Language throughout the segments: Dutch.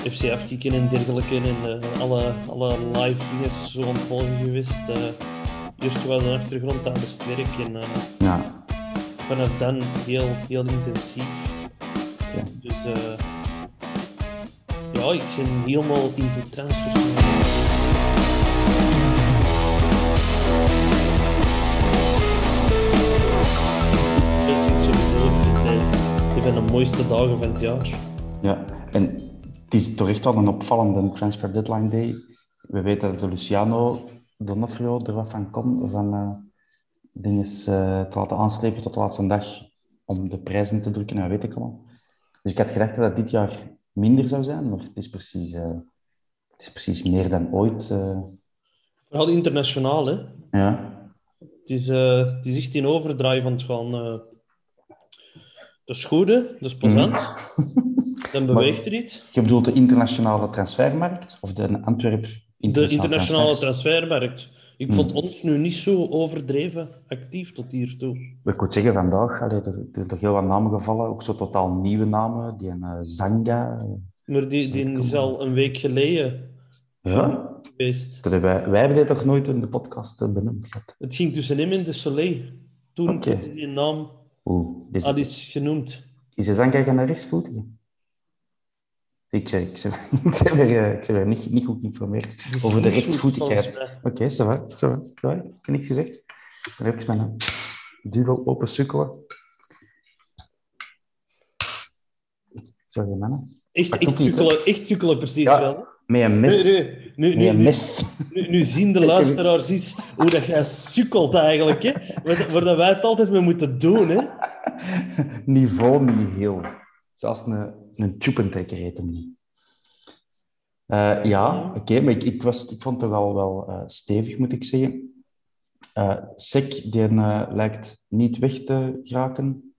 FCF kicken en dergelijke en alle live dingen zo ontvolgen geweest. Eerst wel een achtergrond aan het werk en vanaf dan heel intensief. Ja. Dus ik ben helemaal in de transfers. Dat is sowieso een van de mooiste dagen van het jaar. Ja, en het is toch echt wel een opvallende transfer deadline day. We weten dat Luciano D'Onofrio er wat van komt, van dingen te laten aanslepen tot de laatste dag om de prijzen te drukken en weet ik allemaal. Dus ik had gedacht dat dit jaar minder zou zijn, maar het is precies meer dan ooit. Vooral internationaal, hè? Ja. Het is echt in overdrive aan het gaan. Dat is goed, hè? Dat is plezant. Mm. Dan beweegt er iets. Je bedoelt de internationale transfermarkt? Of de Antwerp internationale transfermarkt. Ik vond ons nu niet zo overdreven actief tot hiertoe. Ik moet zeggen, vandaag er zijn toch heel wat namen gevallen. Ook zo totaal nieuwe namen. Die Zanga. Maar die is al een week geleden geweest. Wij hebben dit toch nooit in de podcast benoemd gehad? Het ging tussen hem en De Soleil. Toen is die naam al is genoemd. Is de Zanga gaan naar rechtsvoetigen? Ik ben niet goed geïnformeerd over de rechtsvoetigheid. Oké, ça va. Ik heb niks gezegd. Dan heb ik mijn duvel open sukkelen. Sorry, mannen. Echt sukkelen, precies ja, wel. Met een mes. Nu, met een mes. Nu zien de luisteraars eens hoe dat jij sukkelt eigenlijk. Hè? Waar wij het altijd mee moeten doen. Hè? Niveau niet heel. Zelfs een tjoepentrekker heet hem niet. Maar ik vond het wel stevig, moet ik zeggen. Sek, die lijkt niet weg te geraken.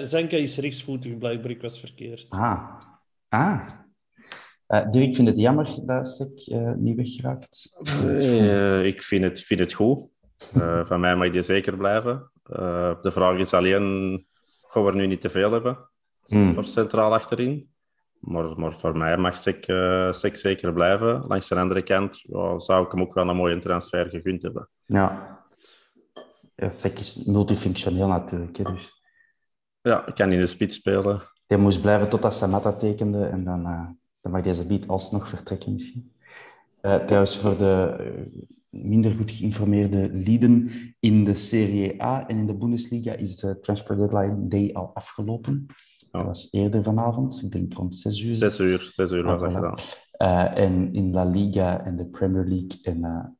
Zenka is rechtsvoetig, blijkbaar. Ik was verkeerd. Ah. Dirk vindt het jammer dat Sek niet weggeraakt. Ik vind het goed. Van mij mag die zeker blijven. De vraag is alleen... Gaan we er nu niet te veel hebben. Voor centraal achterin. Maar voor mij mag Sek zeker blijven. Langs de andere kant zou ik hem ook wel een mooie transfer gegund hebben. Ja, Sek is multifunctioneel natuurlijk. Hè, dus. Ja, ik kan in de spits spelen. Hij moest blijven totdat Samatta tekende. En dan mag deze beat alsnog vertrekken misschien. Trouwens, voor de minder goed geïnformeerde lieden in de Serie A en in de Bundesliga is de transfer deadline day al afgelopen. Dat was eerder vanavond, ik denk rond 6:00. 6:00 was dat gedaan. En in La Liga en de Premier League en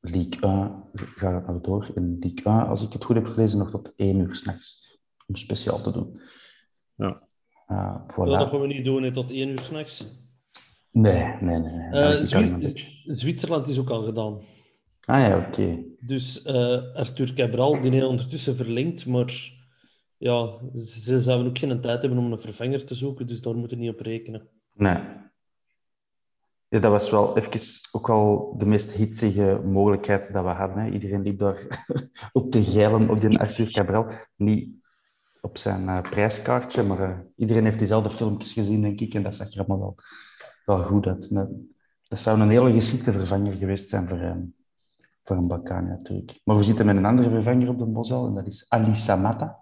Ligue 1 gaat het nou door. En Ligue 1, als ik het goed heb gelezen, nog tot 1:00 's nachts om speciaal te doen. Ja. Voilà. Ja, dat gaan we niet doen, hè, tot 1 uur 's nachts. Nee. Zwitserland is ook al gedaan. Ah ja, oké. Okay. Dus Arthur Cabral, die heeft ondertussen verlengd, maar ja, ze zouden ook geen tijd hebben om een vervanger te zoeken, dus daar moeten we niet op rekenen. Nee. Ja, dat was wel even ook al de meest hitsige mogelijkheid dat we hadden. Hè. Iedereen liep daar op te geilen op die Arthur Cabral. Niet op zijn prijskaartje, maar iedereen heeft diezelfde filmpjes gezien, denk ik, en dat zag er allemaal wel goed uit. Dat zou een hele geschikte vervanger geweest zijn voor een Balkan, natuurlijk. Maar we zitten met een andere vervanger op de Mosel, en dat is Ali Samatta. Daar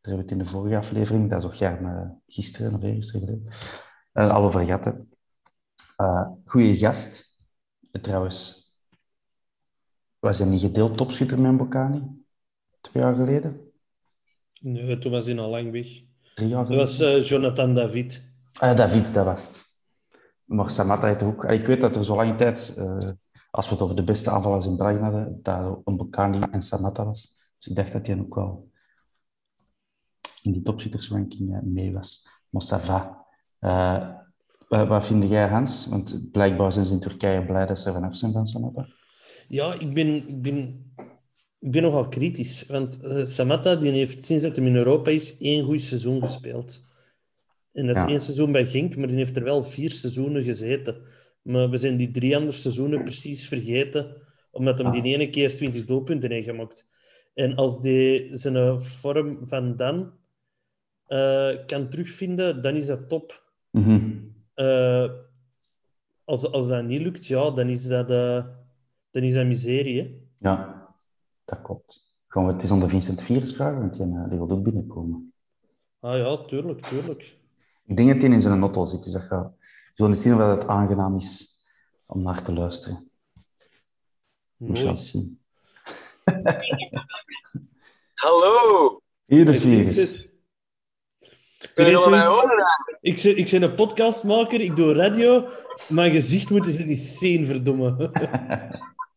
hebben we het in de vorige aflevering, dat is ook gisteren of eergisteren geleden, al over gehad. Goeie gast. Trouwens, was hij niet gedeeld topschutter met Boccani? 2 jaar geleden? Nee, toen was hij al lang weg. 3 jaar geleden? Dat was Jonathan David. David, dat was het. Maar Samatta heeft ook... Ik weet dat er zo lange tijd, als we het over de beste aanvallers in België hadden, dat een Boccani en Samatta was. Dus ik dacht dat hij ook wel in die topschuttersranking mee was. Mostafa. Wat vind jij, Hans? Want blijkbaar zijn ze in Turkije blij dat ze vanaf zijn van Samatta. Ja, ik ben nogal kritisch. Want Samatta die heeft sinds dat hij in Europa is 1 goed seizoen gespeeld. En dat is 1 seizoen bij Genk, maar die heeft er wel 4 seizoenen gezeten. Maar we zijn die 3 andere seizoenen precies vergeten, omdat hij die ene keer 20 doelpunten heeft gemaakt. En als hij zijn vorm van dan kan terugvinden, dan is dat top. Mm-hmm. Als dat niet lukt, ja, dan is dat miserie. Hè? Ja, dat klopt. Gaan we het eens onder Vincent Viers vragen, want die wil ook binnenkomen. Ah ja, tuurlijk. Ik denk dat hij in zijn auto zit, dus dat gaat... Ik wil niet zien of het aangenaam is om naar te luisteren. We gaan het zien. Hallo! Hier de Viers. Er is zoiets... Ik ben een podcastmaker, ik doe radio. Mijn gezicht moeten ze niet zien, verdomme.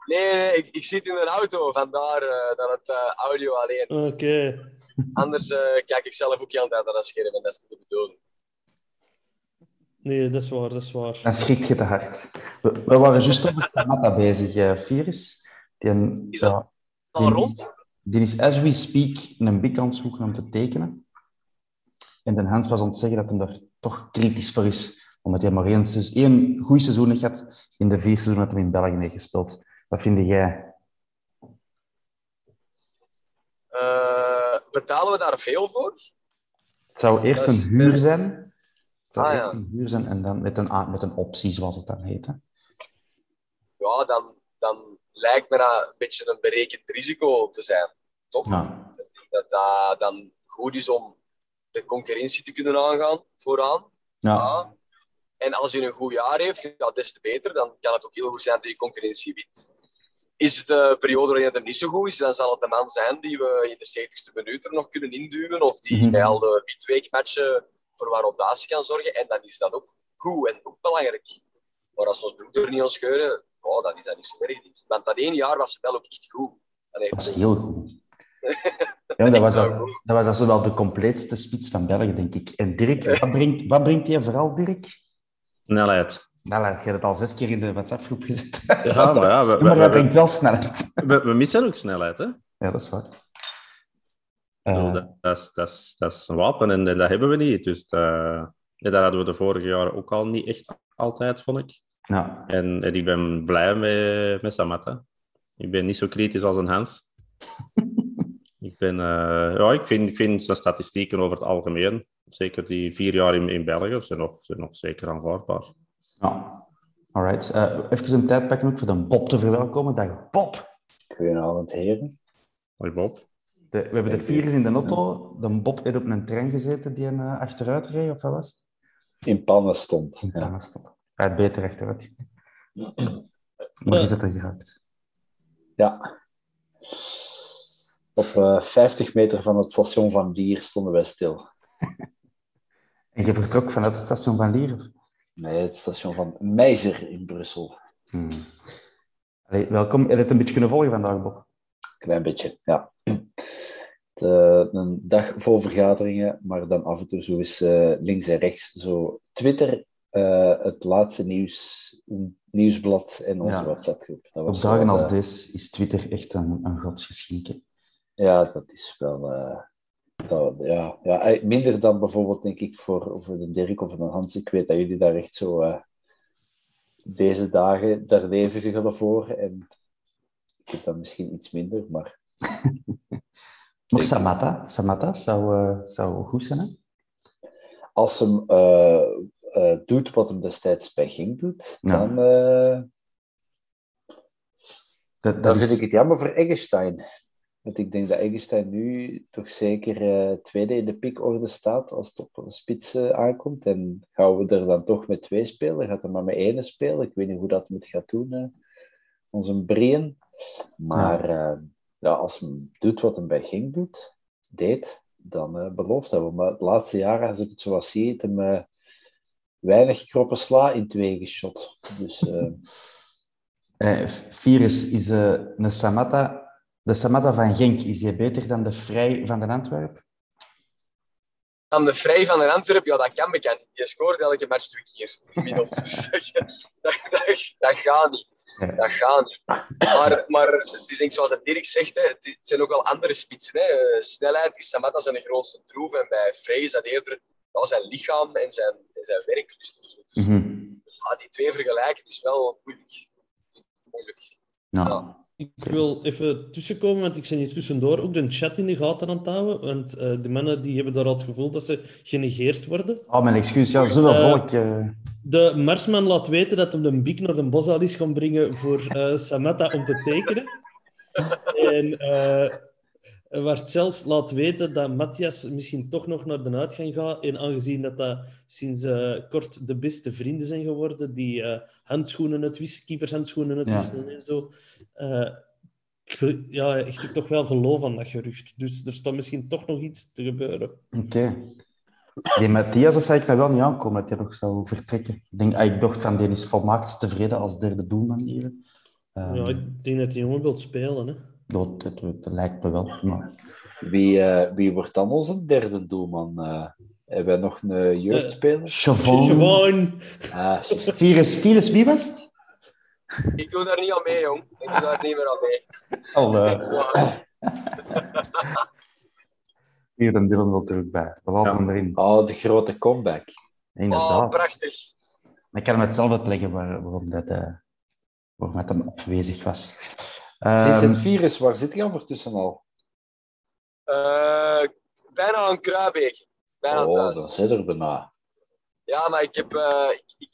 Nee, ik zit in een auto, vandaar dat het audio alleen is. Oké. Anders kijk ik zelf ook aan dat scherm en dat is niet de bedoeling. Nee, dat is waar. Dan schrikt je te hard. We waren juist op de Samatta bezig, Virus. Is dat al rond? Die is, as we speak, een bik aan het zoeken om te tekenen. En Den Hans was ontzeggen dat hij daar toch kritisch voor is. Omdat hij maar 1 goed seizoen heeft gehad in de 4 seizoenen dat hij in België heeft gespeeld. Wat vind jij? Betalen we daar veel voor? Het zou eerst een huur zijn. Het zou eerst een huur zijn en dan met een optie, zoals het dan heet. Hè? Ja, dan lijkt me dat een beetje een berekend risico te zijn. Toch? Ja. Dat dat dan goed is om de concurrentie te kunnen aangaan vooraan. Ja. En als je een goed jaar heeft, ja, des te beter. Dan kan het ook heel goed zijn dat je concurrentie wint. Is het de periode waarin het hem niet zo goed is, dan zal het de man zijn die we in de 70ste minuut er nog kunnen induwen. Of die bij al de midweekmatchen voor waar rotatie kan zorgen. En dan is dat ook goed en ook belangrijk. Maar als ons broek er niet aan scheuren, oh, dan is dat niet zo erg. Want dat 1 jaar was het wel ook echt goed. Dat was heel goed. Ja, dat was wel de compleetste spits van België, denk ik. En Dirk, wat brengt jij vooral, Dirk? Snelheid. Snelheid. Je hebt het al 6 keer in de WhatsApp-groep gezet. Ja, maar ja... Maar dat brengt wel snelheid. We missen ook snelheid, hè? Ja, dat is waar. Dat is een wapen en dat hebben we niet. Dus dat hadden we de vorige jaren ook al niet echt altijd, vond ik. Ja. En ik ben blij met Samatta. Ik ben niet zo kritisch als een Hans. Ik vind zijn statistieken over het algemeen, zeker die 4 jaar in België, zijn nog zeker aanvaardbaar. Ja, alright. Even een tijd pakken ook voor dan Bob te verwelkomen. Dag Bob. Goedenavond, heren. Hoi Bob. We hebben de Virus in de auto. Dan Bob heeft op een trein gezeten die een achteruit reed, of wat was het? In pannen stond. Hij had beter achteruit. Maar is dat er geraakt? Ja. Op 50 meter van het station van Lier stonden wij stil. En je vertrok vanuit het station van Lier? Nee, het station van Meijer in Brussel. Allee, welkom. Heb je het een beetje kunnen volgen vandaag, Bob? Klein beetje, ja. Een dag vol vergaderingen, maar dan af en toe zo eens links en rechts. Zo Twitter, het laatste nieuwsblad en onze WhatsApp-groep. Op dagen als deze is Twitter echt een godsgeschenk. Ja, dat is wel... minder dan bijvoorbeeld, denk ik, voor de Dirk of de Hans. Ik weet dat jullie daar echt zo... deze dagen, daar leven ze wel voor. En ik heb dat misschien iets minder, maar... Maar Samatta zou goed zijn, hè? Als hem doet wat hem destijds bij Genk doet, dan... Dan vind ik het jammer voor Eggestein. Want ik denk dat Eggestein nu toch zeker tweede in de pickorde staat als het op een spits aankomt. En gaan we er dan toch met twee spelen? Gaat er maar met één spelen? Ik weet niet hoe dat moet gaan doen. Onze Brien. Maar... als men doet wat hem bij Genk deed, dan belooft hij. Maar het laatste jaar, als ik het zo wat zie, heeft hem weinig kroppen sla in twee geschot. Dus, Virus is een Samatta. De Samatta van Genk, is die beter dan de Vrij van de Antwerp? Dan de Vrij van de Antwerp? Ja, dat kan bekend. Je scoort elke match 2 keer. Gemiddeld. Dat gaat niet. Dat gaat niet. Maar het is denk ik, zoals dat Dirk zegt, hè, het zijn ook wel andere spitsen. Hè. Snelheid is Samatta zijn grootste troef. En bij Frey is dat eerder wel zijn lichaam en zijn werklust. Dus die twee vergelijken is wel moeilijk. Ja. Ik wil even tussenkomen, want ik zit hier tussendoor ook de chat in de gaten aan het houden. Want de mannen die hebben daar al het gevoel dat ze genegeerd worden. Oh, mijn excuus. Ja, zoveel volk... De Marsman laat weten dat hem de biek naar de Bosuil is gaan brengen voor Samatta om te tekenen. En Wartzels laat weten dat Matthias misschien toch nog naar de uitgang gaat. En aangezien dat sinds kort de beste vrienden zijn geworden, die keepershandschoenen uitwisselen en zo. Ik heb toch wel geloof aan dat gerucht. Dus er staat misschien toch nog iets te gebeuren. Oké. Die Matthias, dat zou ik mij wel niet aankomen dat hij nog zou vertrekken. Ik dacht van, die is volmaakt tevreden als derde doelman hier. Ik denk dat die jongen wilt spelen, hè. Dat lijkt me wel. Maar... Wie wordt dan onze derde doelman? Hebben we nog een jeugdspeler? Chavon. Virus, wie was het? Ik doe daar niet aan mee, jong. Ik doe daar niet meer aan mee. Hier, dan Dylan wel terug bij. We laten hem erin. Oh, de grote comeback. Inderdaad. Oh, prachtig. Ik kan hem het zelf uitleggen waarom dat hem afwezig was. Het is het virus. Waar zit hij ondertussen al? Bijna aan Kruibeek. Thuis. Dat zit er bijna. Ja, maar ik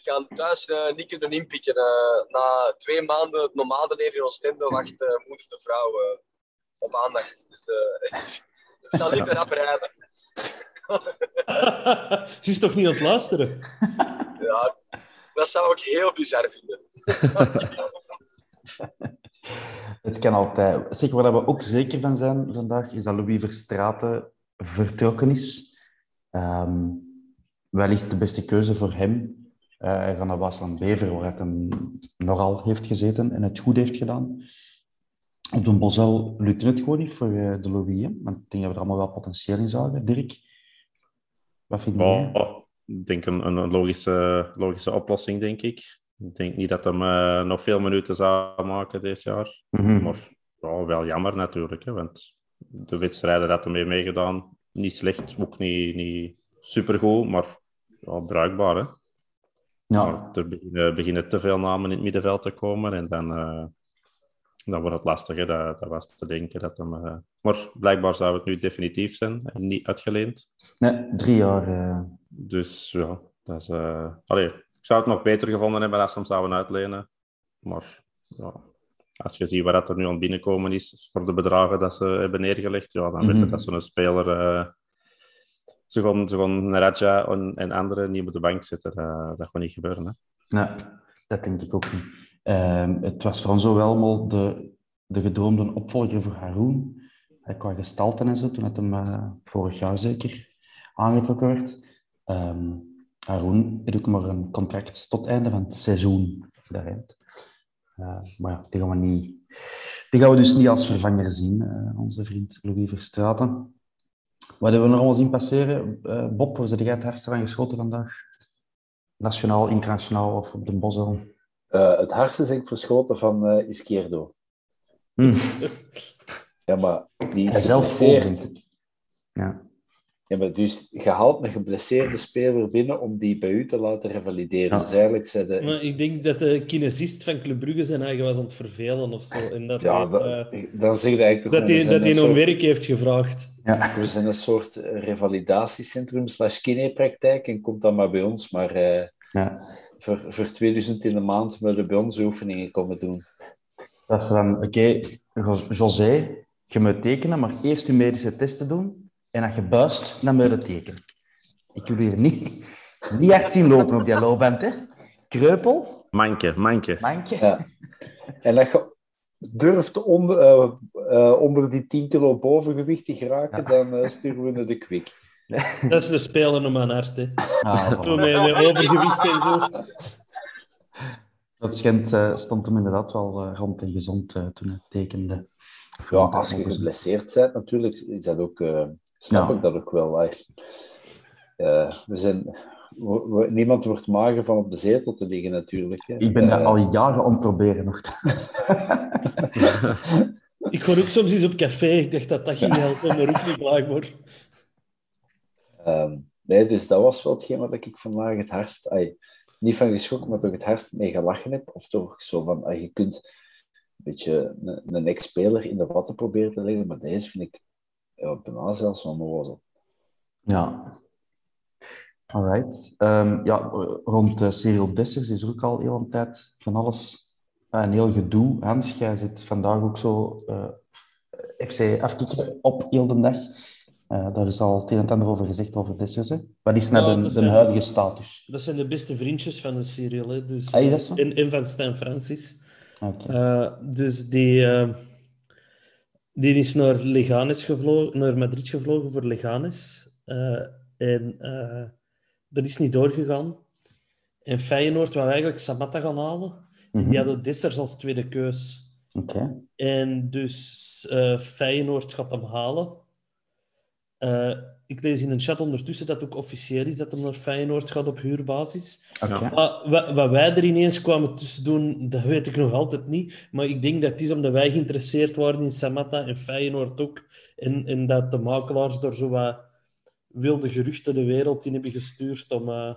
ga thuis niet kunnen inpikken. Na 2 maanden het normale leven in Oostende wacht moeder de vrouw op aandacht. Dus... Ik zal niet erop rijden. Ze is toch niet aan het luisteren? Ja, dat zou ik heel bizar vinden. Het kan altijd. Zeg, waar we ook zeker van zijn vandaag, is dat Louis Verstraeten vertrokken is. Wellicht de beste keuze voor hem. Hij gaat naar Waasland-Bever, waar hij hem nogal heeft gezeten en het goed heeft gedaan. Op de Bosuil lukt het gewoon niet voor de Louis, hè? Want ik denk dat we er allemaal wel potentieel in zouden. Dirk, wat vind jij? Ik denk een logische oplossing, denk ik. Ik denk niet dat hem nog veel minuten zou maken dit jaar. Maar wel jammer natuurlijk, hè? Want de wedstrijden dat hij heeft meegedaan, niet slecht, ook niet supergoed, maar bruikbaar. Hè? Ja. Maar er beginnen te veel namen in het middenveld te komen en dan... Dan wordt het lastig, hè? Dat was te denken. Maar blijkbaar zou het nu definitief zijn en niet uitgeleend. Nee, 3 jaar. Dus ja, dat is... ik zou het nog beter gevonden hebben als ze hem zouden uitlenen. Maar ja, als je ziet waar dat er nu aan binnenkomen is voor de bedragen dat ze hebben neergelegd, dan weet je dat zo'n speler... ze gaan Raja en anderen niet op de bank zitten. Dat gaat niet gebeuren. Hè? Nee, dat denk ik ook niet. Het was voor ons ook wel allemaal de gedroomde opvolger voor Haroun. Qua gestalten en zo, toen het hem vorig jaar zeker aangetrokken werd. Haroun heeft ook maar een contract tot het einde van het seizoen. Maar ja, die gaan we dus niet als vervanger zien, onze vriend Louis Verstraeten. Wat hebben we nog allemaal zien passeren? Bob, waar zit jij het hardste van geschoten vandaag? Nationaal, internationaal of op de Bosel? Het hardste zijn ik verschoten van Izquierdo. Ja, maar die is geblesseerd. Ja. Ja, maar dus gehaald een geblesseerde speler binnen om die bij u te laten revalideren. Ja. Dus eigenlijk zei de... Maar ik denk dat de kinesist van Club Brugge zijn eigen was aan het vervelen of zo. En dat ja, dan zeg je eigenlijk dat hij nog werk heeft gevraagd. Ja. We zijn een soort revalidatiecentrum / kinepraktijk en komt dan maar bij ons. Maar voor 2000 in de maand willen bij ons oefeningen komen doen. Dat is dan, oké, José, je moet tekenen, maar eerst je medische testen doen. En als je buist, dan moet je tekenen. Ik wil hier niet hard zien lopen op die loopband, hè. Kreupel. Mankje. Ja. En als je durft onder die 10 kilo bovengewicht te geraken, dan sturen we naar de kwik. Dat is de spelen om mijn hart, hè. Met overgewicht en zo. Dat schijnt, stond hem inderdaad wel rond en gezond toen hij tekende. Ja, als je geblesseerd bent, natuurlijk, is dat ook... Snap ik dat ook wel. Niemand wordt mager van op de zetel te liggen, natuurlijk. Hè. Ik ben daar al jaren aan het proberen nog. Ik ga ook soms eens op café. Ik dacht dat dat ging helpen, maar ook niet blijkbaar. Nee, dus dat was wel hetgeen wat ik vandaag het hardst... niet van geschrokken, maar toch het hardst mee gelachen heb. Of toch zo van... je kunt een beetje een ex-speler in de watten proberen te leggen, maar deze vind ik... bijna zelfs van onnozel. Ja. Alright. Rond Cyril Dessers is er ook al heel een tijd van alles. Een heel gedoe. Hans, jij zit vandaag ook zo FC afkikken op heel de dag. Daar is al het een en ander over gezegd over Dessers. Hè? Wat is nou de huidige status? Dat zijn de beste vriendjes van de Cyril. Hè? Dus, is dat zo? En van Stijn Francis. Okay. Dus die... Die is naar Leganes gevlogen, naar Madrid gevlogen voor Leganes. En dat is niet doorgegaan. En Feyenoord wou eigenlijk Samatta gaan halen. En die hadden Dessers als tweede keus. Okay. En dus Feyenoord gaat hem halen. Ik lees in een chat ondertussen dat het ook officieel is dat hem naar Feyenoord gaat op huurbasis. Okay. Wat wij er ineens kwamen tussendoen, dat weet ik nog altijd niet. Maar ik denk dat het is omdat wij geïnteresseerd waren in Samatta en Feyenoord ook. En dat de makelaars door zo wat wilde geruchten de wereld in hebben gestuurd om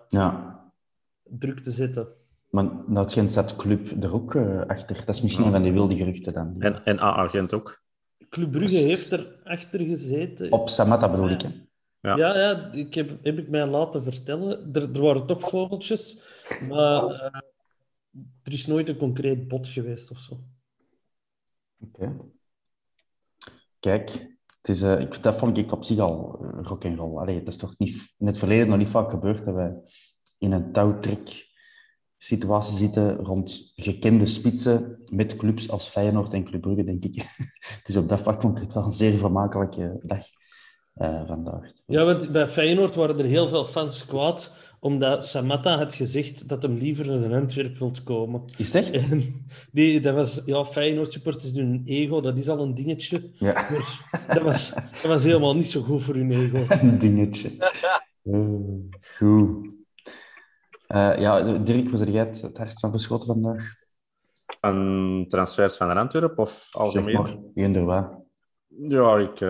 druk te zetten. Maar nou, het schijnt dat Club er ook achter. Dat is misschien een van die wilde geruchten dan. En A-agent ook. Club Brugge heeft er achter gezeten. Op Samatta bedoel ik, hè? Ja, ik heb ik mij laten vertellen. Er waren toch vogeltjes, maar er is nooit een concreet bod geweest of zo. Oké. Kijk, het is, dat vond ik op zich al rock'n'roll. Allee, dat is toch niet, in het verleden nog niet vaak gebeurd dat wij in een touwtrek-situatie zitten rond gekende spitsen met clubs als Feyenoord en Club Brugge, denk ik. Het is op dat vlak vond ik het wel een zeer vermakelijke dag. Vandaag. Ja, want bij Feyenoord waren er heel veel fans kwaad, omdat Samatta had gezegd dat hem liever naar een Antwerp wilt komen. Is het echt? Feyenoord supporters doen hun ego, dat is al een dingetje. Ja. Maar dat was helemaal niet zo goed voor hun ego. Een dingetje. Goed. Dirk, hoe zit jij het hardst van verschoten vandaag? Een transfers van een Antwerp of algemeen? Inderdaad. Ja, ik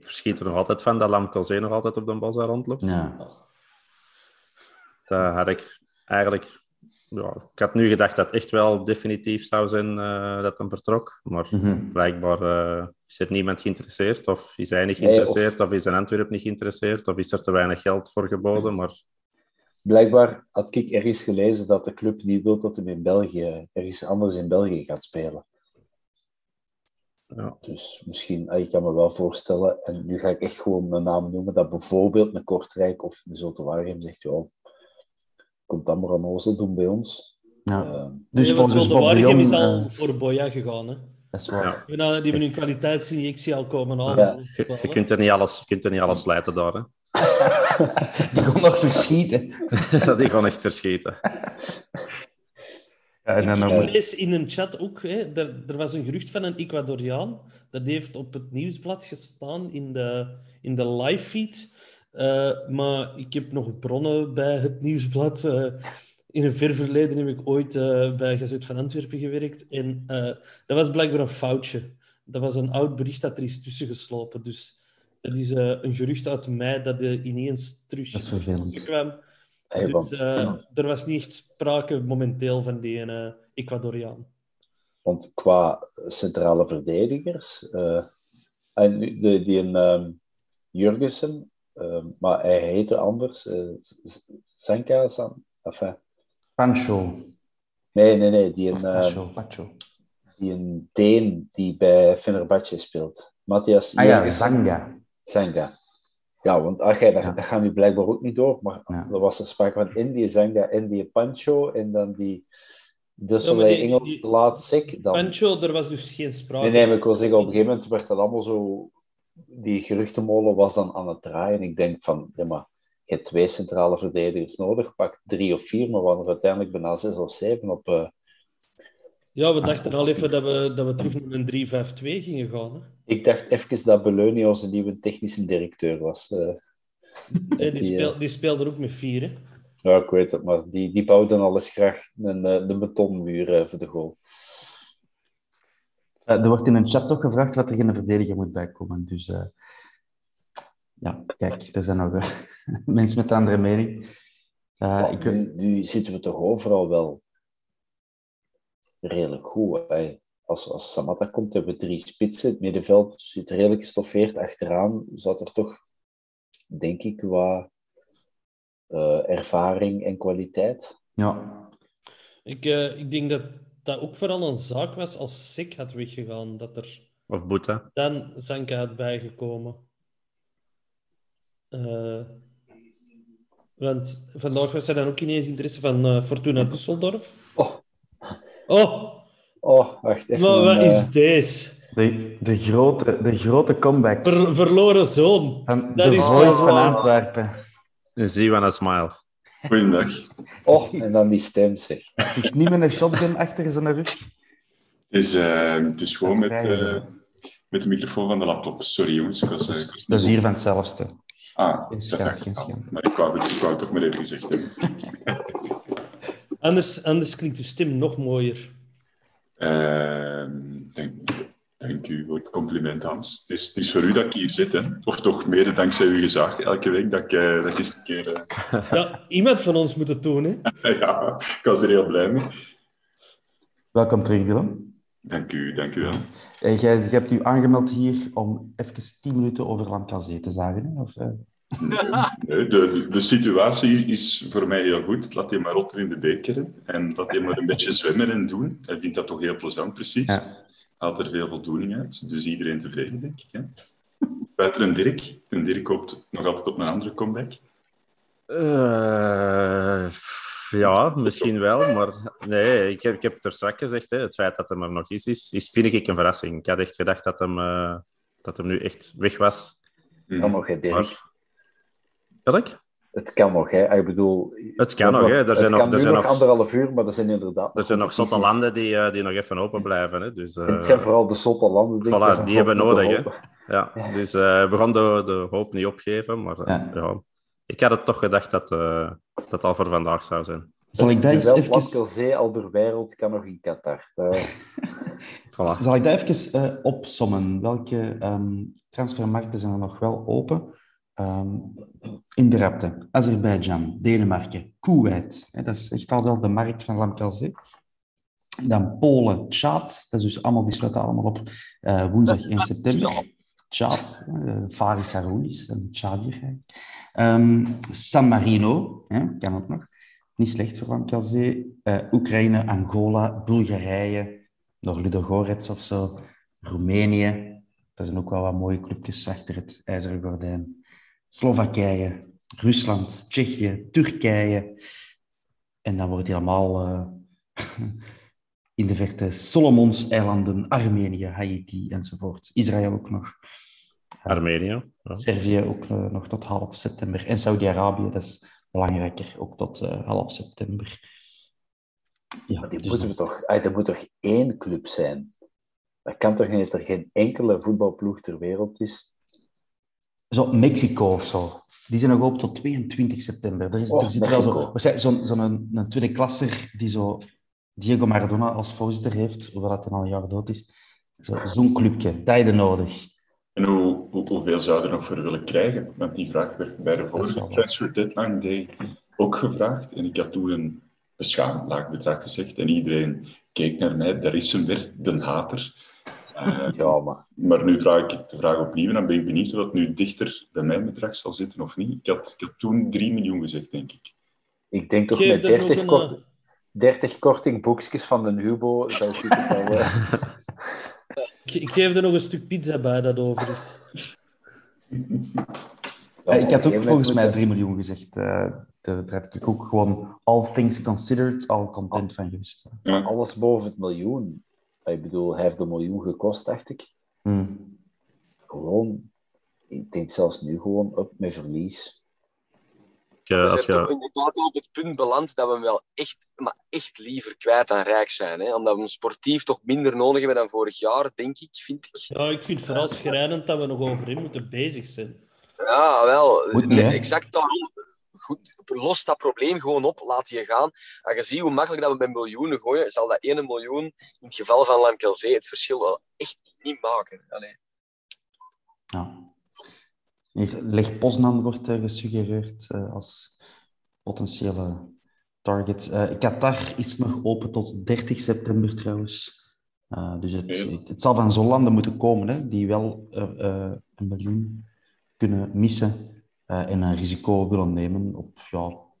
verschiet er nog altijd van dat Lamkelzee nog altijd op de Bos daar rondloopt. Ja. Dat had ik eigenlijk... Ja, ik had nu gedacht dat het echt wel definitief zou zijn dat hem vertrok. Maar blijkbaar is er niemand geïnteresseerd. Of is hij niet geïnteresseerd. Of is een Antwerp niet geïnteresseerd. Of is er te weinig geld voor geboden. Maar... Blijkbaar had ik ergens gelezen dat de club niet wil dat hij in België ergens anders in België gaat spelen. Ja. Dus misschien, ik kan me wel voorstellen, en nu ga ik echt gewoon een naam noemen, dat bijvoorbeeld een Kortrijk of een Zulte Waregem zegt, ja, komt dat maar aan Ozel doen bij ons. Ja. Dus Zulte Waregem is al voor Boya gegaan, hè. Dat is waar. Ja. Die hebben hun kwaliteitsinjectie al komen halen. Ja. Je kunt er niet alles slijten daar, hè. Die kon nog verschieten. Die kon echt verschieten. Ik lees in een chat ook, hè, er was een gerucht van een Ecuadoriaan, dat heeft op het nieuwsblad gestaan in de live feed. Maar ik heb nog bronnen bij het nieuwsblad. In een ver verleden heb ik ooit bij Gazet van Antwerpen gewerkt. En dat was blijkbaar een foutje. Dat was een oud bericht dat er is tussen geslopen. Dus dat is een gerucht uit mei dat er ineens terug kwam. Dus er was niet echt sprake momenteel van die Ecuadoriaan. Want qua centrale verdedigers... Jurgensen, maar hij heette anders. Sanka? Enfin. Pancho. Nee. Pancho. Die een Deen die bij Fenerbahce speelt. Matthias Jurgensen. Sanka. Ja, want dat gaan we blijkbaar ook niet door. Maar er was er sprake van Sanka, Pancho en dan die... Dus Engels, Laatzik. Dan... Pancho, er was dus geen sprake. Nee, maar ik wil zeggen, op een gegeven moment werd dat allemaal zo... Die geruchtenmolen was dan aan het draaien. Ik denk van, ja maar, je hebt 2 centrale verdedigers nodig, pak 3 of 4, maar we hadden uiteindelijk bijna 6 of 7 op... Ja, we dachten al even dat we terug naar een 3-5-2 gingen gaan. Hè? Ik dacht even dat Belloni onze nieuwe technische directeur was. Die speelde ook met 4, hè? Ja, ik weet het, maar die bouwde dan alles graag een betonmuur voor de goal. Er wordt in een chat toch gevraagd wat er geen verdediger moet bijkomen. Dus kijk, er zijn nog mensen met een andere mening. Nu zitten we toch overal wel redelijk goed. Hè? Als Samatta komt, hebben we 3 spitsen. Het middenveld zit redelijk gestoffeerd. Achteraan zat er toch, denk ik, qua ervaring en kwaliteit. Ja. Ik denk dat... Dat ook vooral een zaak was als Sik had weggegaan. Dat er... Of Boeta. Dan Sanka had bijgekomen. Want vandaag was er dan ook ineens interesse van Fortuna Düsseldorf. Oh, wacht even. Maar wat is deze? De grote comeback. Verloren zoon. Dat is Voice van Antwerpen. En zie van een smile. Goeiedag. Oh, en dan die stem, zeg. Het is niet met een shotgun achter zijn rug. Het is gewoon met de microfoon van de laptop. Sorry, jongens. Ik was dat is hier van hetzelfde. Ah, geen schaam. Maar ik wou het ook maar even gezegd hebben. Anders klinkt de stem nog mooier. Dank u voor het compliment, Hans. Het is voor u dat ik hier zit, hè? Of toch mede dankzij uw gezag elke week dat ik eens een keer... Ja, iemand van ons moet het doen, hè? Ja, ik was er heel blij mee. Welkom terug, Dylan. Dank u wel. Jij hebt u aangemeld hier om even 10 minuten over Lamkazé te zagen, hè? Of... Nee, de situatie is voor mij heel goed. Laat je maar rotten in de beker en laat je maar een beetje zwemmen en doen. Hij vindt dat toch heel plezant, precies. Ja. Haalt er veel voldoening uit. Dus iedereen tevreden, denk ik. Hè? Buiten een Dirk. Een Dirk hoopt nog altijd op een andere comeback. Ja, misschien wel. Maar nee, ik heb het er straks gezegd. Hè, het feit dat hem er nog is, vind ik een verrassing. Ik had echt gedacht dat hem nu echt weg was. Dat kan nog, hè, Dirk. Maar... Dat ik? Het kan nog, hè. Ik bedoel... Het kan nog, hè. Er zijn nog 1,5 uur, maar er zijn inderdaad... Er zijn nog zotte landen die nog even open blijven, hè. Dus, het zijn vooral de zotte landen. Voilà, die hebben nodig, hè. Ja, dus we gaan de hoop niet opgeven, maar ja. Ik had het toch gedacht dat al voor vandaag zou zijn. Zal ik dat eens even... Lamkazé, Alderweireld kan nog in Qatar. Voilà. Zal ik dat even opsommen? Welke transfermarkten zijn er nog wel open? In de rapte, Azerbeidzjan, Denemarken, Koeweit. Dat is echt al wel de markt van Lamkazé. Dan Polen, Tjaad. Dat is dus allemaal, die sluiten allemaal op woensdag 1 september. Tjaad, Faris Harounis, een Tjaadier. San Marino, kan ook nog. Niet slecht voor Lamkazé. Oekraïne, Angola, Bulgarije, nog Ludogorets of zo. Roemenië. Dat zijn ook wel wat mooie clubjes achter het ijzeren gordijn. Slowakije, Rusland, Tsjechië, Turkije. En dan wordt hij allemaal in de verte Solomons-eilanden, Armenië, Haiti enzovoort. Israël ook nog. Armenië. Ja. Servië ook nog tot half september. En Saudi-Arabië, dat is belangrijker, ook tot half september. Ja, maar die dus moeten we toch, er moet toch één club zijn? Dat kan toch niet dat er geen enkele voetbalploeg ter wereld is? Zo Mexico of zo. Die zijn nog open tot 22 september. Er zit wel zo'n tweede klasser die zo Diego Maradona als voorzitter heeft, hoewel dat hij al een jaar dood is. Zo'n clubje. Tijden nodig. En hoeveel zou je er nog voor willen krijgen? Want die vraag werd bij de vorige transfer deadline day ook gevraagd. En ik had toen een beschaamd laag bedrag gezegd. En iedereen keek naar mij. Daar is hem weer, de hater. Maar nu vraag ik de vraag opnieuw en dan ben ik benieuwd of dat nu dichter bij mijn bedrag zal zitten of niet. Ik had toen 3 miljoen gezegd, denk ik. Ik denk toch met 30 kortingboekjes van de Hubo zou ik het wel... Ik geef er nog een stuk pizza bij, dat over is. Ja, ik had ook volgens mij 3 miljoen gezegd. Daar heb ik ook gewoon all things considered, al content van geweest. Ja. Alles boven het miljoen. Ik bedoel, hij heeft een miljoen gekost, dacht ik. Gewoon, ik denk zelfs nu gewoon op met verlies. We zijn toch inderdaad op het punt beland dat we hem wel echt liever kwijt dan rijk zijn. Hè? Omdat we hem sportief toch minder nodig hebben dan vorig jaar, denk ik, vind ik. Ja, ik vind het vooral schrijnend dat we nog over hem moeten bezig zijn. Ja, wel. Goed, exact daarom. Goed, los dat probleem gewoon op, laat die gaan. En je ziet hoe makkelijk dat we met miljoenen gooien, zal dat 1 miljoen in het geval van Lamkelzee het verschil wel echt niet maken. Allee. Ja. Hier, Lech Poznan wordt gesuggereerd als potentiële target. Qatar is nog open tot 30 september trouwens. Dus het zal van zo'n landen moeten komen, hè, die wel een miljoen kunnen missen. En een risico willen nemen op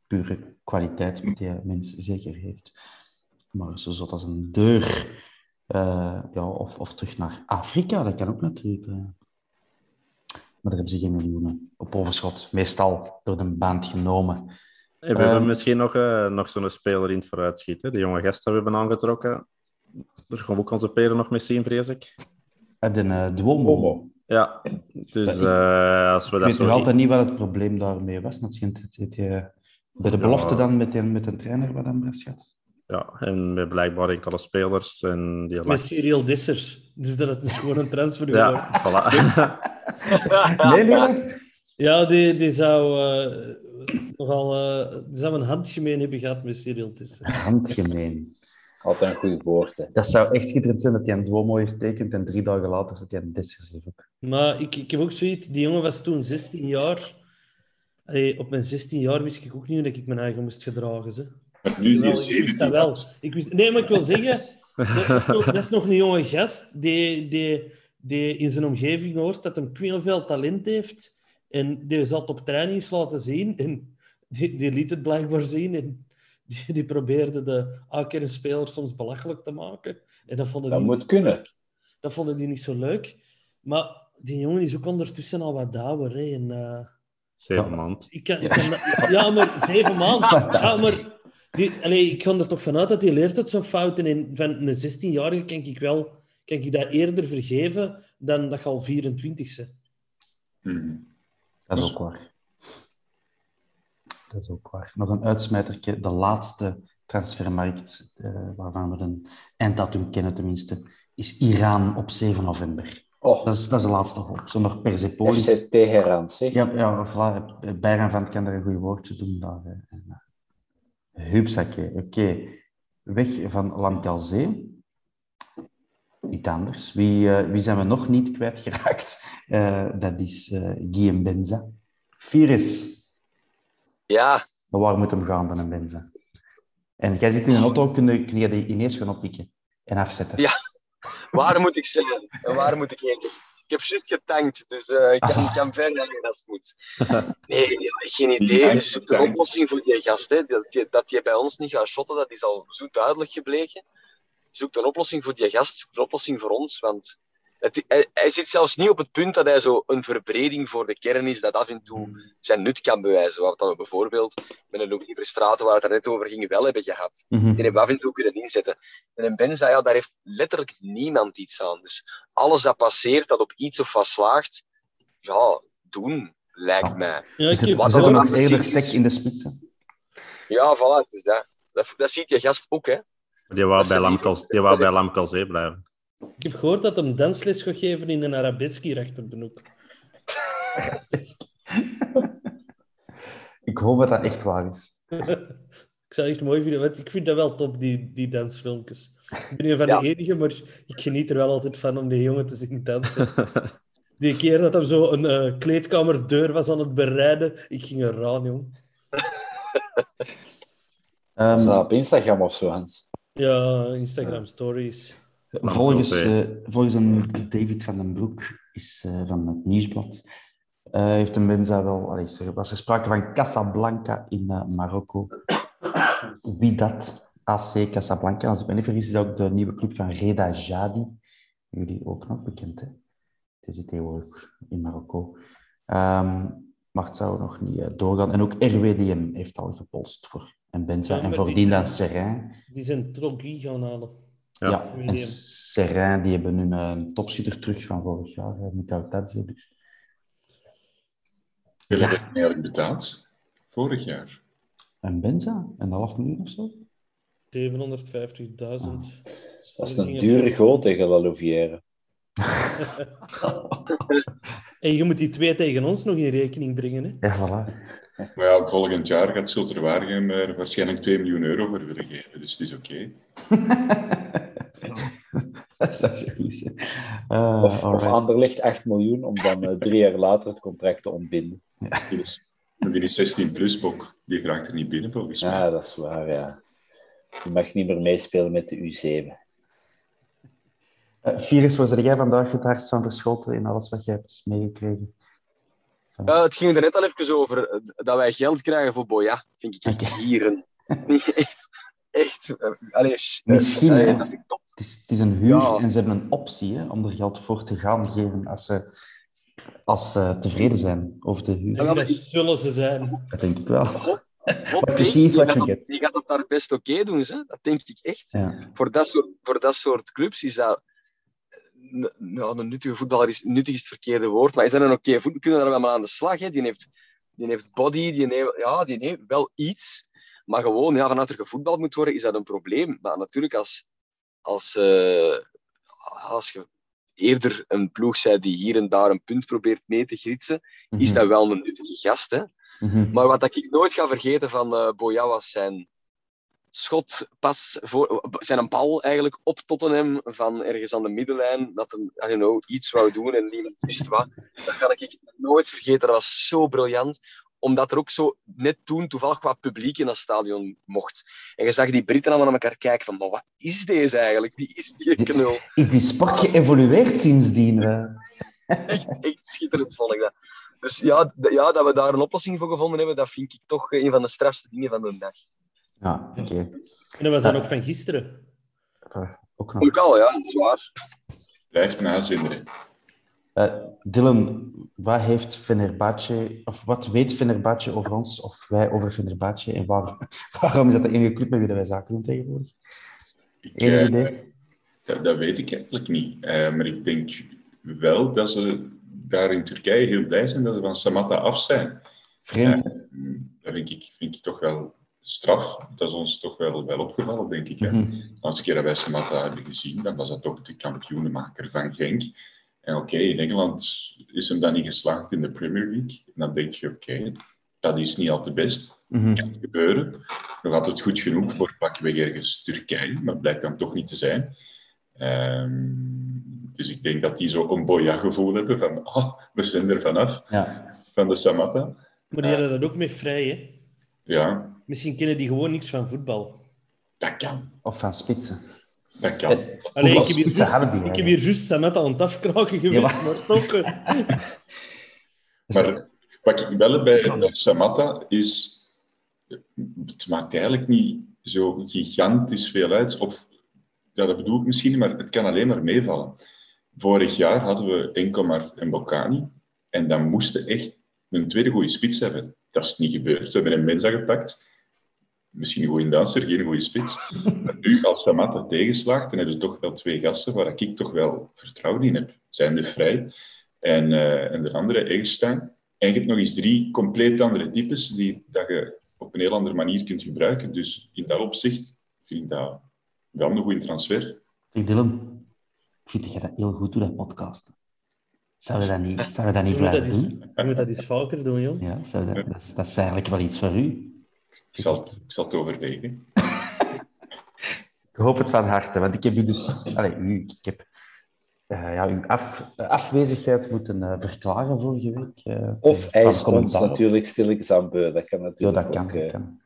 pure kwaliteit die een mens zeker heeft. Maar zo zot als een deur. Of terug naar Afrika, dat kan ook natuurlijk. Maar daar hebben ze geen miljoenen op overschot. Meestal door de band genomen. Hey, we hebben misschien nog zo'n speler in het vooruitschiet. Hè? De jonge gasten hebben we aangetrokken. Daar gaan we ook onze peren nog mee zien, vrees ik. En Duomo. Ja, dus als we dat zo... Ik weet nog altijd niet wat het probleem daarmee was. Misschien heeft hij bij de belofte dan met een trainer wat aan best gaat. Ja, en met blijkbaar enkele spelers. En die met Cyril Dessers. Dus dat het gewoon een transfer is. Ja, voilà. Nee. Ja, die zou nogal een handgemeen hebben gehad met Cyril Dessers. Handgemeen. Altijd een goede woord, hè. Dat zou echt schitterend zijn dat hij een Duomo heeft tekend en 3 dagen later zat hij een Dessers heeft. Maar ik heb ook zoiets... Die jongen was toen 16 jaar. Allee, op mijn 16 jaar wist ik ook niet hoe ik mijn eigen moest gedragen. Hè. Maar nu is hij 17. Ik wist dat wel. Nee, maar ik wil zeggen... Dat is nog een jonge gast die in zijn omgeving hoort dat hem heel veel talent heeft. En die zat op trainings laten zien. En die liet het blijkbaar zien. En... Die probeerde de A-kernspeler soms belachelijk te maken. En dat vonden die moet kunnen. Leuk. Dat vonden die niet zo leuk. Maar die jongen is ook ondertussen al wat ouder. Hè. En, 7 maanden. Ja, maar 7 maanden. Ja, maar ik ga er toch vanuit dat hij leert uit zijn fouten. En van een 16-jarige kan ik dat eerder vergeven dan dat je al 24 bent. Dat is ook waar. Dat is ook waar. Nog een uitsmijtertje. De laatste transfermarkt, waarvan we een einddatum kennen tenminste, is Iran op 7 november. Oh. Dat is de laatste hoop. Zonder Persepolis. FC Teheran, zeg. Ja, voilà. Bayern van het kan er een goed woordje doen. Hupsakje. Oké. Weg van Lamkelzee. Iets anders. Wie zijn we nog niet kwijtgeraakt? Dat is Guillaume Benza. Virus. Ja. Maar waar moet hem gaan dan, mensen? En jij zit in een auto, kun je die ineens gaan oppikken en afzetten. Ja, waar moet ik zijn? En waar moet ik heen? Ik heb juist getankt, dus ik kan verder als het moet. Nee, geen idee. Dus de oplossing voor die gast, hè, dat je bij ons niet gaat shotten, dat is al zo duidelijk gebleken. Zoek een oplossing voor die gast, een oplossing voor ons, want... Hij zit zelfs niet op het punt dat hij zo een verbreding voor de kern is dat af en toe zijn nut kan bewijzen. Wat we bijvoorbeeld met een Louis-Verstraeten, waar we het er net over gingen, wel hebben gehad. Mm-hmm. Die hebben we af en toe kunnen inzetten. En een Benza, daar heeft letterlijk niemand iets aan. Dus alles dat passeert, dat op iets of wat slaagt, doen, lijkt mij. Ja, is het wat een eerder sec in de spitsen? Ja, voilà, het is dat. Dat ziet je gast ook, hè. Die wou bij Lamkelzee blijven. Ik heb gehoord dat hem dansles gegeven in een arabesk hier achter de hoek. Ik hoop dat dat echt waar is. Ik zou het echt mooi vinden, want ik vind dat wel top, die dansfilmpjes. Ik ben een van de enige, maar ik geniet er wel altijd van om die jongen te zien dansen. Die keer dat hij zo een kleedkamerdeur was aan het bereiden, ik ging eraan, jong. Is dat op Instagram of zo, Hans? Ja, Instagram stories. Volgens een David van den Broek is van het Nieuwsblad... heeft een Benza wel... er was sprake van Casablanca in Marokko. Wydad AC Casablanca. Als ik me niet vergis, is dat ook de nieuwe club van Reda Jadi. Jullie ook nog bekend, hè? Die zit tegenwoordig in Marokko. Maar het zou nog niet doorgaan. En ook RWDM heeft al gepolst voor een Benza. Ja, en voordien dan Seraing. Die zijn Trogi gaan halen. Ja, en Seraing, die hebben nu een topschutter terug van vorig jaar. Mitautadze, dus... Jullie hebben het eigenlijk betaald, vorig jaar. En Benza? €1,5 miljoen of zo? 750.000. Dat is een dure goal tegen La Louvière. En je moet die twee tegen ons nog in rekening brengen, hè? Ja, voilà. Maar ja, volgend jaar gaat Zulterwaregem er waarschijnlijk €2 miljoen voor willen geven, dus het is oké. Dat zou goed zijn. Of Anderlecht €8 miljoen, om dan 3 jaar later het contract te ontbinden. Ja. Die is 16-plus-bok, die raakt er niet binnen, volgens mij. Ja, dat is waar, ja. Je mag niet meer meespelen met de U7. Virus, was er jij vandaag het hardst van verschoten in alles wat jij hebt meegekregen? Ja, het ging er net al even over dat wij geld krijgen voor Boya. Vind ik echt gieren. Echt. Allee, misschien, dat vind ik top. Het is een huur en ze hebben een optie, hè, om er geld voor te gaan geven als ze tevreden zijn over de huur. En dat zullen ze zijn. Dat denk ik wel. Maar precies wat je hebt. Je gaat het daar best oké doen, hè? Dat denk ik echt. Ja. Voor dat soort clubs is dat... Nou, een nuttige voetballer is... Nuttig is het verkeerde woord, maar is dat een oké voetballer? Kunnen daar allemaal aan de slag, hè? Die heeft body, die heeft wel iets... Maar gewoon, vanuit er gevoetbald moet worden, is dat een probleem. Maar natuurlijk, als je eerder een ploeg bent die hier en daar een punt probeert mee te gritsen, mm-hmm. is dat wel een nuttige gast, hè? Mm-hmm. Maar wat ik nooit ga vergeten van Boya was zijn schot, zijn bal eigenlijk op Tottenham van ergens aan de middenlijn, dat hem, iets wou doen en niemand wist wat. Dat ga ik nooit vergeten, dat was zo briljant. Omdat er ook zo net toen toevallig wat publiek in dat stadion mocht. En je zag die Britten allemaal naar elkaar kijken van, maar wat is deze eigenlijk? Wie is die knul? Is die sport geëvolueerd sindsdien? Echt schitterend vond ik dat. Dus ja, dat we daar een oplossing voor gevonden hebben, dat vind ik toch een van de strafste dingen van de dag. Ja, oké. Okay. En dat was dan ook van gisteren? Ook al, ja, dat is waar. Blijft nazinderen. Dylan, wat weet Fenerbahce over ons of wij over Fenerbahce en waarom is dat de enige club met wie wij zaken doen tegenwoordig? Enig idee? Dat weet ik eigenlijk niet. Maar ik denk wel dat ze daar in Turkije heel blij zijn dat ze van Samatta af zijn. Vreemd. Dat vind ik toch wel straf. Dat is ons toch wel opgevallen, denk ik. Mm-hmm. Als ik dat bij Samatta hebben gezien, dan was dat toch de kampioenenmaker van Genk. En oké, in Engeland is hem dan niet geslaagd in de Premier League. En dan denk je, oké, dat is niet al te best. Mm-hmm. Kan gebeuren. Nog altijd goed genoeg voor pakweg ergens Turkije, maar blijkt dan toch niet te zijn. Dus ik denk dat die zo een Boya-gevoel hebben van, we zijn er vanaf. Ja. Van de Samatta. Maar die hadden dat ook mee vrij, hè? Ja. Misschien kennen die gewoon niks van voetbal. Dat kan. Of van spitsen. Dat kan. Allee, ik heb hier juist Samatta aan het afkraken geweest, maar toch... Maar wat ik wel heb bij Samatta is... Het maakt eigenlijk niet zo gigantisch veel uit. Of, dat bedoel ik misschien, maar het kan alleen maar meevallen. Vorig jaar hadden we Enkomar en Boccani. En dan moesten echt een tweede goede spits hebben. Dat is niet gebeurd. We hebben een Mensa gepakt... Misschien een goede danser, geen goede spits. Maar nu, als Samatta tegenslaagt, dan hebben we toch wel twee gasten waar ik toch wel vertrouwen in heb. Zijn de Vrij en de andere, Eggestein. En je hebt nog eens 3 compleet andere types die dat je op een heel andere manier kunt gebruiken. Dus in dat opzicht vind ik dat we hadden een goede transfer. Zeg Dylan, ik vind dat je dat heel goed doet, dat podcasten. Zou je dat niet blijven doen? Je moet dat eens vaker doen, joh. Ja, dat is eigenlijk wel iets voor u. Ik zal het overwegen. Ik hoop het van harte, want ik heb u dus... Ik heb uw afwezigheid moeten verklaren vorige week. Of IJslands natuurlijk stilletjes aan beu. Dat kan natuurlijk ja, dat kan.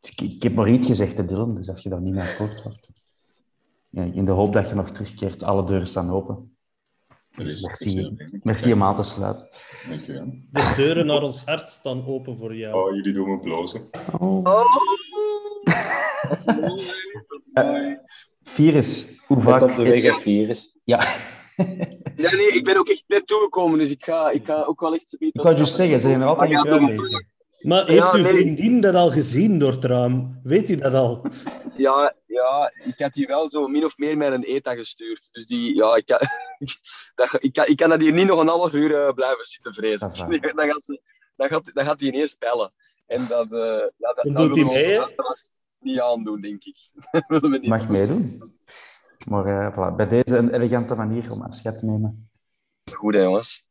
Dus ik heb maar iets gezegd, hè, Dylan, dus als je daar niet naar akkoord wordt. Ja, in de hoop dat je nog terugkeert, alle deuren staan open. Dus merci om aan te sluiten. Dank je wel. De deuren naar ons hart staan open voor jou. Oh, jullie doen me blozen. Oh. Virus, hoe vaak... Net op de weg, virus. Ja. Nee, ik ben ook echt net toegekomen, dus ik ga ook wel echt... Ik wou je zeggen, ze zijn er altijd in. Maar heeft uw vriendin dat al gezien door het raam? Weet hij dat al? Ja, ik had die wel zo min of meer met een ETA gestuurd. Dus ik kan dat hier niet nog een half uur blijven zitten vrezen. Dan gaat hij ineens bellen. En dat doet hij mee, niet aandoen, denk ik. Mag meedoen. Maar voilà, bij deze een elegante manier om afscheid te nemen. Goed, hè, jongens.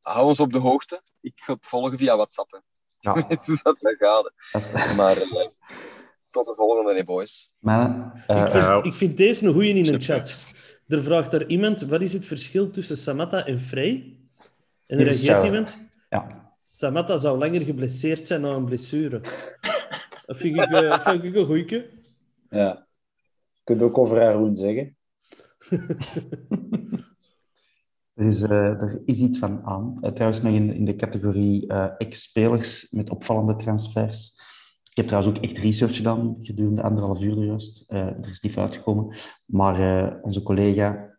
Hou ons op de hoogte. Ik ga het volgen via WhatsApp. Hè. Ja. Dat gaat. Maar tot de volgende, hè, boys. Maar, ik vind deze een goeie in de chat. Er vraagt daar iemand, wat is het verschil tussen Samatta en Frey? En er reageert iemand, ja. Samatta zou langer geblesseerd zijn na een blessure. Dat vind ik een goeieke. Ja. Je kunt ook over Haroon zeggen. Dus, er is iets van aan. Trouwens nog in de categorie ex-spelers met opvallende transfers. Ik heb trouwens ook echt research gedaan gedurende 1,5 uur juist. Er is niet uitgekomen. Maar onze collega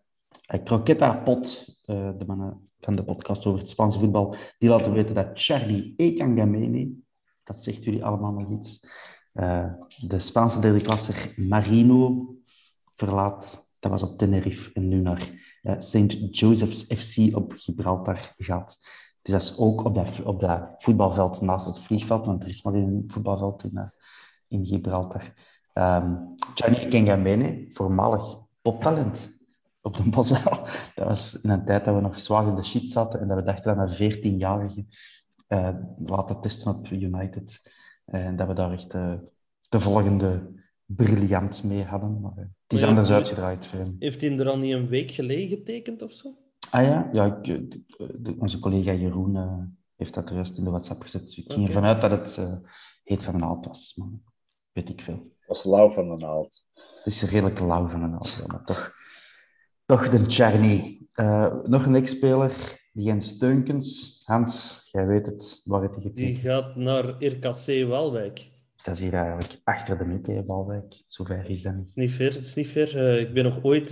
Croqueta Pot, de mannen van de podcast over het Spaanse voetbal, die laten weten dat Charlie Ekangamene... Dat zegt jullie allemaal nog iets. De Spaanse derde klasser Marino verlaat, dat was op Tenerife, en nu naar St. Joseph's FC op Gibraltar gaat. Dus dat is ook op dat voetbalveld naast het vliegveld, want er is maar een voetbalveld in Gibraltar. Gianni Kengamene, voormalig poptalent op de Bosuil. Dat was in een tijd dat we nog zwaar in de shit zaten en dat we dachten aan een 14-jarige... laten testen op United. En dat we daar echt de volgende briljant mee hadden. Maar, het is anders uitgedraaid. Heeft hij er al niet een week geleden getekend of zo? Ah ja, onze collega Jeroen heeft dat juist in de WhatsApp gezet. Dus ik ging ervan uit dat het heet van een naald was. Maar weet ik veel. Het was lauw van een naald. Het is redelijk lauw van een naald, maar toch de Charny. Nog een ex-speler... Die Jens Steunkens. Hans, jij weet het, waar het getekend is. Die gaat naar RKC Waalwijk. Dat is hier eigenlijk achter de muur, Waalwijk. Zo ver is dat niet. Het is niet ver. Ik ben nog ooit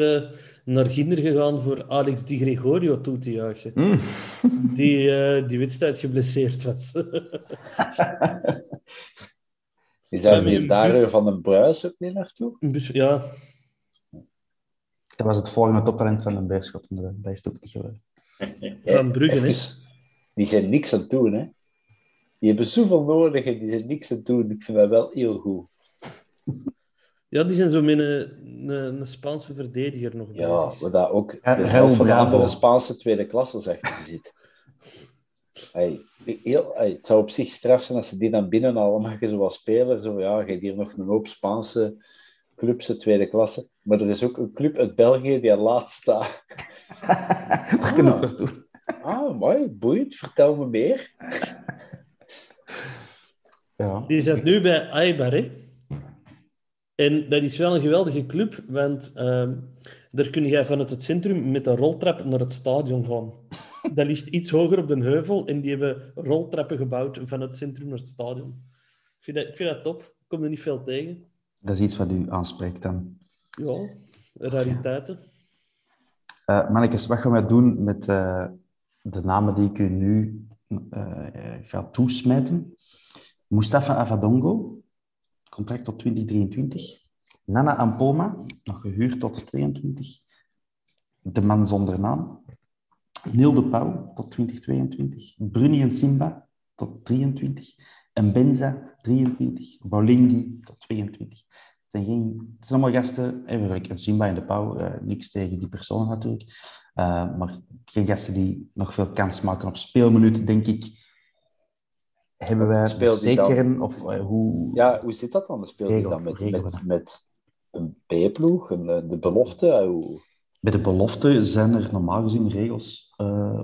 naar Ginder gegaan voor Alex Di Gregorio toe te juichen. Die wedstrijd geblesseerd was. Is daar weer daar van een Bruis ook mee naartoe? Ja. Dat was het volgende toptalent van een Beerschot. Dat is het ook niet gebeurd. Van Bruggen is. Die zijn niks aan het doen, hè? Die hebben zoveel nodig en die zijn niks aan het doen. Ik vind dat wel heel goed. Ja, die zijn zo met een Spaanse verdediger nog bezig. Ja, dat ook de helft van de andere Spaanse tweede klasse achter zit. Het zou op zich straf zijn als ze die dan binnenhalen. Mag je zo wat spelen? Zo, ja, je hebt hier nog een hoop Spaanse clubs de tweede klasse. Maar er is ook een club uit België die aan laatst staat. Daar kunnen we doen. Mooi, boeiend. Vertel me meer. Ja. Die zit nu bij Eibar, hè? En dat is wel een geweldige club, want daar kun jij vanuit het centrum met een roltrap naar het stadion gaan. Dat ligt iets hoger op de heuvel en die hebben roltrappen gebouwd van het centrum naar het stadion. Ik vind dat top. Ik kom er niet veel tegen. Dat is iets wat u aanspreekt dan. Ja, rariteiten. Mannekes, wat gaan wij doen met de namen die ik u nu ga toesmijten? Mustafa Avadongo, contract tot 2023. Nana Ampoma, nog gehuurd tot 2022. De man zonder naam. Neil de Pauw, tot 2022. Bruni en Simba, tot 2023. Mbenza, 23. Boulingi, tot 22. Het zijn allemaal gasten, even Zimba en De Pauw, niks tegen die personen natuurlijk. Maar geen gasten die nog veel kans maken op speelminuten, denk ik. Hebben wij verzekeren? Hoe zit dat dan? Speelt hij dan met een B-ploeg? De belofte? Bij de belofte zijn er normaal gezien regels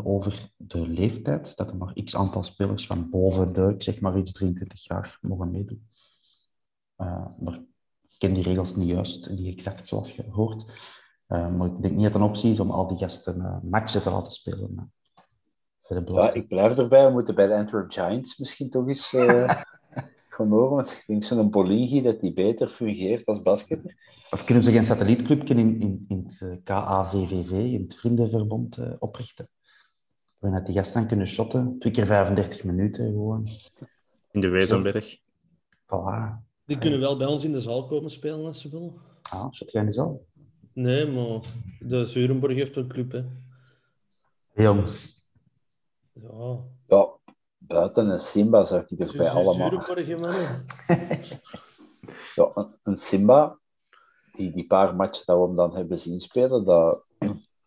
over de leeftijd. Dat er maar x aantal spelers van boven de, ik zeg maar iets, 23 jaar mogen meedoen. Maar ik ken die regels niet juist, niet exact zoals je hoort. Maar ik denk niet dat het een optie is om al die gasten matchen te laten spelen. Ja, ik blijf erbij. We moeten bij de Antwerp Giants misschien toch eens gaan horen. Want ik denk zo'n Bolingi dat die beter fungeert als basketter. Of kunnen ze geen satellietclubje in het KAVVV, in het Vriendenverbond, oprichten? Waarin die gasten kunnen shotten. 2 keer 35 minuten gewoon. In de Wezenberg. Voilà. Die kunnen wel bij ons in de zaal komen spelen als ze willen. Ah, zit jij in de zaal? Nee, maar de Zurenborg heeft een club, hè. Jongens. Ja, buiten een Simba zou ik erbij allemaal... Ja, een Simba, die paar matchen dat we hem dan hebben zien spelen, dat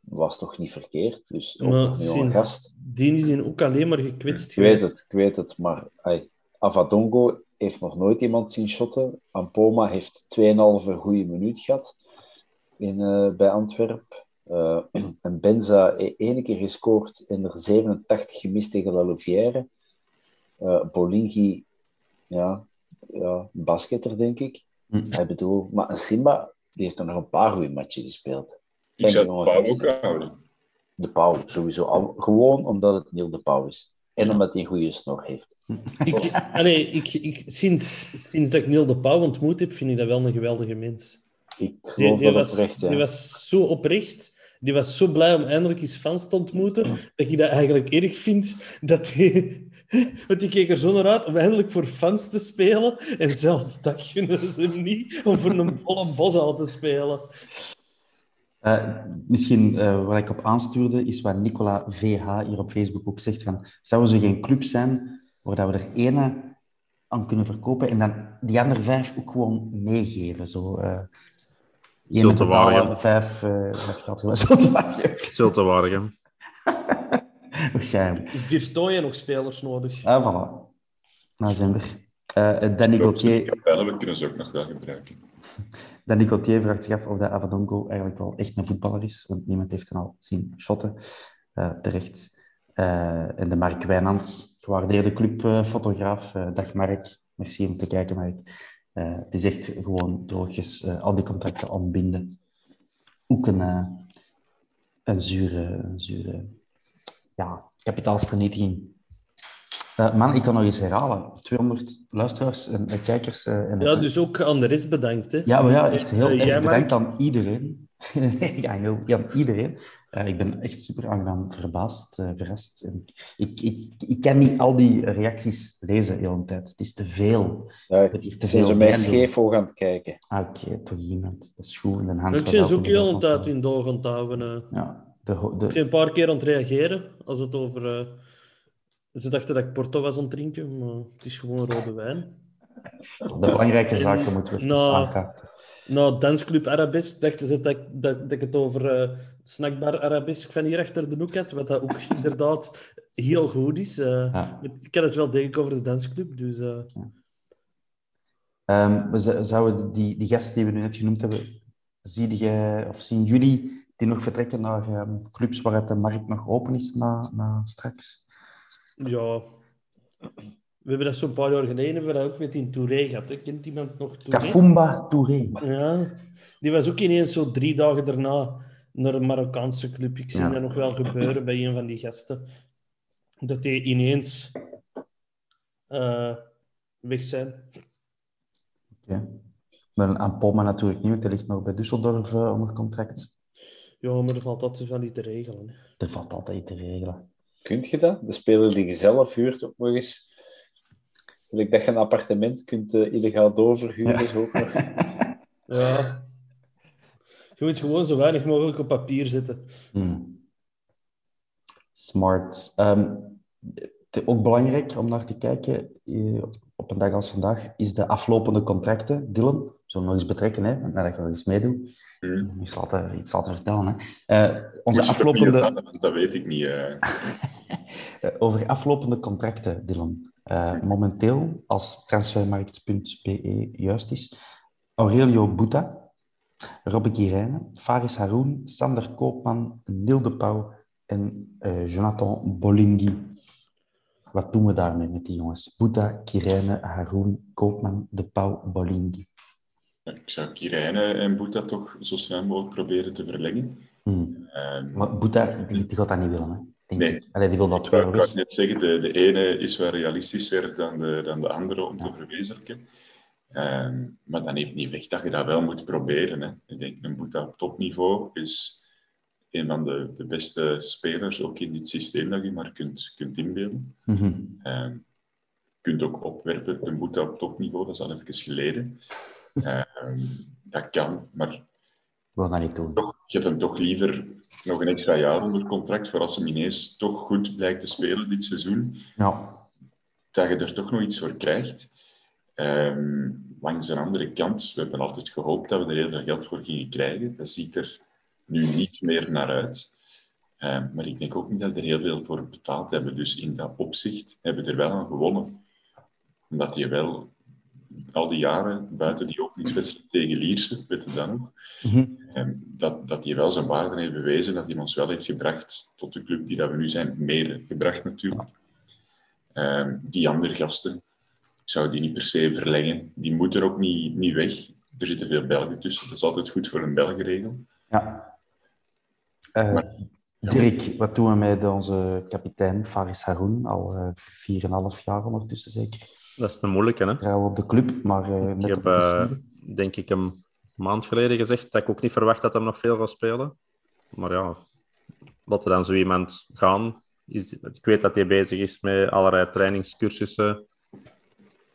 was toch niet verkeerd. Dus ook een jonge gast. Die is ook alleen maar gekwetst. Ik weet het, maar Avadongo heeft nog nooit iemand zien shotten. Ampoma heeft 2,5 goede minuut gehad bij Antwerpen. En Benza 1 keer gescoord en er 87 gemist tegen La Louvière. Bolingi, basketter, denk ik. Hij bedoelt, maar Simba, die heeft er nog een paar goede matchen gespeeld. Ik zou De Pauw ook houden. De Pauw, sowieso. Gewoon omdat het Neil De Pauw is. En omdat hij een goede snor heeft. Sinds dat ik Neil De Pauw ontmoet heb, vind ik dat wel een geweldige mens. Die was zo oprecht. Die was zo blij om eindelijk eens fans te ontmoeten, dat ik dat eigenlijk erg vind. Want die keek er zo naar uit om eindelijk voor fans te spelen. En zelfs dat gunnen ze hem niet, om voor een volle bosuil te spelen. Misschien wat ik op aanstuurde, is wat Nicola VH hier op Facebook ook zegt. Zouden ze geen club zijn waar we er ene aan kunnen verkopen en dan die andere 5 ook gewoon meegeven? Zult te wagen. Virtooien nog spelers nodig. Ah, voilà. Nou, zijn er. Danny Gauthier... We kunnen ze ook nog wel gebruiken. Danny Gauthier vraagt zich af of de Avadongo eigenlijk wel echt een voetballer is, want niemand heeft hem al zien shotten. Terecht. En de Mark Wijnands, gewaardeerde clubfotograaf. Dag Mark, merci om te kijken, Mark. Die zegt gewoon droogjes al die contracten ontbinden. Ook een zure kapitaalsvernietiging. Man, ik kan nog eens herhalen. 200 luisteraars en kijkers. Dus ook aan de rest bedankt. Hè? Ja, maar echt heel erg bedankt aan iedereen. aan iedereen. Ik ben echt super aangenaam verbaasd, verrast. Ik kan niet al die reacties lezen de hele tijd. Het is te veel. Ja, zijn ze mij scheef voor aan het kijken? Oké, toch iemand. Dat is goed. Ik ben ook heel een tijd in doog aan het houden. Ik ben een paar keer aan het reageren. Als het over... Ze dachten dat ik Porto was aan het drinken, maar het is gewoon rode wijn. De belangrijke zaken moeten we even aankaarten. Dansclub Arabisk dachten ze dat ik het over snackbar Arabisk van hier achter de hoek had, wat dat ook inderdaad heel goed is. Ik ken het wel, denk ik, over de dansclub. Dus, zouden die gasten die we nu net genoemd hebben, zien jullie die nog vertrekken naar clubs waar de markt nog open is na straks? Ja... We hebben dat zo'n paar jaar geleden ook met in Touré gehad. Hè. Kent iemand nog Touré? Kafumba Touré. Ja. Die was ook ineens zo 3 dagen daarna naar een Marokkaanse club. Ik zie dat nog wel gebeuren bij een van die gasten. Dat die ineens weg zijn. Oké. Maar Ampoma natuurlijk niet. Die ligt nog bij Düsseldorf onder contract. Ja, maar er valt altijd wel iets te regelen. Hè. Er valt altijd iets te regelen. Kunt je dat? De speler die je zelf huurt ook nog eens... Dat je een appartement kunt illegaal doorverhuren, is ook nog. Ja. Je moet gewoon zo weinig mogelijk op papier zetten. Smart. Ook belangrijk om naar te kijken, op een dag als vandaag, is de aflopende contracten. Dylan, zullen we nog eens betrekken, hè, nadat je nog eens meedoet. Hmm. Iets laten vertellen. Hè. Onze aflopende... Aan, dat weet ik niet. Over aflopende contracten, Dylan. Momenteel, als transfermarkt.be juist is, Aurelio Buta, Robbe Guirijnen, Faris Haroun, Sander Koopman, Neil de Pauw en Jonathan Bolingi. Wat doen we daarmee met die jongens? Buta, Guirijnen, Haroun, Koopman, de Pauw, Bolingi. Ik zou Guirijnen en Buta toch zo snel mogelijk proberen te verlengen. Maar Buta, die gaat dat niet willen, hè? Nee. Allee, die wil dat wel. Ik kan net zeggen, de ene is wel realistischer dan de andere om te verwezenlijken. Maar dan neemt niet weg dat je dat wel moet proberen. Hè. Ik denk, een Buta op topniveau is een van de beste spelers, ook in dit systeem dat je maar kunt inbeelden. Mm-hmm. Je kunt ook opwerpen, een Buta op topniveau, dat is al even geleden. Dat kan, maar wil dat niet doen. Toch, je hebt hem toch liever nog een extra jaar onder contract, voor als hem ineens toch goed blijkt te spelen dit seizoen, dat je er toch nog iets voor krijgt. Langs de andere kant, we hebben altijd gehoopt dat we er heel veel geld voor gingen krijgen. Dat ziet er nu niet meer naar uit. Maar ik denk ook niet dat we er heel veel voor betaald hebben. Dus in dat opzicht hebben we er wel aan gewonnen. Omdat je wel al die jaren, buiten die openingswedstrijd tegen Lierse, weet je dat nog, dat hij wel zijn waarde heeft bewezen, dat hij ons wel heeft gebracht tot de club die dat we nu zijn, mede gebracht natuurlijk. Die andere gasten, ik zou die niet per se verlengen. Die moeten er ook niet weg. Er zitten veel Belgen tussen. Dat is altijd goed voor een Belgenregel. Ja. Dirk, wat doen we met onze kapitein Faris Haroun? Al 4,5 jaar ondertussen zeker. Dat is een moeilijke, hè? Ja, op de club, maar... ik heb, denk ik, een maand geleden gezegd dat ik ook niet verwacht dat hij nog veel gaat spelen. Maar ja, laten we dan zo iemand gaan. Ik weet dat hij bezig is met allerlei trainingscursussen.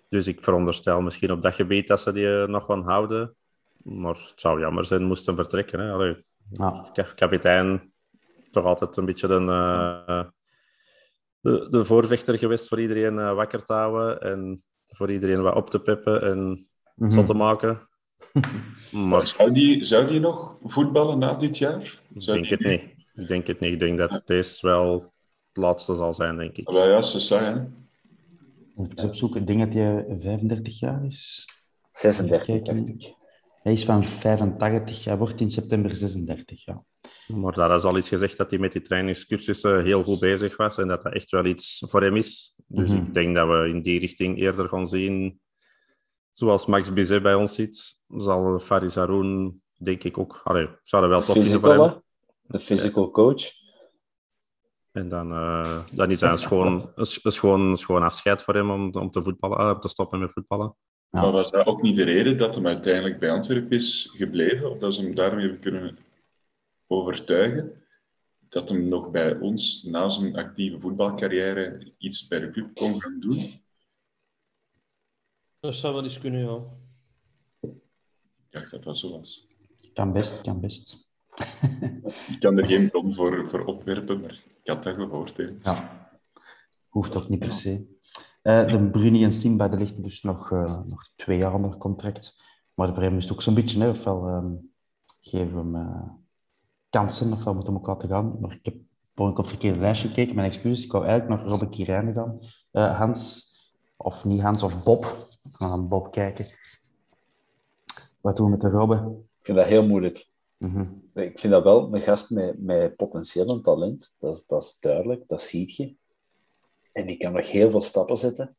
Dus ik veronderstel misschien op dat gebied dat ze die nog van houden. Maar het zou jammer zijn, moest hem vertrekken. Hè? Allee, kapitein, toch altijd een beetje een... De voorvechter geweest voor iedereen wakker te houden en voor iedereen wat op te peppen en zot te maken. Maar zou die nog voetballen na dit jaar? Ik denk het niet. Ik denk dat deze wel het laatste zal zijn, denk ik. Ja, ze zeggen. Moet ik eens opzoeken. Ik denk dat hij 35 jaar is. 36, denk ik. Hij is van 85. Hij wordt in september 36, ja. Maar daar is al iets gezegd dat hij met die trainingscursussen heel goed bezig was en dat dat echt wel iets voor hem is. Dus ik denk dat we in die richting eerder gaan zien. Zoals Max Bizet bij ons zit, zal Faris Haroun, denk ik ook... Allee, zou er wel tof zijn voor hem. De physical coach. En dan is dat een schoon afscheid voor hem om te voetballen, te stoppen met voetballen. Ja. Maar was dat ook niet de reden dat hem uiteindelijk bij Antwerpen is gebleven? Of dat ze hem daarmee hebben kunnen... overtuigen dat hem nog bij ons na zijn actieve voetbalcarrière iets bij de club kon gaan doen? Dat zou wel eens kunnen, ja. Ik dacht dat dat zo was. Kan best. Ik kan er geen bron voor opwerpen, maar ik had dat gehoord. Hè. Ja, hoeft toch niet per se. De Bruni en Simba, die ligt dus nog 2 jaar onder contract. Maar de Bremen is het ook zo'n beetje, hè. Ofwel geven we hem... kansen, of dat moet hem ook laten gaan. Maar ik heb op het verkeerde lijstje gekeken. Mijn excuses, ik wou eigenlijk naar Robbe Guirijnen gaan. Hans, of niet Hans, of Bob. Ik ga naar Bob kijken. Wat doen we met de Robbe? Ik vind dat heel moeilijk. Mm-hmm. Ik vind dat wel een gast met potentieel en talent. Dat is duidelijk, dat zie je. En die kan nog heel veel stappen zetten.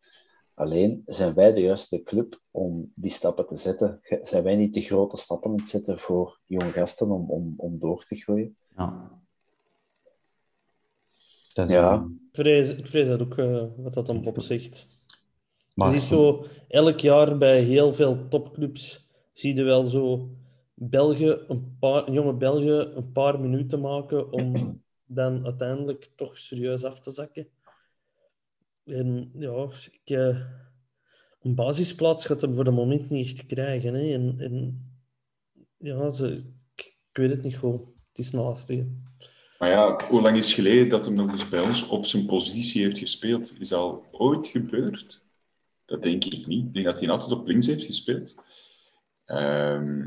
Alleen, zijn wij de juiste club om die stappen te zetten? Zijn wij niet de grote stappen aan het zetten voor jonge gasten om door te groeien? Ja. Ik vrees dat ook, wat dat dan Bob zegt. Maar, het is zo, elk jaar bij heel veel topclubs zie je wel zo Belgen, jonge Belgen een paar minuten maken om dan uiteindelijk toch serieus af te zakken. En ja, een basisplaats gaat hem voor de moment niet echt krijgen. Hè? Ik weet het niet goed. Het is lastig. Maar ja, hoe lang is geleden dat hem nog eens bij ons op zijn positie heeft gespeeld? Is dat al ooit gebeurd? Dat denk ik niet. Ik denk dat hij altijd op links heeft gespeeld.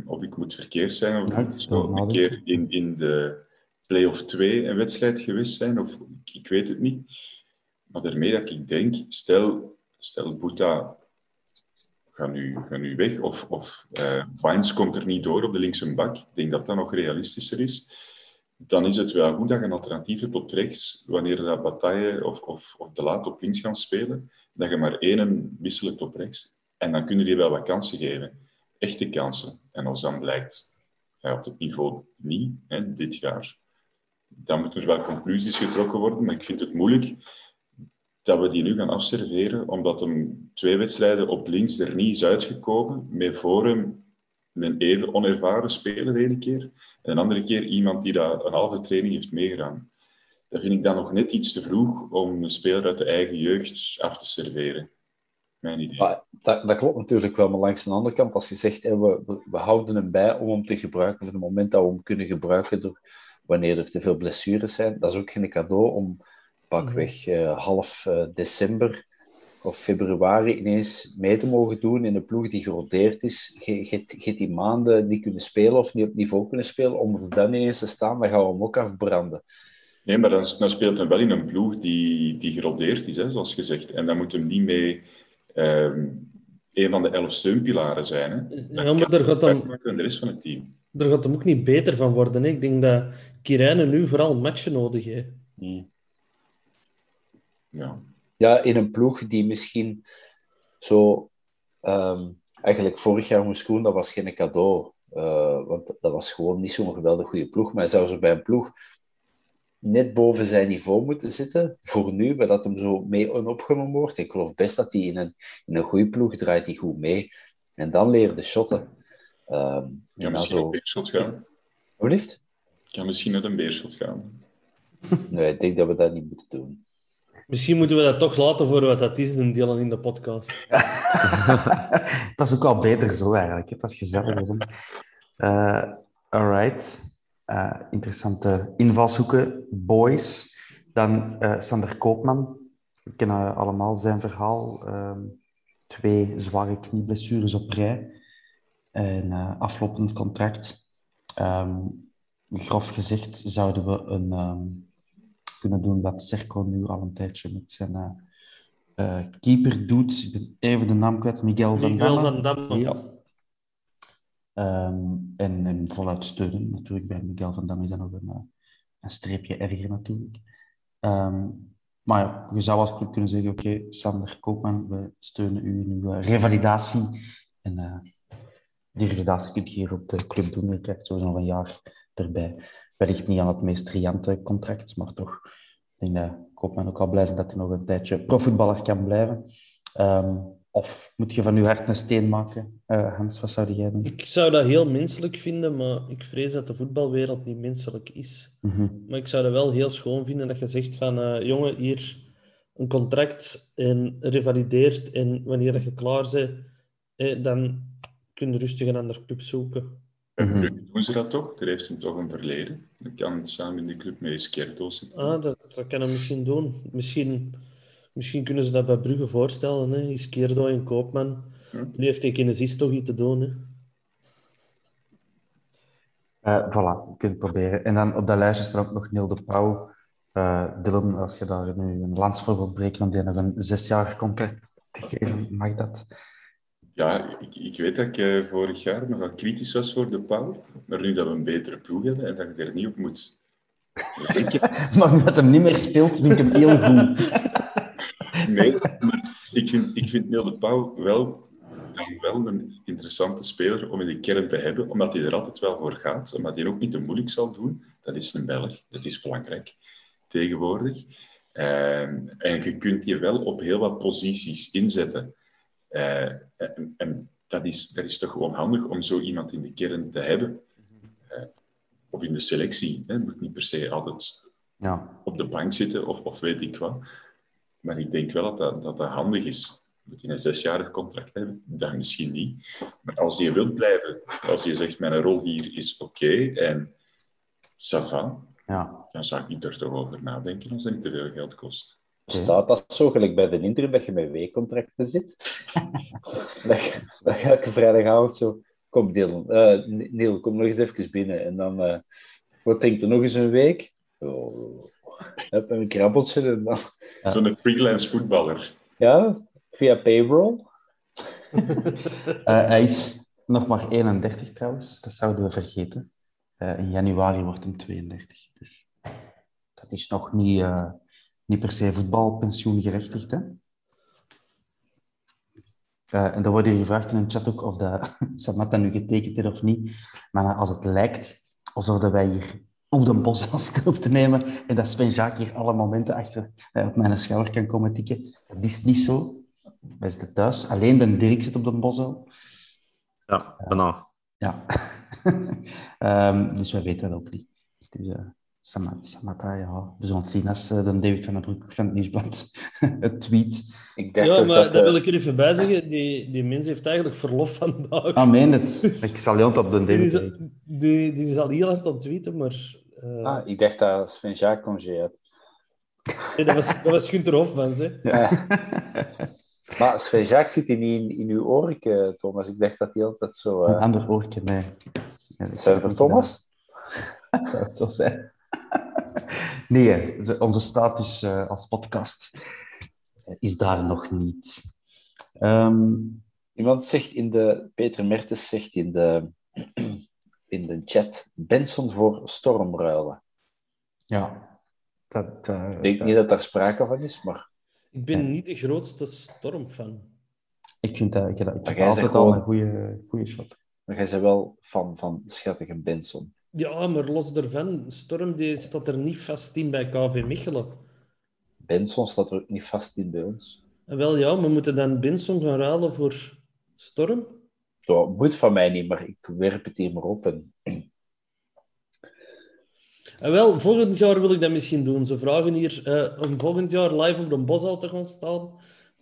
Of ik moet verkeerd zijn, of ik moet zo een keer in de play-off 2 een wedstrijd geweest zijn, of ik weet het niet. Maar daarmee dat ik denk, stel Bouta gaat nu weg, of Vines komt er niet door op de linkse bak, ik denk dat dat nog realistischer is, dan is het wel goed dat je een alternatief hebt op rechts, wanneer dat Bataille of De Laat op links gaan spelen, dat je maar één wisselt op rechts. En dan kunnen die wel wat kansen geven. Echte kansen. En als dan blijkt, hij had het niveau niet, hè, dit jaar. Dan moeten er wel conclusies getrokken worden, maar ik vind het moeilijk dat we die nu gaan afserveren, omdat hem 2 wedstrijden op links er niet is uitgekomen, met voor hem een even onervaren speler de ene keer, en een andere keer iemand die daar een halve training heeft meegedaan. Dat vind ik dan nog net iets te vroeg om een speler uit de eigen jeugd af te serveren. Mijn idee. Maar dat klopt natuurlijk wel, maar langs de andere kant, als je zegt, hé, we houden hem bij om hem te gebruiken voor het moment dat we hem kunnen gebruiken, wanneer er te veel blessures zijn, dat is ook geen cadeau om pakweg half december of februari ineens mee te mogen doen in een ploeg die gerodeerd is. Je die maanden niet kunnen spelen of niet op niveau kunnen spelen, om er dan ineens te staan, dan gaan we hem ook afbranden. Nee, maar dan speelt hij wel in een ploeg die gerodeerd is, hè, zoals gezegd. En dan moet hem niet mee een van de 11 steunpilaren zijn. Hè. Ja, maar daar gaat hem de rest van het team. Daar gaat hem ook niet beter van worden. Hè. Ik denk dat Kirijnen nu vooral matchen nodig heeft. Ja, in een ploeg die misschien zo... eigenlijk vorig jaar moest Koen, dat was geen cadeau. Want dat was gewoon niet zo'n geweldig goede ploeg. Maar hij zou zo bij een ploeg net boven zijn niveau moeten zitten, voor nu, waar dat hem zo mee onopgenomen wordt. Ik geloof best dat hij in een goede ploeg draait, die goed mee. En dan leer de shotten. Ja, misschien naar een beerschot gaan. Hoe liefst? Ja, misschien naar een beerschot gaan. Nee, ik denk dat we dat niet moeten doen. Misschien moeten we dat toch laten voor wat dat is, een delen in de podcast. Dat is ook al beter zo, eigenlijk. Dat is gezellig. Alright. Interessante invalshoeken, boys. Dan Sander Koopman. We kennen allemaal zijn verhaal. 2 zware knieblessures op rij. En aflopend contract. Grof gezegd zouden we kunnen doen wat Serco nu al een tijdje met zijn keeper doet. Ik ben even de naam kwijt. Miguel van Damme. Ja. En hem voluit steunen, natuurlijk. Bij Miguel van Damme is dat nog een streepje erger, natuurlijk. Maar ja, je zou als club kunnen zeggen, oké, Sander Koopman, we steunen u in uw revalidatie. En die revalidatie kun je hier op de club doen. Je krijgt sowieso nog een jaar erbij. Wellicht niet aan het meest riante contract, maar toch, ik denk dat Koopman ook al blij is dat hij nog een tijdje profvoetballer kan blijven. Of moet je van je hart een steen maken? Hans, wat zou jij doen? Ik zou dat heel menselijk vinden, maar ik vrees dat de voetbalwereld niet menselijk is. Mm-hmm. Maar ik zou dat wel heel schoon vinden dat je zegt van... jongen, hier een contract en revalideert. En wanneer dat je klaar bent, dan kun je rustig een ander club zoeken. Mm-hmm. Doen ze dat toch? Er heeft hem toch een verleden. Dan kan samen in de club met Esquerdo zitten. Ah, dat kan hij misschien doen. Misschien kunnen ze dat bij Brugge voorstellen. Hè? Izquierdo en Koopman. Nu heeft hij geen zin toch iets te doen. Hè? Voilà, je kunt het proberen. En dan op dat lijstje staat ook nog Neil de Pauw. Dylan, als je daar nu een lans voor wilt breken, om die nog een 6-jarig contract te geven, mag dat? Ja, ik weet dat ik vorig jaar nogal kritisch was voor de Pauw. Maar nu dat we een betere ploeg hebben en dat je er niet op moet... Maar nu dat hem niet meer speelt, vind ik hem heel goed. Nee, maar ik vind Neil de Pauw wel een interessante speler om in de kern te hebben, omdat hij er altijd wel voor gaat, omdat hij ook niet te moeilijk zal doen. Dat is een Belg, dat is belangrijk tegenwoordig. En je kunt je wel op heel wat posities inzetten. En dat is toch gewoon handig om zo iemand in de kern te hebben. Of in de selectie. Je moet niet per se altijd op de bank zitten of weet ik wat. Maar ik denk wel dat handig is. Moet je een 6-jarig contract hebben? Dan misschien niet. Maar als je wilt blijven, als je zegt, mijn rol hier is oké en ça va, dan zou ik er toch over nadenken als dat niet te veel geld kost. Staat dat zo gelijk bij de Inter, dat je met W-contracten zit? Dat je elke vrijdagavond zo... Kom Dylan, Neil, kom nog eens even binnen. En dan, wat denkt er nog eens een week? Oh, heb een krabbeltje. En dan... Zo'n freelance voetballer. Ja, via payroll. Hij is nog maar 31 trouwens, dat zouden we vergeten. In januari wordt hem 32. Dus dat is nog niet per se voetbalpensioengerechtigd, hè? En dan wordt hier gevraagd in een chat ook of dat Samatta nu getekend is of niet. Maar als het lijkt alsof dat wij hier op de bos afstand op te nemen en dat Sven Schaak hier alle momenten achter op mijn schouder kan komen tikken, dat is niet zo. Wij zitten thuis. Alleen de Dirk zit op de Bosel. Ja, bijna. Ja. Dus wij weten dat ook niet. Dus, Samatta, ja. We zullen het zien als de David van den Broek van het Nieuwsblad het tweet. Ik dacht dat wil ik er even bij zeggen. Die mens heeft eigenlijk verlof vandaag. Ah, meen het. Dus... Ik zal niet op de David zeggen. Die is al heel hard aan het tweeten, maar... ik dacht dat Sven Schaak congé had. Nee, dat was Gunther Hofmans, hè. Ja. Maar Sven Schaak zit hij niet in uw oorke, Thomas. Ik dacht dat hij altijd zo... Een ander oorke, nee. Ja, zuiver Thomas? Dat zou het zo zijn. Nee, onze status als podcast is daar nog niet. Iemand zegt Peter Mertens zegt in de chat, Benson voor stormruilen. Ja. Ik denk niet dat daar sprake van is, maar... Ik ben niet de grootste stormfan. Ik vind dat... Ik heb altijd al een goede shot. Maar jij bent wel fan van schattige Benson. Ja, maar los daarvan, Storm die staat er niet vast in bij KV Mechelen. Benson staat er ook niet vast in bij ons. En wel ja, we moeten dan Benson gaan ruilen voor Storm? Dat moet van mij niet, maar ik werp het hier maar op. En wel, volgend jaar wil ik dat misschien doen. Ze vragen hier om volgend jaar live op de Bosuil te gaan staan.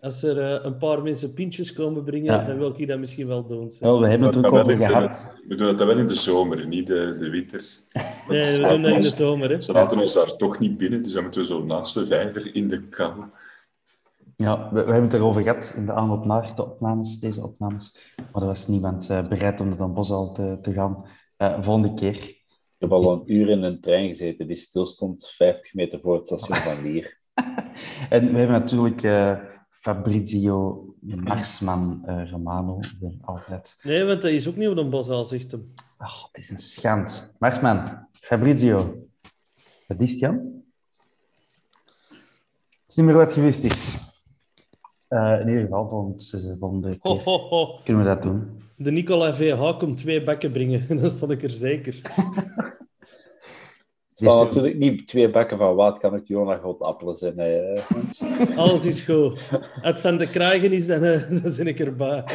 Als er een paar mensen pintjes komen brengen, dan wil ik dat misschien wel doen. Wel, we hebben het ook over gehad. We doen dat wel in de zomer, niet de winter. Nee, we doen dat in de zomer. Hè? Ze laten ons daar toch niet binnen, dus dan moeten we zo naast de vijver in de kou. Ja, we hebben het erover gehad in de aanloop naar deze opnames. Maar er was niemand bereid om naar Den Bosch al te gaan. Volgende keer. Ik heb al een uur in een trein gezeten die stilstond 50 meter voor het station van Lier. En we hebben natuurlijk... Fabrizio Marsman Romano, altijd. Nee, want hij is ook niet op een Bosuil, zegt hem. Oh, het is een schand. Marsman, Fabrizio. Wat is het, Jan? Het is niet meer wat geweest is. In ieder geval, volgende keer kunnen we dat doen. De Nicola VH komt 2 bakken brengen. Dan stond ik er zeker. Het zal natuurlijk niet 2 bakken van water, kan ook Jonah God appelen zijn. Hè? Alles is goed. Het van de kragen is, dan ben ik erbij.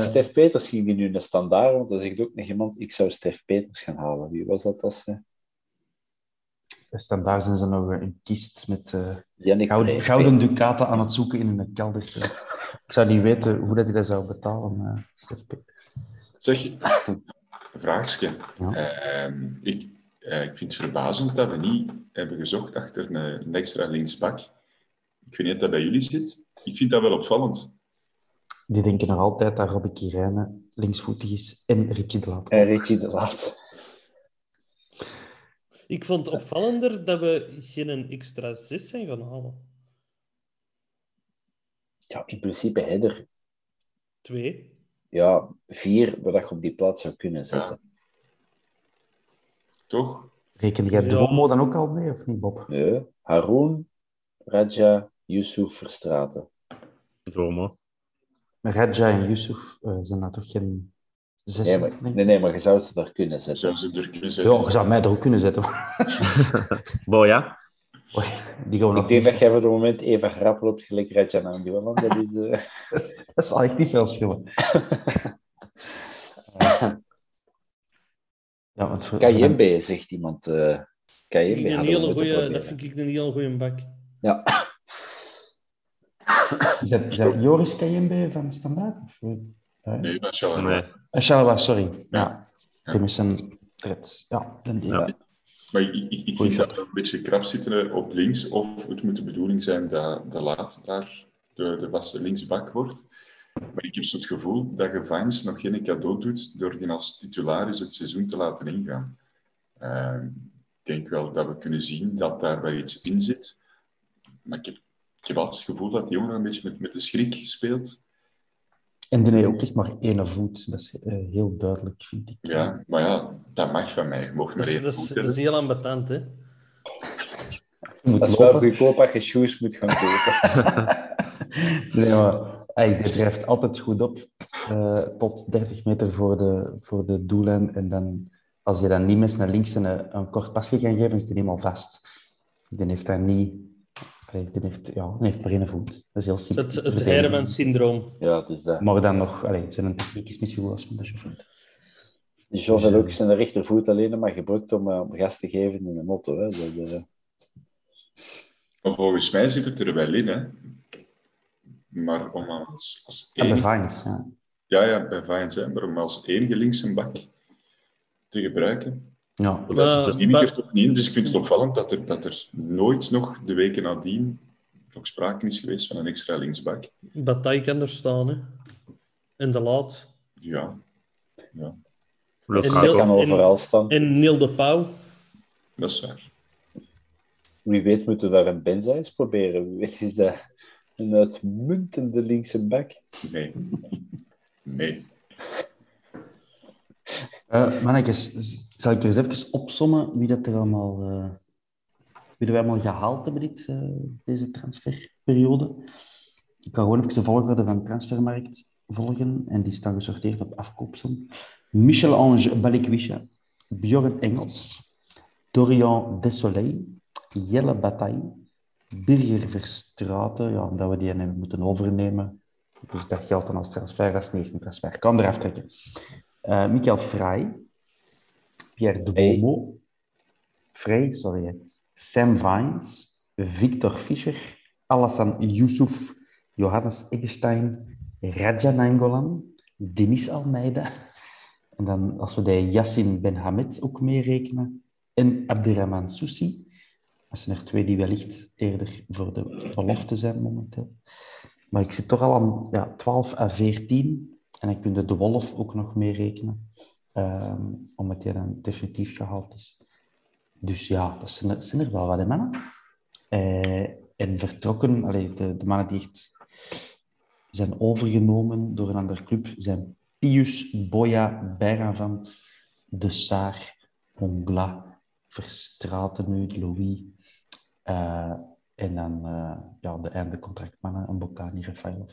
Stef Peters ging die nu naar Standaard, want dan zegt ook nog iemand, ik zou Stef Peters gaan halen. Wie was dat? Standaard zijn ze nog een kist met gouden ducaten aan het zoeken in een kelder. Ik zou niet weten hoe dat hij dat zou betalen, Stef Peters. Zeg je... Vraagje. Ja. Ik vind het verbazend dat we niet hebben gezocht achter een extra linksbak. Ik weet niet of dat bij jullie zit. Ik vind dat wel opvallend. Die denken nog altijd dat Robbie Kirijne linksvoetig is en Richie de Laat. Ik vond het opvallender dat we geen extra 6 zijn gaan halen. Ja, in principe Header. 2. Ja, 4, wat je op die plaats zou kunnen zetten. Ja. Toch? Rekende jij Dromo dan ook al mee, of niet, Bob? Nee. Haroun, Radja, Yusuf, Verstraeten. Dromo. Radja en Yusuf zijn dat toch geen 6? Nee, maar je zou ze daar kunnen zetten. Ja, je zou mij er ook kunnen zetten. Boja. Ik denk dat jij voor het moment even grap loopt gelijk Rajan aan die Holland. Dat zal echt niet veel schillen. Ja, Kayembe, zegt iemand. Dat vind ik een heel goeie bak. Ja. Is dat Joris Kayembe van Standaard? Nee, dat is Shalwa. Sorry. Ja. Tim is een tred. Ja, dan. Maar ik vind dat we een beetje krap zitten op links. Of het moet de bedoeling zijn dat de Laat daar de vaste linksbak wordt. Maar ik heb zo het gevoel dat gevangenis nog geen cadeau doet door die als titularis het seizoen te laten ingaan. Ik denk wel dat we kunnen zien dat daar wel iets in zit. Maar ik heb altijd het gevoel dat die jongen een beetje met de schrik speelt. En die heeft ook echt maar één voet. Dat is heel duidelijk, vind ik. Ja, maar ja, dat mag van mij. Mocht maar één voet hebben. Dat is heel ambetant, hè? Dat is wel goedkoop als je shoes moet gaan kopen. Nee, maar hij drijft altijd goed op. Tot 30 meter voor de doellijn. En dan, als je dan niet met naar links een kort pasje kan geven, is hij helemaal vast. Die heeft daar niet... Die heeft maar één voet. Dat is heel simpel. Het Hermans-syndroom. Ja, het is dat. Maar dan nog... zijn techniek is niet zo goed als met de Joff. Joff had ook zijn rechtervoet alleen maar gebruikt om gas te geven in een motto. Hè. Maar volgens mij zit het er wel in, hè. Maar om als één... Ja, bij Vines, ja. Ja, bij Vines, hè. Maar om als enige links een bak te gebruiken... Ja. Maar dat is er toch niet in, dus ik vind het opvallend dat er nooit nog de weken nadien nog sprake is geweest van een extra linksbak. Bataille kan er staan, hè. En De Laat. Ja. Dat kan overal staan. En Neil de Pauw. Dat is waar. Wie weet moeten we daar een Benza eens proberen. Wie weet is dat een uitmuntende linkse bak. Nee. Mannetjes, zal ik er eens even opsommen wie dat we allemaal gehaald hebben deze transferperiode. Ik kan gewoon even de volgorde van de transfermarkt volgen en die staan gesorteerd op afkoopsom. Michel-Ange Balikwisha, Bjorn Engels, Dorian Desolé, Jelle Bataille, Birger Verstraeten, omdat we die hebben moeten overnemen. Dus dat geldt dan als transfer, als niet een transfer. Kan eraf trekken. Michael Frey, Pierre de Beaumont, Sam Vines, Victor Fischer, Alassane Youssouf, Johannes Eggestein, Raja Nangolan, Denis Almeida. En dan, als we de Yassine Benhamed ook meerekenen, en Abderrahman Soussi. Dat zijn er twee die wellicht eerder voor de belofte zijn momenteel. Maar ik zit toch al aan 12 à 14. En dan kun je De Wolf ook nog meerekenen, omdat hij dan definitief gehaald is. Dus ja, dat zijn er wel wat, hè, mannen. En vertrokken, de mannen die echt zijn overgenomen door een andere club, zijn Pius, Boya, Bijravant, De Saar, Hongla, Verstraeten nu, Louis. En dan de eindecontractmannen, een Bokani, Rafaelov.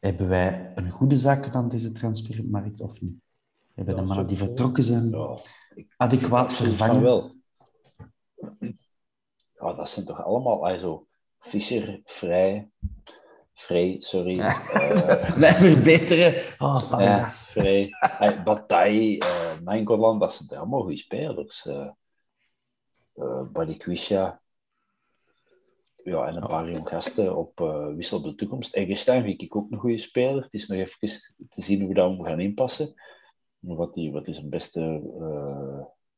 Hebben wij een goede zaak gedaan, deze transfermarkt, of niet? Hebben de mannen die vertrokken zijn adequaat vervangen? Wel. Ja, dat zijn toch allemaal Fischer, Frey. Blijven betere. Frey, Bataille, Nangolan, dat zijn toch allemaal goede spelers. Balikwisha. Ja, en een paar jong gasten op Wissel op de Toekomst. Eggestein vind ik ook een goede speler. Het is nog even te zien hoe we daarom gaan inpassen. Wat is een beste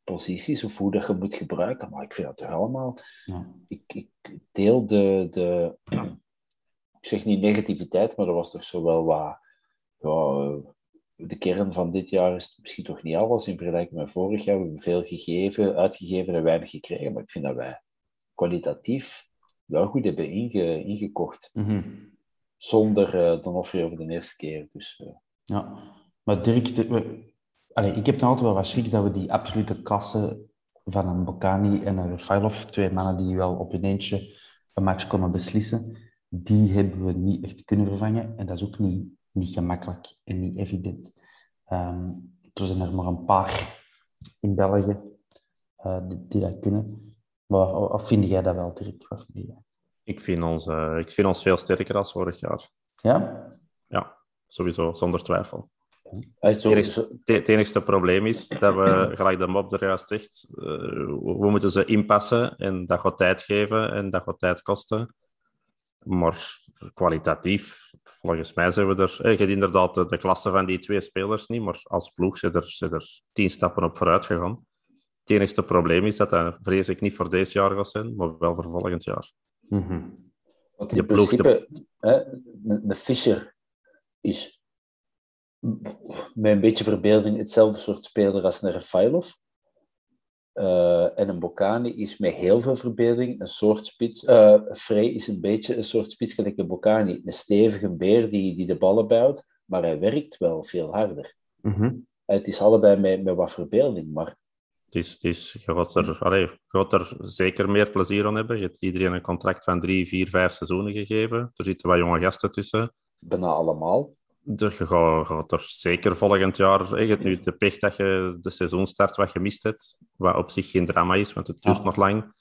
posities of hoe dat je moet gebruiken. Maar ik vind dat toch allemaal... Ja. Ik deel de... Ik zeg niet negativiteit, maar er was toch zo wel wat... Ja, de kern van dit jaar is misschien toch niet alles in vergelijking met vorig jaar. We hebben veel uitgegeven en weinig gekregen. Maar ik vind dat wij kwalitatief... wel goed hebben ingekocht. Mm-hmm. Zonder Donofrio voor de eerste keer. Dus, Ja, maar Dirk, ik heb dan altijd wel wat schrik dat we die absolute klasse van een Bocani en een Rafaelov, twee mannen die wel op hun eentje een match konden beslissen, die hebben we niet echt kunnen vervangen. En dat is ook niet gemakkelijk en niet evident. Er zijn er maar een paar in België die dat kunnen. Maar, of vind jij dat wel, Dirk? Ik vind ons veel sterker dan vorig jaar. Ja? Ja, sowieso, zonder twijfel. Het enigste probleem is dat we, gelijk de mop er juist zegt, we moeten ze inpassen en dat gaat tijd geven en dat gaat tijd kosten. Maar kwalitatief, volgens mij zijn we er... Je hebt inderdaad de klasse van die twee spelers niet, maar als ploeg zijn er 10 stappen op vooruit gegaan. Het enigste probleem is dat vrees ik niet voor deze jaar gaat zijn, maar wel voor volgend jaar. Mm-hmm. Want in principe, een Fischer is met een beetje verbeelding hetzelfde soort speler als een Rafailov. En een Boccani is met heel veel verbeelding een soort spits. Frey is een beetje een soort spits gelijk een Boccani. Een stevige beer die de ballen built, maar hij werkt wel veel harder. Mm-hmm. Het is allebei met wat verbeelding, maar... Je gaat er zeker meer plezier aan hebben. Je hebt iedereen een contract van 3, 4, 5 seizoenen gegeven. Er zitten wat jonge gasten tussen. Bijna allemaal. Je gaat er zeker volgend jaar... Je hebt nu de pech dat je de seizoenstart wat gemist hebt. Wat op zich geen drama is, want het duurt nog lang.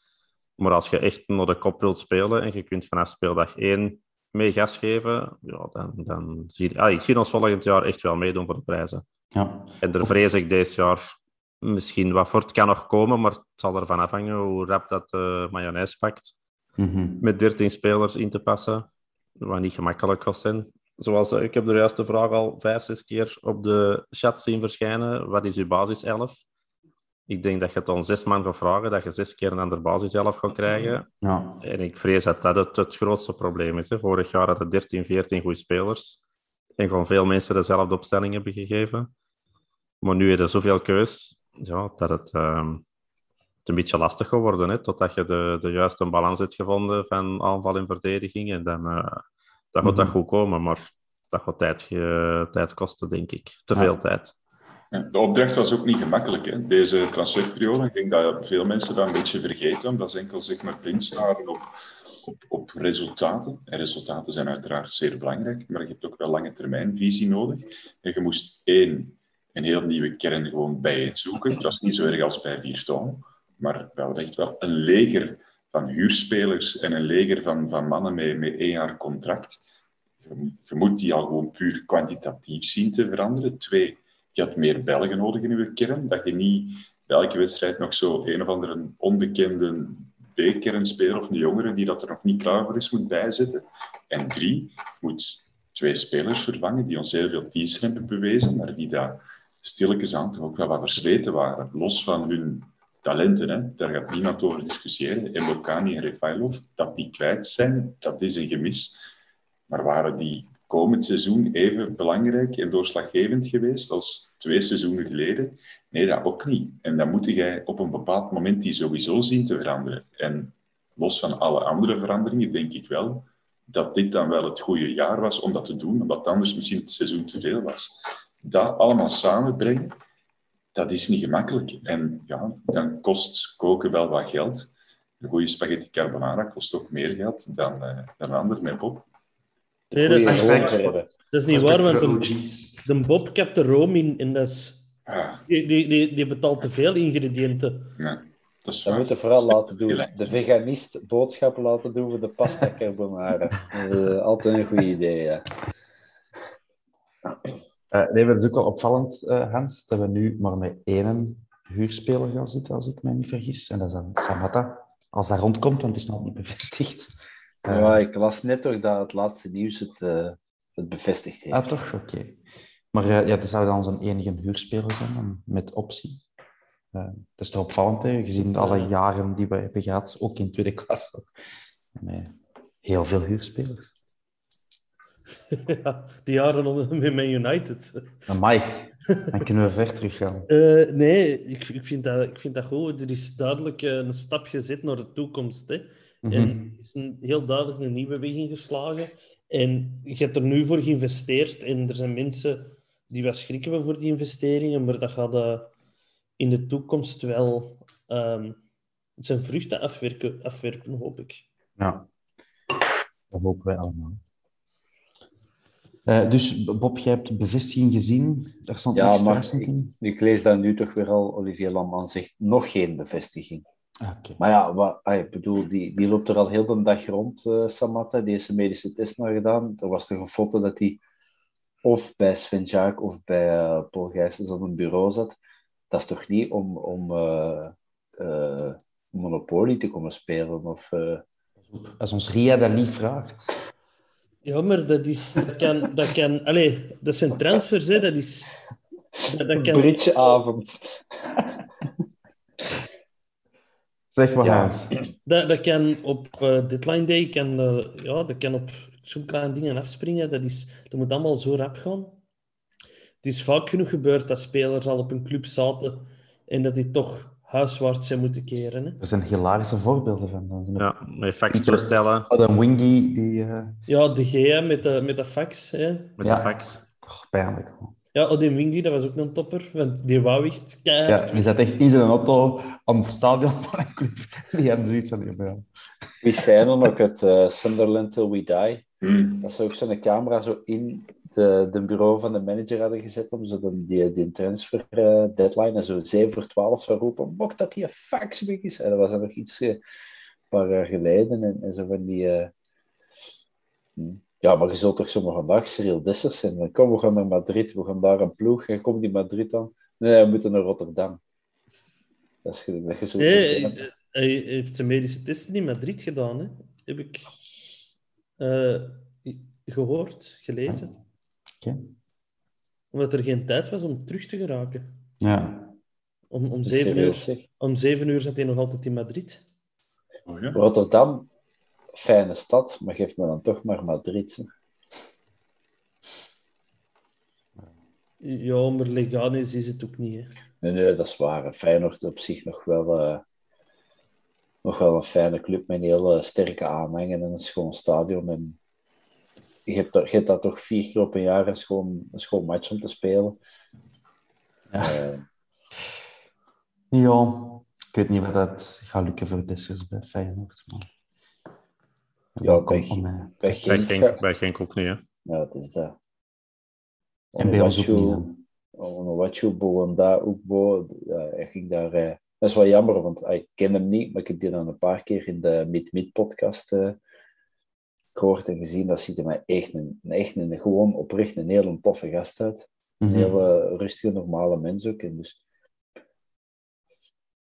Maar als je echt naar de kop wilt spelen en je kunt vanaf speeldag 1 mee gas geven, ja, dan zie je... ik zie ons volgend jaar echt wel meedoen voor de prijzen. Ja. En daar vrees ik deze jaar... Misschien wat voort kan nog komen, maar het zal ervan afhangen hoe rap dat mayonaise pakt. Mm-hmm. Met 13 spelers in te passen, wat niet gemakkelijk gaat zijn. Zoals, ik heb de juiste vraag al 5, 6 keer op de chat zien verschijnen. Wat is uw basiself? Ik denk dat je het dan 6 man gaat vragen, dat je 6 keer een ander basiself gaat krijgen. Ja. En ik vrees dat dat het grootste probleem is. Hè. Vorig jaar hadden 13, 14 goede spelers. En gewoon veel mensen dezelfde opstelling hebben gegeven. Maar nu heb je zoveel keus. Ja, dat het een beetje lastig geworden, hè? Totdat je de juiste balans hebt gevonden van aanval en verdediging. En dan dat gaat dat goed komen, maar dat gaat tijd kosten, denk ik. Te veel tijd. Ja, de opdracht was ook niet gemakkelijk, hè? Deze transferperiode. Ik denk dat veel mensen dat een beetje vergeten, omdat ze enkel zeg maar blind staren op resultaten. En resultaten zijn uiteraard zeer belangrijk, maar je hebt ook wel lange termijnvisie nodig. En je moest een heel nieuwe kern gewoon bijeenzoeken. Dat is niet zo erg als bij Vierton, maar wel echt wel een leger van huurspelers en een leger van mannen met 1 jaar contract. Je moet die al gewoon puur kwantitatief zien te veranderen. 2, je had meer Belgen nodig in je kern, dat je niet bij elke wedstrijd nog zo een of andere onbekende B-kernspeler of een jongere die dat er nog niet klaar voor is, moet bijzetten. En 3, je moet 2 spelers vervangen die ons heel veel dienst hebben bewezen, maar die daar stilletjes aan toch ook wel wat versleten waren. Los van hun talenten, hè? Daar gaat niemand over discussiëren. En Boccani en Refailov, dat die kwijt zijn, dat is een gemis. Maar waren die komend seizoen even belangrijk en doorslaggevend geweest als 2 seizoenen geleden? Nee, dat ook niet. En dan moet jij op een bepaald moment die sowieso zien te veranderen. En los van alle andere veranderingen, denk ik wel dat dit dan wel het goede jaar was om dat te doen, omdat anders misschien het seizoen te veel was. Dat allemaal samenbrengen, dat is niet gemakkelijk. En ja, dan kost koken wel wat geld. Een goede spaghetti carbonara kost ook meer geld dan een ander met Bob. Nee, dat is niet waar, want de Bob kapt de room in. Dat is, die betaalt te veel ingrediënten. Ja. Dat moeten we vooral laten doen. De veganist boodschappen laten doen voor de pasta carbonara. Altijd een goed idee, ja. Maar dat is ook wel opvallend, Hans, dat we nu maar met 1 huurspeler gaan zitten, als ik mij niet vergis. En dat is dan Samatta. Als dat rondkomt, want het is nog niet bevestigd. Ja, ik las net toch dat het laatste nieuws het bevestigd heeft. Ah, toch? Oké. Maar dat zou dan onze enige huurspeler zijn, met optie. Dat is toch opvallend, hè? Gezien alle jaren die we hebben gehad, ook in tweede klas. Heel veel huurspelers. Ja, die jaren met Man United. Amai, dan kunnen we ver terug gaan. Nee, ik vind dat goed. Er is duidelijk een stap gezet naar de toekomst. Hè? Mm-hmm. En er is heel duidelijk een nieuwe weg ingeslagen. En je hebt er nu voor geïnvesteerd. En er zijn mensen die wat schrikken voor die investeringen, maar dat gaat... in de toekomst wel zijn vruchten afwerpen, hoop ik. Ja, dat hopen wij allemaal. Dus Bob, jij hebt bevestiging gezien. Daar stond niks verrassend in. Ik lees dat nu toch weer al. Olivier Lamman zegt nog geen bevestiging. Okay. Maar ja, ik bedoel, die loopt er al heel de dag rond, Samatta. Die heeft zijn medische test nog gedaan. Er was toch een foto dat hij of bij Sven Jaak of bij Paul Gijsens aan een bureau zat. Dat is toch niet om Monopoly te komen spelen? Als ons Ria dat niet vraagt. Ja, maar dat zijn transfers, hè. Dat is... Bridgeavond. Zeg maar, ja. Hans. Dat kan op deadline day, dat kan op zo'n kleine dingen afspringen. Dat moet allemaal zo rap gaan. Het is vaak genoeg gebeurd dat spelers al op een club zaten en dat die toch huiswaarts zijn moeten keren. Hè? Er zijn hilarische voorbeelden van. Ja, met fax toestellen. Oh, de Wingy, die... Ja, de Gea met de fax. Hè? Met de fax. Oh, pijnlijk. Ja, Odin Wingy, dat was ook een topper, want die wou echt keihard. Ja, die zat echt in zijn auto aan het stadion van een club. Die hadden zoiets aan hem. Wie zijn dan ook het Sunderland Till We Die? Dat ze ook zo'n camera zo in de bureau van de manager hadden gezet om zo die transfer deadline en zo 7:12 zou roepen, mocht dat die een fax weg is. En dat was dan nog iets een paar jaar geleden. En zo van die... Ja, maar je zult toch zomaar vandaag Cyril Dessers zijn. Kom, we gaan naar Madrid. We gaan daar een ploeg. En kom die Madrid aan. Nee, we moeten naar Rotterdam. Dat is gelijk. Hij heeft zijn medische testen in Madrid gedaan. Hè? Heb ik gehoord, gelezen. Okay. Omdat er geen tijd was om terug te geraken. Ja. Om 7:00 zat hij nog altijd in Madrid. Oh, ja. Rotterdam. Fijne stad, maar geef me dan toch maar Madrid. Hè. Ja, maar Leganes is het ook niet. Hè? Nee, dat is waar. Feyenoord op zich nog wel een fijne club met een heel sterke aanhang en een schoon stadion. En je hebt daar toch 4 keer op een jaar een schoon match om te spelen. Ja. Ja, ik weet niet wat dat gaat lukken voor Dessers bij Feyenoord, maar... Ja, bij Genk ook niet, hè? Ja, het is dat. En bij ons ook niet. Onuwachu, Boanda, Oekbo, hij ging daar... Dat is wel jammer, want ik ken hem niet, maar ik heb die dan een paar keer in de Mid-Mid-podcast gehoord en gezien. Dat ziet er mij echt een gewoon oprecht een heel toffe gast uit. Mm-hmm. Een heel rustige, normale mens ook. En dus...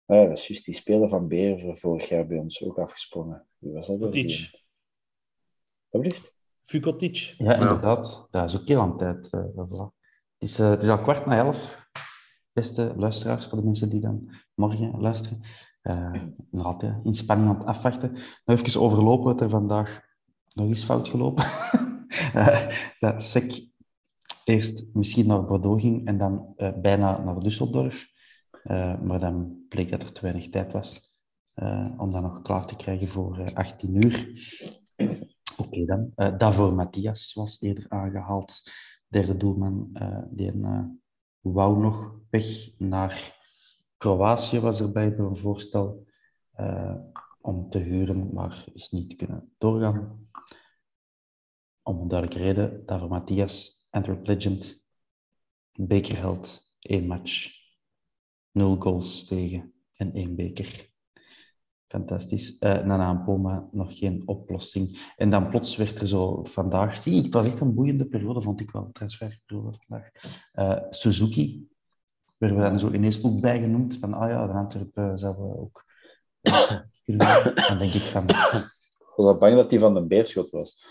Ja, dat is juist die speler van Bever vorig jaar bij ons ook afgesprongen. Wie was dat? Vukotic. Wat blijft? Vukotic. Ja, inderdaad. Dat is ook heel aan tijd. Het is al 11:15. Beste luisteraars, voor de mensen die dan morgen luisteren. Nog in spanning aan het afwachten. Nou, even overlopen wat er vandaag nog is fout gelopen. Dat SEC eerst misschien naar Bordeaux ging en dan bijna naar Düsseldorf. Maar dan bleek dat er te weinig tijd was om dat nog klaar te krijgen voor 18:00. Oké, dan. Davor Matthias was eerder aangehaald. Derde doelman, die wou nog weg naar Kroatië, was erbij bij een voorstel om te huren, maar is niet kunnen doorgaan. Om een duidelijke reden. Davor Matthias, Antwerp Legend, bekerheld, 1 match. 0 goals tegen en 1 beker. Fantastisch. Nana Ampoma, nog geen oplossing. En dan plots werd er zo vandaag... Zie, het was echt een boeiende periode, vond ik wel. Transferperiode vandaag. Suzuki, werden we dan zo ineens ook bij genoemd. Van, de Antwerpen zouden we ook... Dan denk ik van... Ik was al bang dat die van de Beerschot was.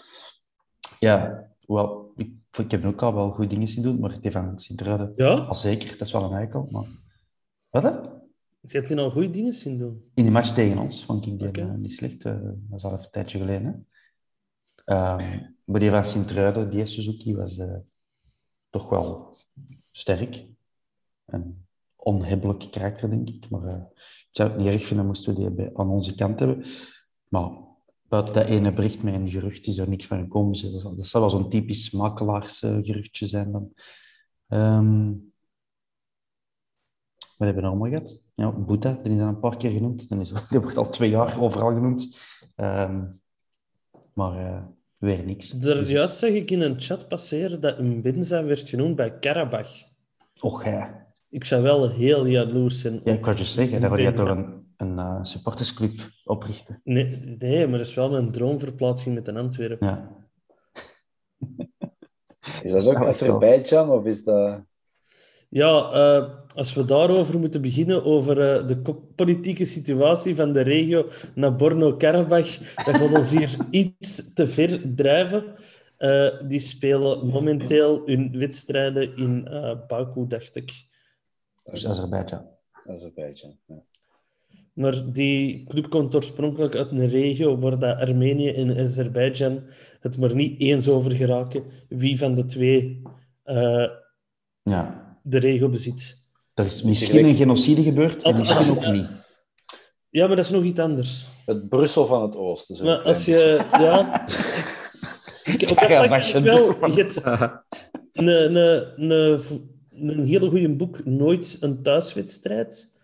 Ja, wel... Ik heb ook al wel goede dingen zien doen, maar die van Sint-Truiden... Ja? Al zeker, dat is wel een eikel, maar... Wat, hè? Ik heb hier al goede dingen zien doen. In die match tegen ons, vond ik die niet slecht. Dat is al even een tijdje geleden. Maar die van Sint-Truiden, die Suzuki, was toch wel sterk. Een onhebbelijk karakter, denk ik. Maar ik zou het niet erg vinden, moesten we die aan onze kant hebben. Maar buiten dat ene bericht met een gerucht is er niks van gekomen. Dat zou wel zo'n typisch makelaarsgeruchtje zijn dan. We hebben allemaal gehad. Ja, Boeta, die is al een paar keer genoemd. Die wordt al 2 jaar overal genoemd. Maar weer niks. Juist zag ik in een chat passeren dat Mbenza werd genoemd bij Karabach. Och ja. Ik zou wel heel jaloers zijn. Ja, ik wou je zeggen, daar wil je toch een supportersclub oprichten. Nee, maar dat is wel een droomverplaatsing met een Antwerpen. Ja. Is dat ook Azerbeidzjan of is dat... Ja, als we daarover moeten beginnen, over de politieke situatie van de regio Nagorno-Karabach, dat gaat ons hier iets te ver drijven. Die spelen momenteel hun wedstrijden in Baku, dacht ik. Dus Azerbeidzjan. Ja. Maar die club komt oorspronkelijk uit een regio waar dat Armenië en Azerbeidzjan het maar niet eens over geraken wie van de twee de regio bezit. Er is misschien een genocide gebeurd, en misschien ook niet. Ja, maar dat is nog iets anders. Het Brussel van het Oosten. Zo maar als je... Ja... Op dat vlak heb ik wel... Een heel goed boek, Nooit een thuiswedstrijd,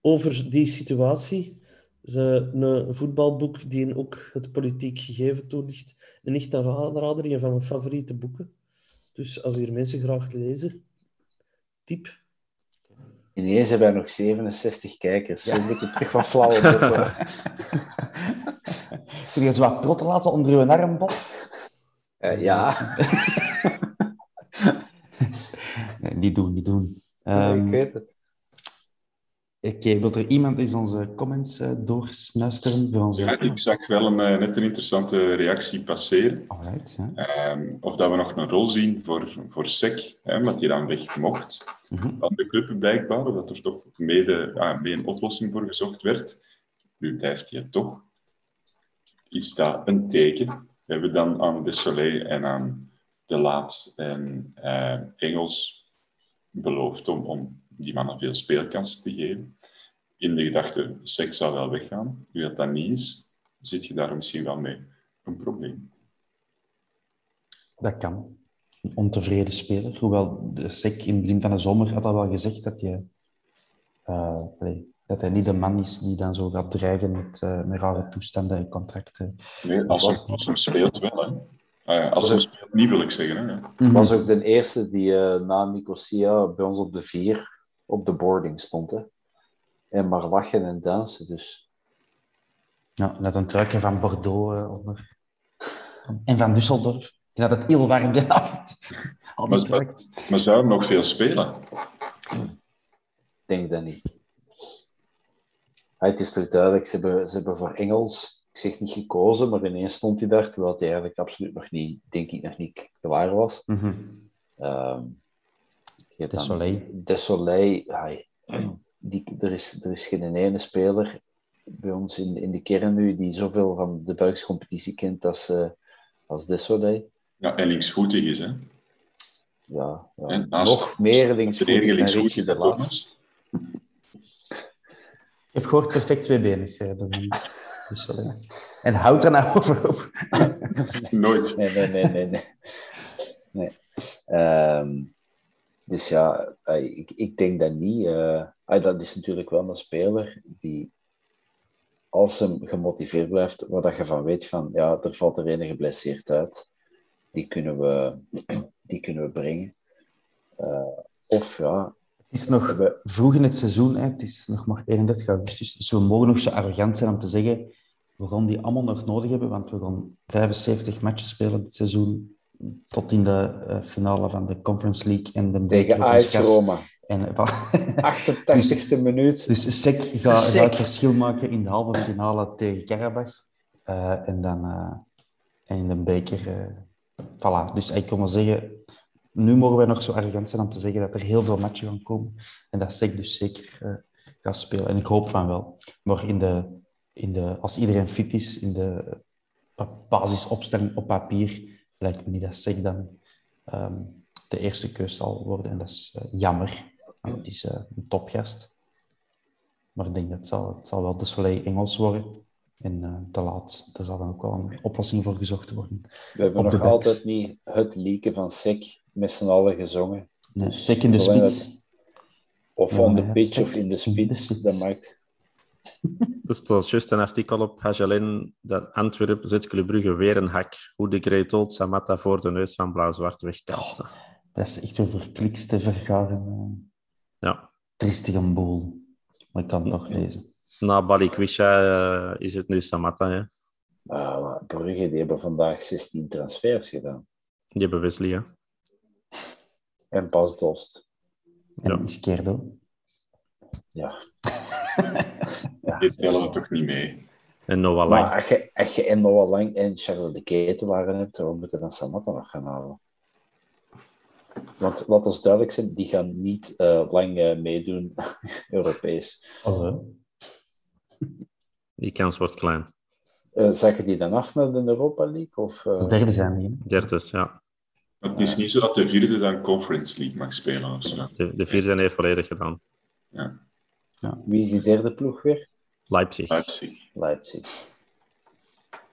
over die situatie. Dus, een voetbalboek die ook het politiek gegeven toelicht. En echt een aanrader, een van mijn favoriete boeken. Dus als hier mensen graag lezen, tip. Ineens hebben wij nog 67 kijkers. Ja. We moeten terug wat flauwer doen. Kun je zo wat protten laten onder uw arm, Bob? Ja. Nee, niet doen. Nee, ik weet het. Oké, wil er iemand eens onze comments doorsnuisteren? Voor onze... Ja, ik zag wel net een interessante reactie passeren. Alright, ja. Of dat we nog een rol zien voor SEC, wat die dan weg mocht. Mm-hmm. Van de club blijkbaar, dat er toch mee een oplossing voor gezocht werd. Nu blijft die toch. Is dat een teken? We hebben dan aan Desolé en aan De Laat en Engels beloofd om die mannen veel speelkansen te geven. In de gedachte, seks zou wel weggaan. Nu dat niet is, zit je daar misschien wel mee een probleem. Dat kan. Een ontevreden speler. Hoewel de SEC in het begin van de zomer had al wel gezegd dat hij niet de man is die dan zo gaat dreigen met rare toestanden en contracten. Nee, als hem speelt wel, hè. Als hij speelt niet, wil ik zeggen. Hè. Mm-hmm. Was ook de eerste die na Nicosia bij ons op de 4 op de boarding stond. Hè. En maar lachen en dansen, dus. Ja, net een truikje van Bordeaux onder. En van Düsseldorf. Die had het heel warm gedaan. Maar zou hem nog veel spelen? Ik denk dat niet. Het is toch duidelijk, ze hebben voor Engels... Ik zeg niet gekozen, maar ineens stond hij daar, terwijl hij eigenlijk absoluut nog niet klaar was. Mm-hmm. Desolé. Er is geen ene speler bij ons in de kern nu die zoveel van de Belgische competitie kent als Desolé. Ja, en linksvoetig is, hè? Ja. En nog meer linksvoetig dan Thomas. Ik heb gehoord perfect tweebenig. Dus, en houd er nou over op. Nooit. Nee. Dus ja, ik denk dat niet. Dat is natuurlijk wel een speler die, als hem gemotiveerd blijft, waar je van weet van, ja, er valt er een geblesseerd uit. Die kunnen we brengen. Of ja... Het is nog vroeg in het seizoen, hè. Het is nog maar 31 augustus, dus we mogen nog zo arrogant zijn om te zeggen we gaan die allemaal nog nodig hebben, want we gaan 75 matchen spelen dit seizoen tot in de finale van de Conference League en de tegen AS Roma. En, 88ste minuut. Dus SEC gaat het verschil maken in de halve finale tegen Karabach en in de beker. Voilà, dus ik kan wel zeggen... Nu mogen wij nog zo arrogant zijn om te zeggen dat er heel veel matchen gaan komen. En dat SEC dus zeker gaat spelen. En ik hoop van wel. Maar als iedereen fit is, in de basisopstelling op papier, lijkt me niet dat SEC dan de eerste keus zal worden. En dat is jammer. Want het is een topgast. Maar ik denk dat het zal wel de Soleil Engels worden. En te laat. Er zal dan ook wel een oplossing voor gezocht worden. We hebben nog altijd niet het liedje van SEC met z'n allen gezongen. Nee, dus SEC in de spits. Of on the pitch of in de spits. Dat maakt... Dus er was juist een artikel op Hagelin dat Antwerpen zet Club Brugge weer een hak. Hoe de Gretel Samatta voor de neus van Blauw-Zwart wegkaapte. Oh, dat is echt over kliks te vergaren. Ja. Triestig een boel. Maar ik kan het toch lezen. Na Balikwisha is het nu Samatta, hè? Brugge, die hebben vandaag 16 transfers gedaan. Die hebben Wesley, hè? En Bas Dost. En Izquierdo. Ja. Dit tellen we toch niet mee? En Noah Lang. Maar als je en Noah Lang en Charles de Ketelaar hebt, dan moeten we dan Samatta nog gaan halen. Want laat ons duidelijk zijn, die gaan niet lang meedoen Europees. Die kans wordt klein. Zakken die dan af naar de Europa League? Of, derde zijn die. Derde, ja. Het is niet zo dat de vierde dan Conference League mag spelen. Ofzo. De vierde heeft volledig gedaan. Ja. Ja. Wie is die derde ploeg weer? Leipzig.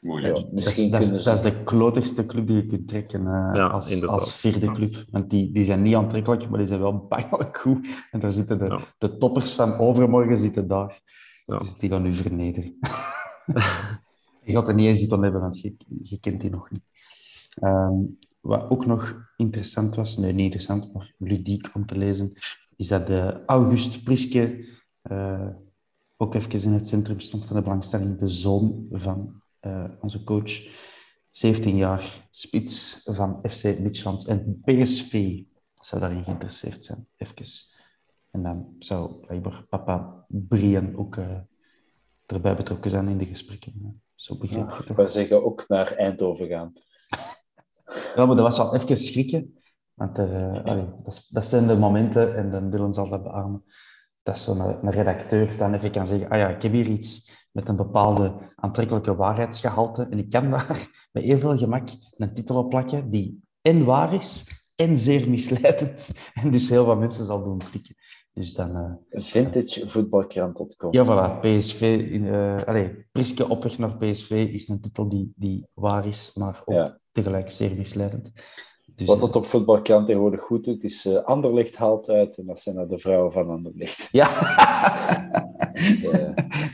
Moeilijk. Ja, misschien dat is de klotigste club die je kunt trekken als vierde club. Want die zijn niet aantrekkelijk, maar die zijn wel bangelijk goed. En daar zitten de toppers van overmorgen zitten daar. Ja. Dus die gaan u vernederen. Je gaat er niet eens iets aan hebben, want je kent die nog niet. Wat ook nog interessant was, maar ludiek om te lezen, is dat de August Priske ook even in het centrum stond van de belangstelling. De zoon van onze coach, 17 jaar, spits van FC Midtjylland en PSV zou daarin geïnteresseerd zijn. Even. En dan zou blijkbaar papa Brian ook erbij betrokken zijn in de gesprekken. Zo begrijp ik het. Wij zeggen ook naar Eindhoven gaan. Ja, maar dat was wel even schrikken. Want dat zijn de momenten, en dan Dylan zal dat beamen, dat zo'n redacteur dan even kan zeggen, ik heb hier iets met een bepaalde aantrekkelijke waarheidsgehalte en ik kan daar met heel veel gemak een titel op plakken die en waar is en zeer misleidend en dus heel wat mensen zal doen klikken. Dus dan... Vintagevoetbalkrant.com. Ja, voilà. PSV... Priske op weg naar PSV is een titel die waar is, maar ook tegelijk zeer misleidend. Dus, wat dat op voetbalkrant tegenwoordig goed doet, is Anderlecht haalt uit en dat zijn de vrouwen van Anderlecht. Ja.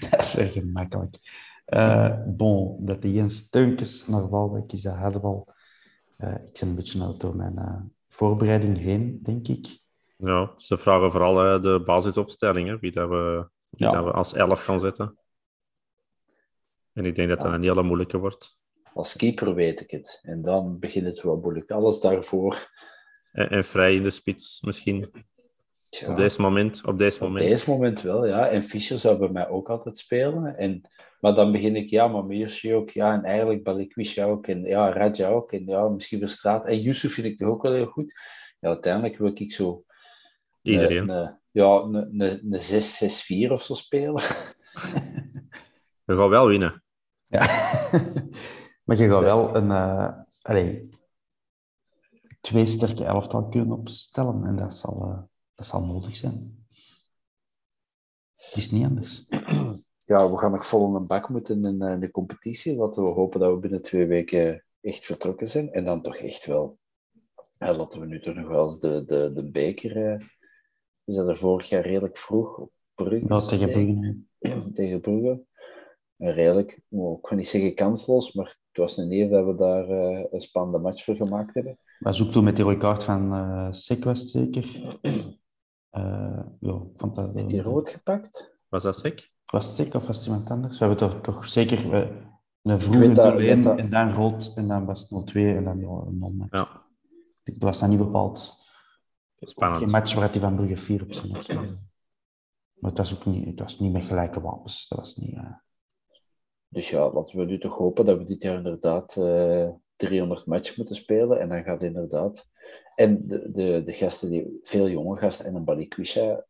Dat is weer gemakkelijk. Dat de Jens Steunkes naar Waalwijk is, dat hadden we al. Ik ben een beetje oud door mijn voorbereiding heen, denk ik. Ja, ze vragen vooral de basisopstelling, hè, wie dat we als 11 gaan zetten. En ik denk dat dat een hele moeilijke wordt. Als keeper weet ik het. En dan begint het wel moeilijk. Alles daarvoor. En Vrij in de spits misschien. Ja. Op deze moment wel, ja. En Fischer zou bij mij ook altijd spelen. Maar dan begin ik, maar Meersi ook. Ja, en eigenlijk Balikwisha ook. En Radja ook. En misschien weer Straat. En Yusuf vind ik toch ook wel heel goed. Ja, uiteindelijk wil ik zo... Iedereen. Een 6-6-4 of zo spelen. We gaan wel winnen. Ja. Maar je gaat wel een... twee sterke elftal kunnen opstellen. En dat zal nodig zijn. Het is niet anders. Ja, we gaan nog vol in een bak moeten in de competitie. Want we hopen dat we binnen 2 weken echt vertrokken zijn. En dan toch echt wel... laten we nu toch nog wel eens de beker... we zijn er vorig jaar redelijk vroeg op Brugge. Ja, tegen Brugge. Redelijk, ik kan niet zeggen kansloos, maar het was niet eer dat we daar een spannende match voor gemaakt hebben. Maar zoek toen met die rode kaart van Sekwest zeker. Heeft die rood gepakt? Was dat Sek? Was het Sek of was het iemand anders? We hebben toch zeker een vroege 0-1 en dan rood en dan was het 0-2 en dan 0-0. Ja. Dat was dan niet bepaald. Spannend. Geen match waar hij van Brugge 4 op zijn. Maar het was ook niet, met gelijke wapens. Dat was niet... Dus ja, laten we nu toch hopen dat we dit jaar inderdaad 300 matchen moeten spelen. En dan gaat het inderdaad... En de gasten, veel jonge gasten en een Balikwisha...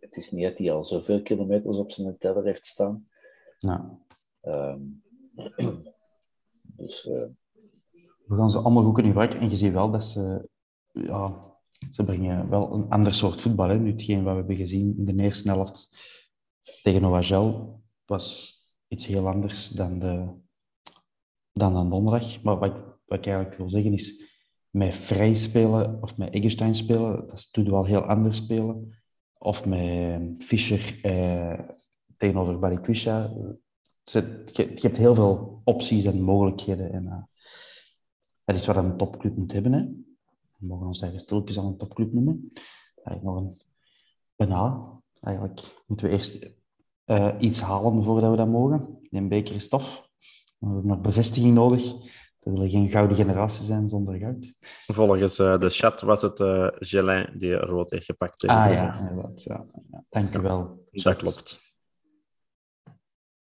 Het is niet dat hij al zoveel kilometers op zijn teller heeft staan. Nou. We gaan ze allemaal goed kunnen gebruiken. En je ziet wel dat ze... Ja, ze brengen wel een ander soort voetbal. Hè. Nu, hetgeen wat we hebben gezien in de eerste helft tegen OHL was... iets heel anders dan aan donderdag. Maar wat ik eigenlijk wil zeggen is, met Vrij spelen of met Eggestein spelen, dat doet wel heel anders spelen. Of met Fischer tegenover Balikwisha. Je hebt heel veel opties en mogelijkheden. En, dat is wat een topclub moet hebben. Hè. We mogen ons eigen stilletjes al een topclub noemen. Eigenlijk moeten we eerst... iets halen voordat we dat mogen. Een beker is tof. We hebben nog bevestiging nodig. We willen geen gouden generatie zijn zonder goud. Volgens de chat was het Gelin die rood heeft gepakt. Ja. Dank u wel. Dat klopt.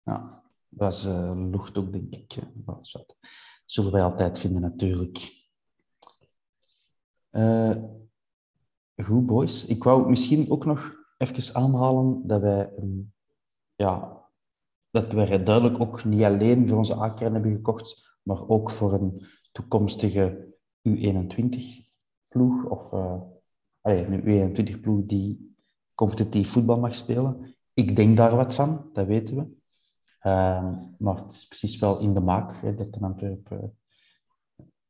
Ja, dat was lucht ook, denk ik. Dat zullen wij altijd vinden, natuurlijk. Goed, boys. Ik wou misschien ook nog even aanhalen dat wij... dat we duidelijk ook niet alleen voor onze A-kern hebben gekocht, maar ook voor een toekomstige U21-ploeg, of een U21-ploeg die competitief voetbal mag spelen. Ik denk daar wat van, dat weten we. Maar het is precies wel in de maak dat in Antwerpen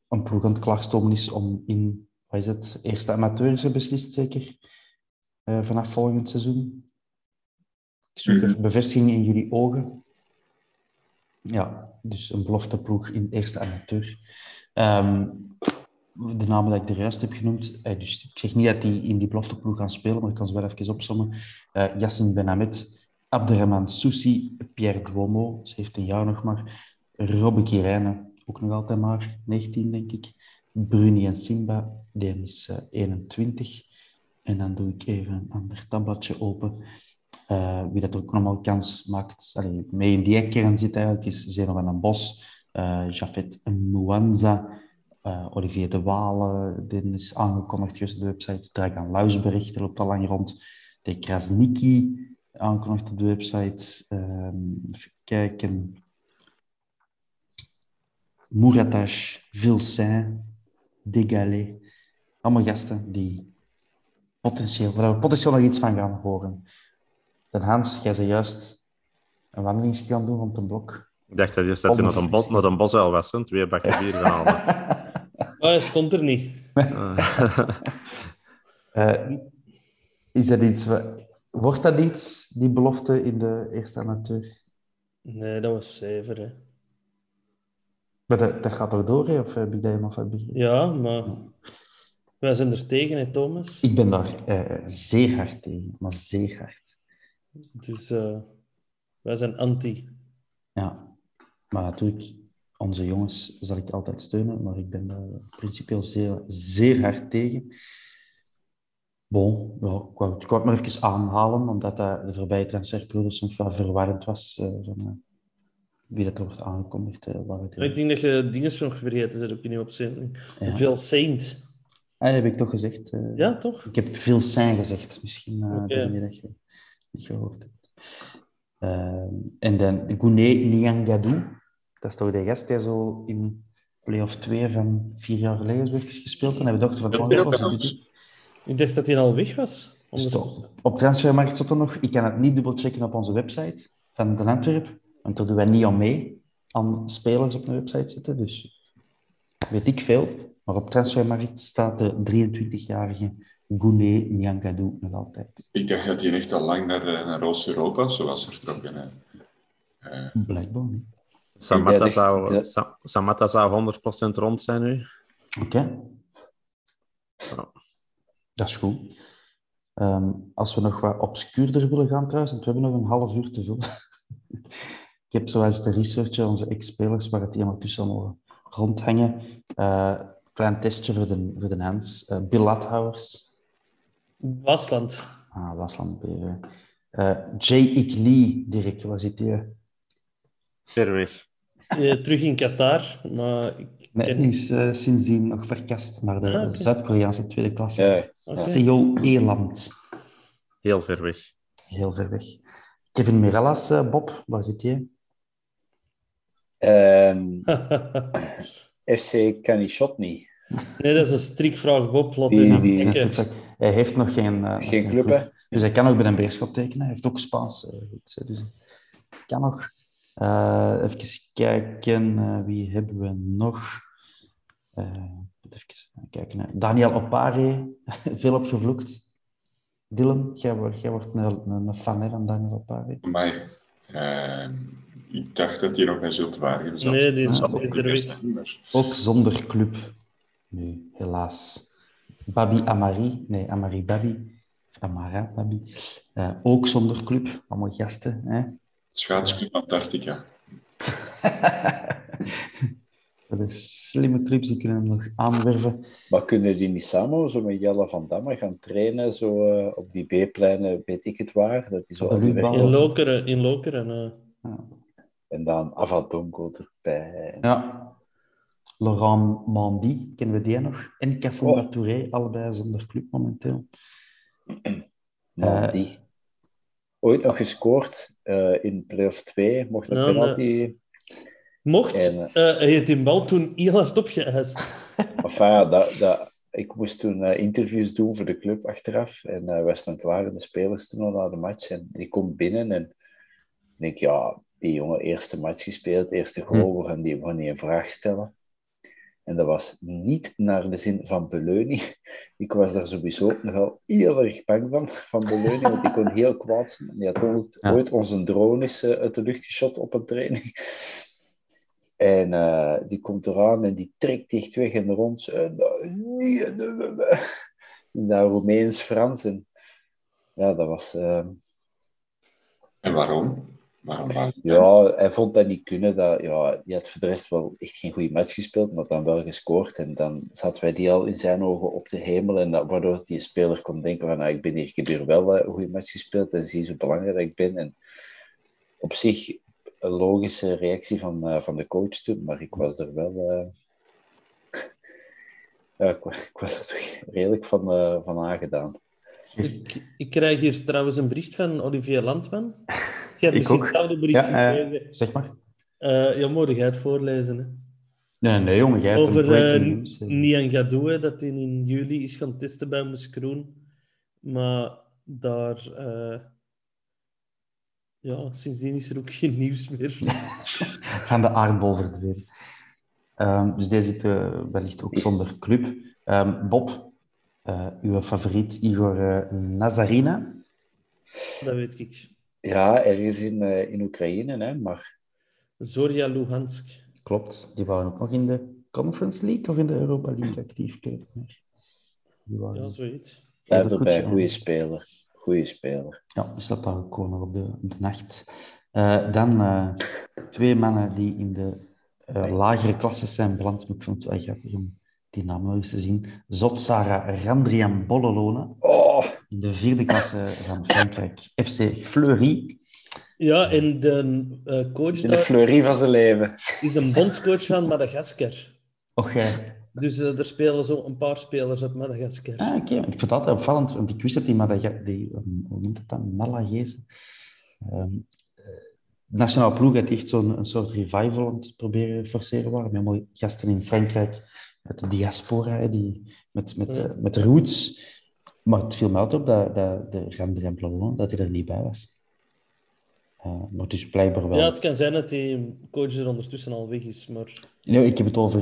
een ploeg aan het klaarstomen is om in, wat is het, eerste amateurs beslist zeker, vanaf volgend seizoen. Ik zoek even bevestiging in jullie ogen. Ja, dus een belofteploeg in de eerste amateur. De namen die ik er juist heb genoemd, dus ik zeg niet dat die in die belofteploeg gaan spelen, maar ik kan ze wel even opsommen. Yassine Benhamed, Abderrahman Soussi, Pierre Duomo, 17 jaar nog maar, Robbe Kirijnen, ook nog altijd maar, 19 denk ik, Bruni en Simba, die is 21. En dan doe ik even een ander tabbladje open. Wie dat ook normaal kans maakt, mee in die kern zit eigenlijk, is Zerovan en Bos, Jafet Mouanza, Olivier de Waalen, die is aangekondigd juist op de website, Dragan Luijsberg, die loopt al lang rond, de Krasniki, aangekondigd op de website, even kijken, Mouratash, Vilsain, Degalé, allemaal gasten die potentieel nog iets van gaan horen. Dan Hans, jij zei juist een wandelingsje gaan doen rond een blok. Ik dacht dat je net naar een bosuil was, hè? 2 bakken bier gaan halen. Oh, hij stond er niet. Is dat iets... Wordt dat iets, die belofte in de eerste amateur? Nee, dat was zever, hè. Maar dat gaat toch door, hè? Of heb ik dat helemaal van begrepen? Ja, maar... Wij zijn er tegen, hè, Thomas? Ik ben daar zeer hard tegen, maar zeer hard. Dus wij zijn anti. Ja, maar natuurlijk, onze jongens zal ik altijd steunen, maar ik ben daar principieel zeer, zeer hard tegen. Bon, ja, ik wou het maar even aanhalen, omdat de voorbije transferperiode soms wel verwarrend was. Wie dat wordt aangekondigd. Ik denk dat je dingen van vergeten bent op je nieuwe opzending. Ja. Veel Saint. Ah, dat heb ik toch gezegd. Ja, toch? Ik heb veel Saint gezegd, misschien okay. Dat je niet gehoord hebt. En dan Gouné Niangadou. Dat is toch de gast die zo in play-off 2 van 4 jaar geleden heeft gespeeld. En hij bedacht van... Ik dacht dat hij al weg was. Op Transfermarkt zat er nog. Ik kan het niet dubbelchecken op onze website van de Antwerp. Want daar doen wij niet aan mee. Aan spelers op de website zitten. Dus weet ik veel. Maar op Transfermarkt staat de 23-jarige Gouné Niangadou nog altijd. Ik dacht dat hij echt al lang naar Oost-Europa was vertrokken. Blijkbaar niet. Samatta zou 100% rond zijn nu. Oké. Oh. Dat is goed. Als we nog wat obscuurder willen gaan trouwens, want we hebben nog een half uur te vullen. Ik heb zoals de researcher, onze ex-spelers, waar het helemaal tussen mogen rondhangen. Klein testje voor de Hans. Bill Lathouwers. Wasland. Ah, Wasland. J.I.K. Lee, Dirk, waar zit je? Verweer. Terug in Qatar, maar... Nee, die is sindsdien nog verkast naar de Zuid-Koreaanse tweede klasse. Seoul Eland. Heel ver weg. Heel ver weg. Kevin Mirallas, Bob, waar zit jij? FC Kanishotni. Nee, dat is een strikvraag, Bob. Hij heeft nog geen club, hè? Dus hij kan ook bij een Beerschot tekenen. Hij heeft ook Spaans. Dus kan nog... even kijken, wie hebben we nog? Even kijken, Daniel Opare, veel opgevloekt. Dylan, jij wordt een fan hè, van Daniel Opare. Maar ik dacht dat hij nog bij Zulte Waregem zat. Nee, die is er weer. Ook zonder club. Nu, helaas. Babi Amari, nee, Amari Babi. Amara Babi. Ook zonder club, allemaal gasten, hè. Schaatsclub Antarctica. De slimme clubs, die kunnen hem nog aanwerven. Maar kunnen die niet samen zo met Jelle van Damme gaan trainen zo, op die B-pleinen, weet ik het waar? Dat is in Lokeren. Ja. En dan Avadongo erbij. Ja. Laurent Mandy, kennen we die nog? En Kafou Touré, allebei zonder club momenteel. Mandy. ooit nog gescoord in play-off 2. Mocht een penalty... Nee. Hij heeft die bal toen heel hard opgeëist. Enfin, ja, ik moest toen interviews doen voor de club achteraf. En wij stonden klaar in de spelers toen al na de match. En ik kom binnen en denk, ja, die jongen, eerste match gespeeld, eerste goal, we gaan die een vraag stellen. En dat was niet naar de zin van Beleuning. Ik was daar sowieso nogal heel erg bang van Beleuning, want ik kon heel kwaad zijn. Die had ooit onze drone is uit de lucht geschot op een training. En die komt eraan en die trekt dicht weg en rond. En Roemeens-Frans. En ja, dat was... En waarom? Ja, hij vond dat niet kunnen. Die had voor de rest wel echt geen goede match gespeeld, maar dan wel gescoord. En dan zaten wij die al in zijn ogen op de hemel. En dat, waardoor die speler kon denken van, ik ben hier, ik heb hier wel een goede match gespeeld en zie zo belangrijk ik ben. En op zich... een logische reactie van de coach toen, maar ik was er wel... ik was er toch redelijk van aangedaan. Ik krijg hier trouwens een bericht van Olivier Landman. Jij hebt misschien hetzelfde bericht gekregen. Zeg maar. Mogen jij het voorlezen? Hè? Nee, jongen. Jij over Nian Gadou, dat hij in juli is gaan testen bij Moeskroen. Maar daar... sindsdien is er ook geen nieuws meer. Van de aardbol verdwenen. Dus deze zit wellicht ook zonder club. Bob, uw favoriet Igor Nazarina? Dat weet ik. Ja, ergens in Oekraïne, hè, maar... Zorya Luhansk. Klopt, die waren ook nog in de Conference League of in de Europa League actief. Ja, zoiets. Blijf erbij, goede speler. Goeie speler. Ja, dus dat daar ook gewoon op de nacht. Dan twee mannen die in de lagere klasses zijn beland. Ik vond het wel grappig om die naam nog eens te zien. Zotsara Randrian Bollolona. Oh. In de vierde klasse van Frankrijk. FC Fleury. Ja, en de coach... In de Fleury van zijn leven. Is een bondscoach van Madagaskar. Oké. Dus er spelen zo een paar spelers uit Madagaskar. Ah, oké. Ik vind het altijd opvallend, want ik wist dat die Malagezen... De nationale ploeg heeft echt zo'n soort revival aan het proberen forceren waren, met mooie gasten in Frankrijk, uit de diaspora, die met roots. Maar het viel me altijd op dat de Randrian Blanc, dat hij er niet bij was. Maar dus blijkbaar wel... Ja, het kan zijn dat die coach er ondertussen al weg is, maar... Nee, ik heb het over...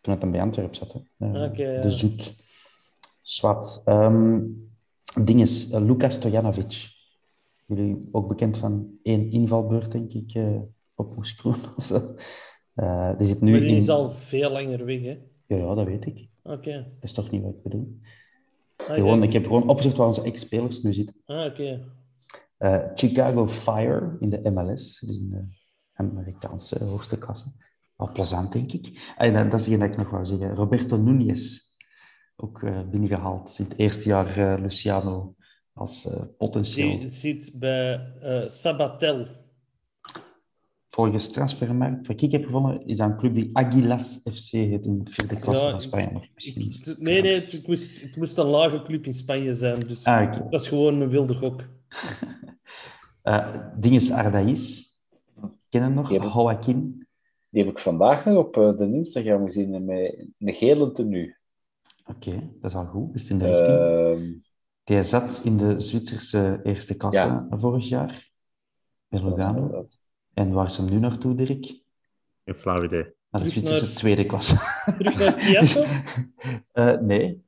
toen het dan bij Antwerpen zat. Okay, de Zoet. Zwart. Dinges. Luka Stojanovic. Jullie ook bekend van één invalbeurt, denk ik, op Moeskroen. Die zit nu maar die is al veel langer weg, hè? Ja, dat weet ik. Okay. Dat is toch niet wat ik bedoel. Okay. Ik heb gewoon opgezocht waar onze ex-spelers nu zitten. Okay. Chicago Fire in de MLS. Dus in de Amerikaanse hoogste klasse. Wel plezant, denk ik. En dat is die dat ik nog wou zeggen. Roberto Núñez, ook binnengehaald. Zit het eerste jaar Luciano als potentieel. Die zit bij Sabatel. Volgens Transfermarkt, wat ik heb gevonden, is dat een club die Aguilas FC heet in de vierde klasse van Spanje. Het moest een lage club in Spanje zijn. Dus okay. Dat is gewoon een wilde gok. Dinges Ardaiz. Ken hem nog? Yep. Joaquin. Die heb ik vandaag nog op de Instagram gezien met een gele tenue. Oké, dat is al goed. Is het in de richting? Die zat in de Zwitserse eerste klasse vorig jaar. Bij Lugano. En waar is hem nu naartoe, Dirk? In Florida. Naar de Zwitserse tweede klasse. Terug naar Piazza? Nee.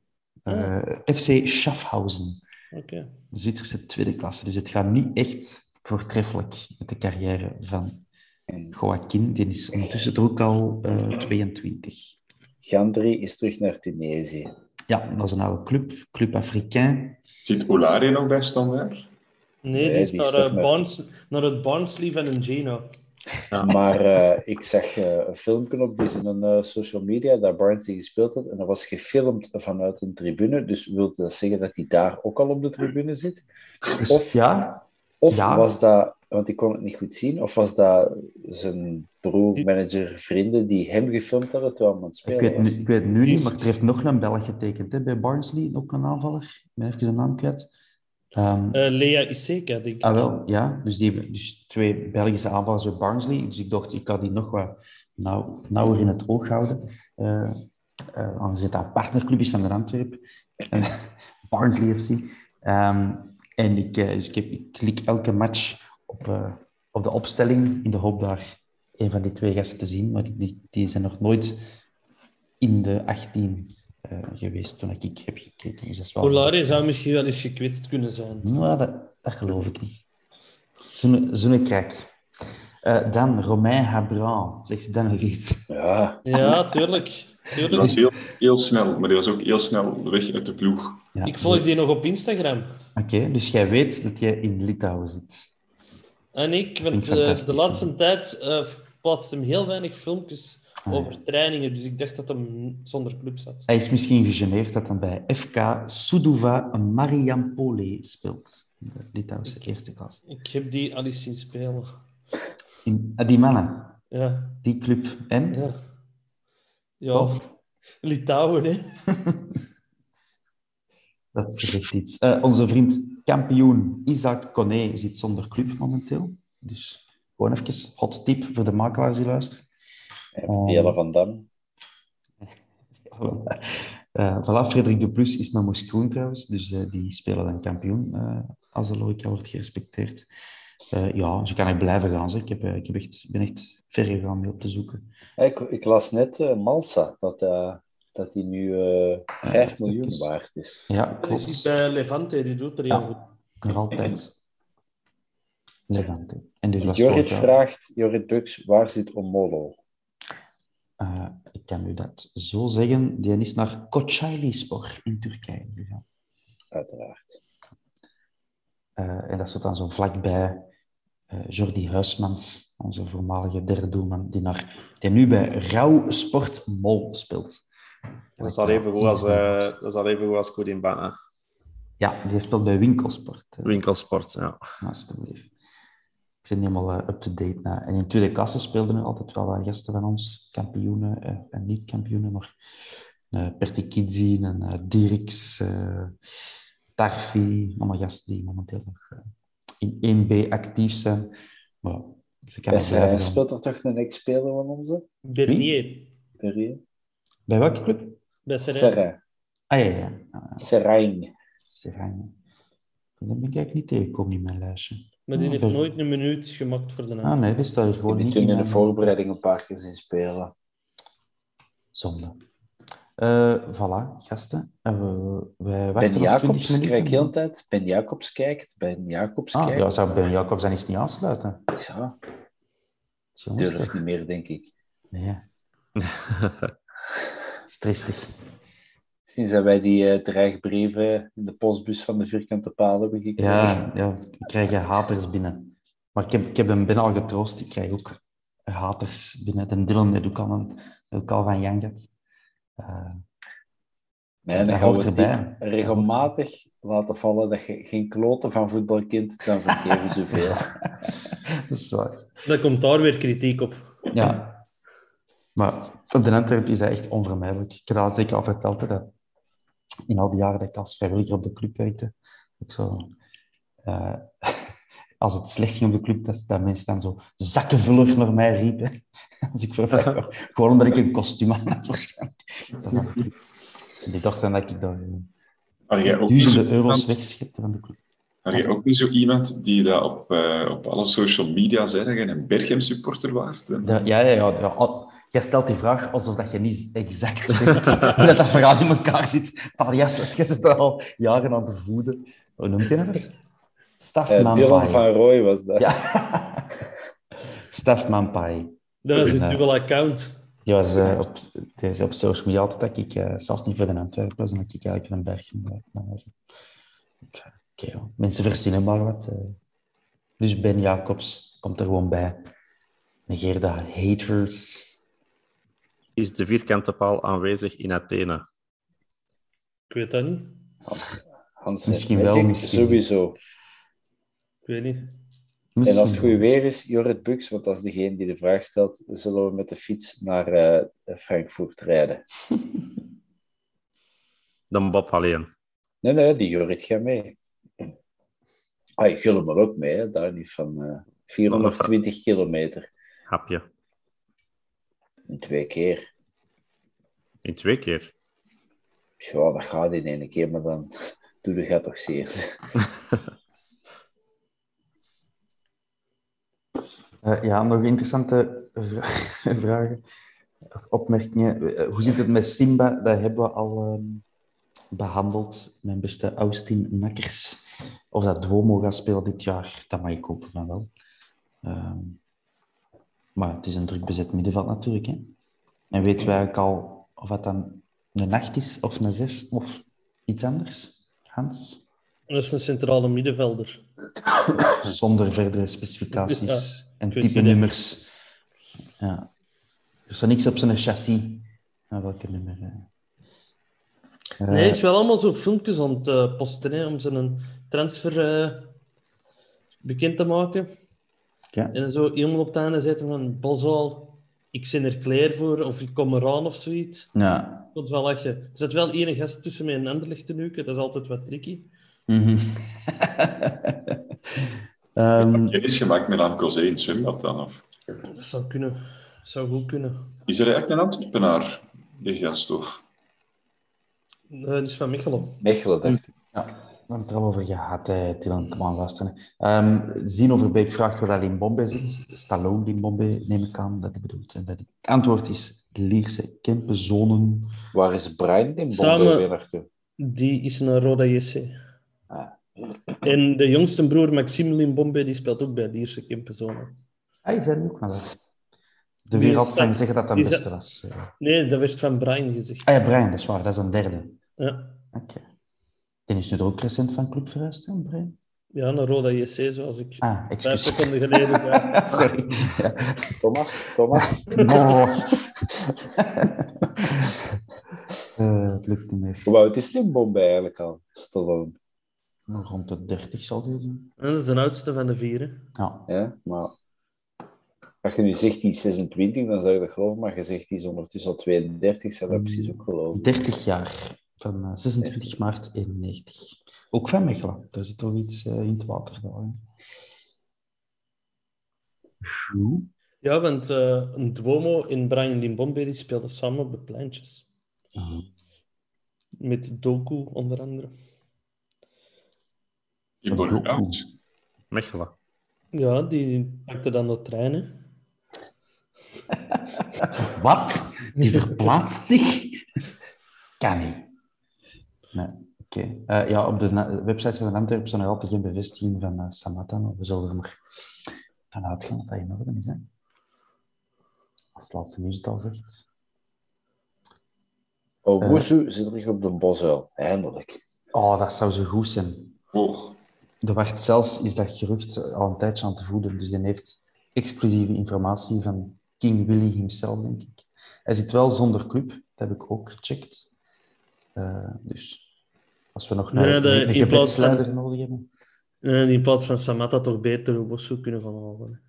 FC Schaffhausen. Okay. De Zwitserse tweede klasse. Dus het gaat niet echt voortreffelijk met de carrière van... Joaquin, die is ondertussen ook al 22. Gandri is terug naar Tunesië. Ja, dat is een oude club. Club Africain. Zit Oulari nog bij Standaard? Nee, die is naar het Barnsley van een Gino. Ja. Maar ik zag een filmpje op deze social media dat Barnsley gespeeld had. En dat was gefilmd vanuit een tribune. Dus wilde dat zeggen dat hij daar ook al op de tribune zit? Of was dat... Want ik kon het niet goed zien. Of was dat zijn broer, manager, vrienden die hem gefilmd hadden terwijl hij aan het spelen was? Ik weet het nu niet, maar er heeft nog een Belg getekend hè, bij Barnsley. Ook een aanvaller. Ik ben even zijn naam kwijt. Lea Iseka, denk ik. Ah, wel, ja. Dus twee Belgische aanvallers bij Barnsley. Dus ik dacht, ik kan die nog wat nauwer in het oog houden. Aangezien dat een partnerclub is van de Antwerpen. Barnsley FC. En ik klik elke match op de opstelling in de hoop daar een van die twee gasten te zien. Maar die zijn nog nooit in de 18 geweest toen ik heb gekeken. Dus Olari zou misschien wel eens gekwetst kunnen zijn. Nou, dat geloof ik niet. Zo'n krak. Dan Romain Habran. Zegt je dan nog iets? Ja, tuurlijk. Dat is heel snel, maar die was ook heel snel weg uit de ploeg. Ja, ik volg die nog op Instagram. Oké, dus jij weet dat jij in Litouwen zit. En ik, want de laatste tijd plaatste hem heel weinig filmpjes over trainingen, dus ik dacht dat hem zonder club zat. Hij is misschien gegeneerd dat hij bij FK Suduva Mariampolė speelt. De Litouwse eerste klas. Ik heb die al eens zien spelen. In Adimana? Ja. Die club. En? Ja. Of? Litouwen, hè. Dat zegt iets. Onze vriend kampioen Isaac Koné zit zonder club momenteel. Dus gewoon even hot tip voor de makelaars die luisteren. Jelle van Dam. Voilà, Frederik de Plus is naar Moeskroen trouwens. Dus die spelen dan kampioen als de logica wordt gerespecteerd. Ja, zo kan ik blijven gaan. Zeg. Ik ben echt ver gegaan mee op te zoeken. Ik las net Malsa, dat die nu 5 miljoen waard is. Ja, dat is iets bij Levante, die doet er heel goed. Nog altijd. Levante. Jorrit vraagt, Jorrit Buks, waar zit Omolo? Ik kan u dat zo zeggen. Die is naar Kocaelispor in Turkije gegaan. Uiteraard. En dat zit dan zo vlakbij Jordi Huismans, onze voormalige derde doelman, die nu bij Rauw Sport Mol speelt. Dat is al even goed als Koudinbana. Ja, die speelt bij Winkelsport. Winkelsport, ja. Alsjeblieft. Ik ben helemaal up-to-date na. En in tweede klasse speelden we altijd wel wat gasten van ons. Kampioenen en niet-kampioenen, maar Pertikidzi en Dirks, Tarfi. Allemaal gasten die momenteel nog in 1B actief zijn. Maar ze speelt er toch een ex-speler van onze? Bernier. Bij welke club? Bij Serrain. Ah ja. Serrain. Dat ben ik eigenlijk niet tegengekomen in mijn lijstje. Maar die heeft nooit een minuut gemaakt voor de naam. Ah nee, die staat er gewoon niet in. Die kunnen de voorbereiding een paar keer zien spelen. Zonde. Voilà, gasten. Ben Jacobs kijkt heel de tijd. Ben Jacobs kijkt. Ah, ja, zou Ben Jacobs dan eens niet aansluiten? Ja. Durft niet meer, denk ik. Nee. Stressig. Sinds dat wij die dreigbrieven in de postbus van de Vierkante Paal hebben gekregen. Ja, ik krijg haters binnen. Maar ik heb hem ben al getroost. Ik krijg ook haters binnen. En Dylan heeft ook al van Janget. Nee, dan gaan we erbij. Regelmatig laten vallen dat je geen kloten van voetbal kent, dan vergeven ze veel. Dat is waar. Dan komt daar weer kritiek op. Ja. Maar op de Antwerp is dat echt onvermijdelijk. Ik heb dat zeker al verteld, dat in al die jaren dat ik als vrijwilliger op de club werkte, ook zo, als het slecht ging op de club, dat mensen dan zo zakkenvuller naar mij riepen. Als ik voorbij kwam. Gewoon omdat ik een kostuum aan had, waarschijnlijk. Die dachten dat ik daar duizenden euro's wegschepte van de club. Had je ook niet zo iemand die dat op alle social media zei dat je een Berchem-supporter was? Ja. Jij stelt die vraag alsof dat je niet exact weet hoe dat verhaal in elkaar zit. Paljas, jij zit al jaren aan te voeden. Hoe noemt je dat? Stafmanpai. Dylan van Rooij was dat. Ja. Stafmanpai. Dat was een dubbel account. Die was op social media altijd dat ik zelfs niet voor de Antwerpen was en dat ik eigenlijk een berg in was. Oké, mensen verzinnen maar wat. Dus Ben Jacobs komt er gewoon bij. Negeer dat haters. Is de Vierkante Paal aanwezig in Athene? Ik weet dat niet. Hans misschien wel. Misschien. Sowieso. Ik weet niet. Misschien. En als het goed weer is, Jorrit Buks, want dat is degene die de vraag stelt, zullen we met de fiets naar Frankfurt rijden? Dan Bob alleen. Nee, die Jorrit gaat mee. Ah, ik gul hem er ook mee, hè, daar niet van 420 kilometer. Hapje. In twee keer? Ja, dat gaat in één keer, maar dan doe je dat toch zeer. Ja, nog interessante vragen, opmerkingen. Hoe zit het met Simba? Dat hebben we al behandeld. Mijn beste Austin Nakkers. Of dat Duomo gaat spelen dit jaar, dat mag ik hopen van wel. Maar het is een druk bezet middenveld natuurlijk. Hè? En weten we eigenlijk al of dat dan een 8 is, of een 6, of iets anders, Hans? Dat is een centrale middenvelder. Zonder verdere specificaties en type nummers. Ja. Er staat niks op zijn chassis. Nou, welke nummer? Nee, hij is wel allemaal zo filmpjes aan het posten, hè, om zijn transfer bekend te maken. Ja. En zo iemand op het einde zetten van Basel, ik ben er klaar voor, of ik kom eraan, of zoiets. Ja. Ik vond wel lachen. Er zit wel één gast tussen mij en Anderlecht te nuken, dat is altijd wat tricky. Mm-hmm. Er is gemaakt met Amcosé in het zwembad dan? Of? Dat zou kunnen. Dat zou goed kunnen. Is er eigenlijk een Antwerpenaar, die gast? Of? Dat is van Mechelen. Mechelen, denk ik. Ja, we hebben het er al over gehad, Dylan. Kom aan, luisteren. Zino Verbeek vraagt waar dat in Bombay zit. Stallone in Bombay, neem ik aan dat hij bedoelt. En dat het antwoord is Lierse Kempenzonen. Waar is Brian in Bombay? Die is een Roda JC. Ah. En de jongste broer, Maxime Limbombe, die speelt ook bij Lierse Kempenzonen. Hij is er ook nog. De wereld kan zeggen dat het beste was. Nee, dat werd van Brian gezegd. Ah ja, Brian, dat is waar. Dat is een derde. Ja. Oké. Die is nu ook recent van club verhuisd, hè, Brian? Ja, naar Roda JC, zoals ik 5 seconden geleden zei. Sorry. Ja. Thomas. Het lukt niet meer. Wow, het is Limbombe eigenlijk al, Stallone. Rond de 30 zal die doen. Dat is de oudste van de 4. Ja, maar als je nu zegt die 26, dan zou je dat geloven, maar je zegt die is ondertussen al 32, zou dat precies ook geloven. 30 jaar, van 26 maart 91. Ook van Mechelen, daar zit toch iets in het water. Daar, ja, want een Duomo en Brian Limbombe die speelden samen op de pleintjes. Met Doku onder andere. Die Borgoud. Mechelen. Ja, die pakte dan de treinen. Wat? Die verplaatst zich? Kan niet. Nee, oké. Okay. Ja, op de website van Antwerpen zijn er altijd geen bevestiging van Samatta, maar we zullen er maar vanuit gaan dat dat in orde is. Hè? Als het laatste nieuws het al zegt. Owoesu zit terug op de Bosuil. Eindelijk. Oh, dat zou zo goed zijn. Oh. De Wart zelfs is dat gerucht al een tijdje aan te voeden. Dus hij heeft exclusieve informatie van King Willy himself, denk ik. Hij zit wel zonder club. Dat heb ik ook gecheckt. Dus als we nog een gebedsleider nodig hebben... in plaats van Samatta toch beter Owoesu kunnen van halen.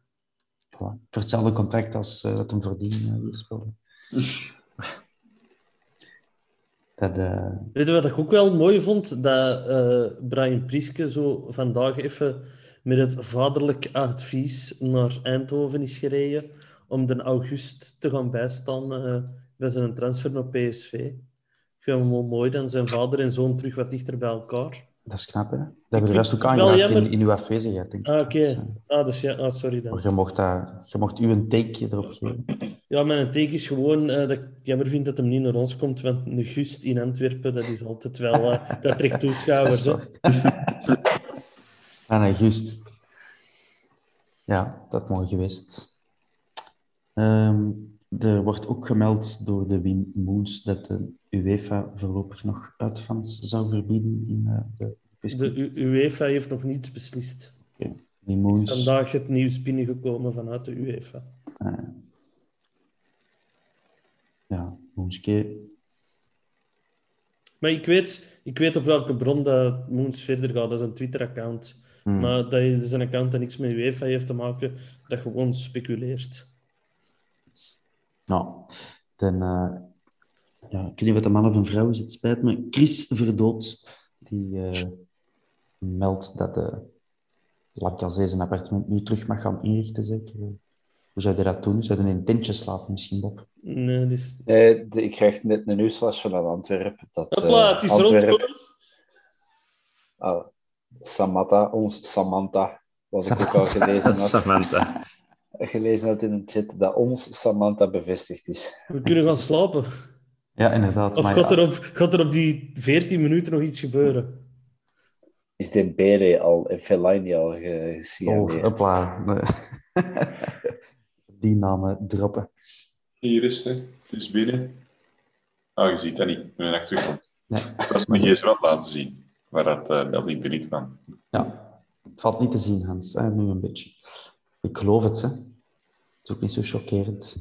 Voilà. Voor hetzelfde contract als dat hem verdienen hier speelde. Weet je wat ik ook wel mooi vond? Dat Brian Prieske zo vandaag even met het vaderlijk advies naar Eindhoven is gereden om in augustus te gaan bijstaan bij zijn transfer naar PSV. Ik vind hem wel mooi, dan zijn vader en zoon terug wat dichter bij elkaar. Dat is knap, hè? Dat hebben we de rest ook aangeraakt in uw afwezigheid, denk ik. Sorry dan. Maar je mocht uw takeje erop geven. Ja, mijn take is gewoon dat ik jammer vind dat hem niet naar ons komt, want een gust in Antwerpen, dat is altijd wel... dat trekt toeschouwers, hè. En een gust. Ja, dat mooi geweest. Er wordt ook gemeld door de Wim Moens dat de UEFA voorlopig nog uitvans zou verbieden in de beslissing. De UEFA heeft nog niets beslist. Okay. Moens... Is vandaag het nieuws binnengekomen vanuit de UEFA. Ja, Moenske. Maar ik weet op welke bron dat Moens verder gaat. Dat is een Twitter-account. Maar dat is een account dat niks met UEFA heeft te maken, dat gewoon speculeert. Nou, dan... ja, ik weet niet wat een man of een vrouw is, het spijt me. Chris Verdoot, die meldt dat de Labkazee zijn appartement nu terug mag gaan inrichten, zeker. Hoe zou je dat doen? Zou je in een tentje slapen misschien, Bob? Nee, dus... ik krijg net een nieuwsflash vanuit Antwerpen. Hopla, het is rond. Oh, Samantha, ons Samantha, was ik ook al gelezen had. Samantha. Gelezen had in de chat dat ons Samantha bevestigd is. We kunnen gaan slapen. Ja, inderdaad. Of gaat er op die 14 minuten nog iets gebeuren? Is Dembele al en Fellaini al gesignaleerd? Oh, hopla. Nee. Die namen droppen. Hier is het, het is binnen. Ah, je ziet dat niet. Ik ben echt terug. Ja. Ik was mijn gsm wat laten zien, waar dat wel niet benieuwd van. Ja, het valt niet te zien, Hans. Nu een beetje. Ik geloof het, hè. Het is ook niet zo chockerend.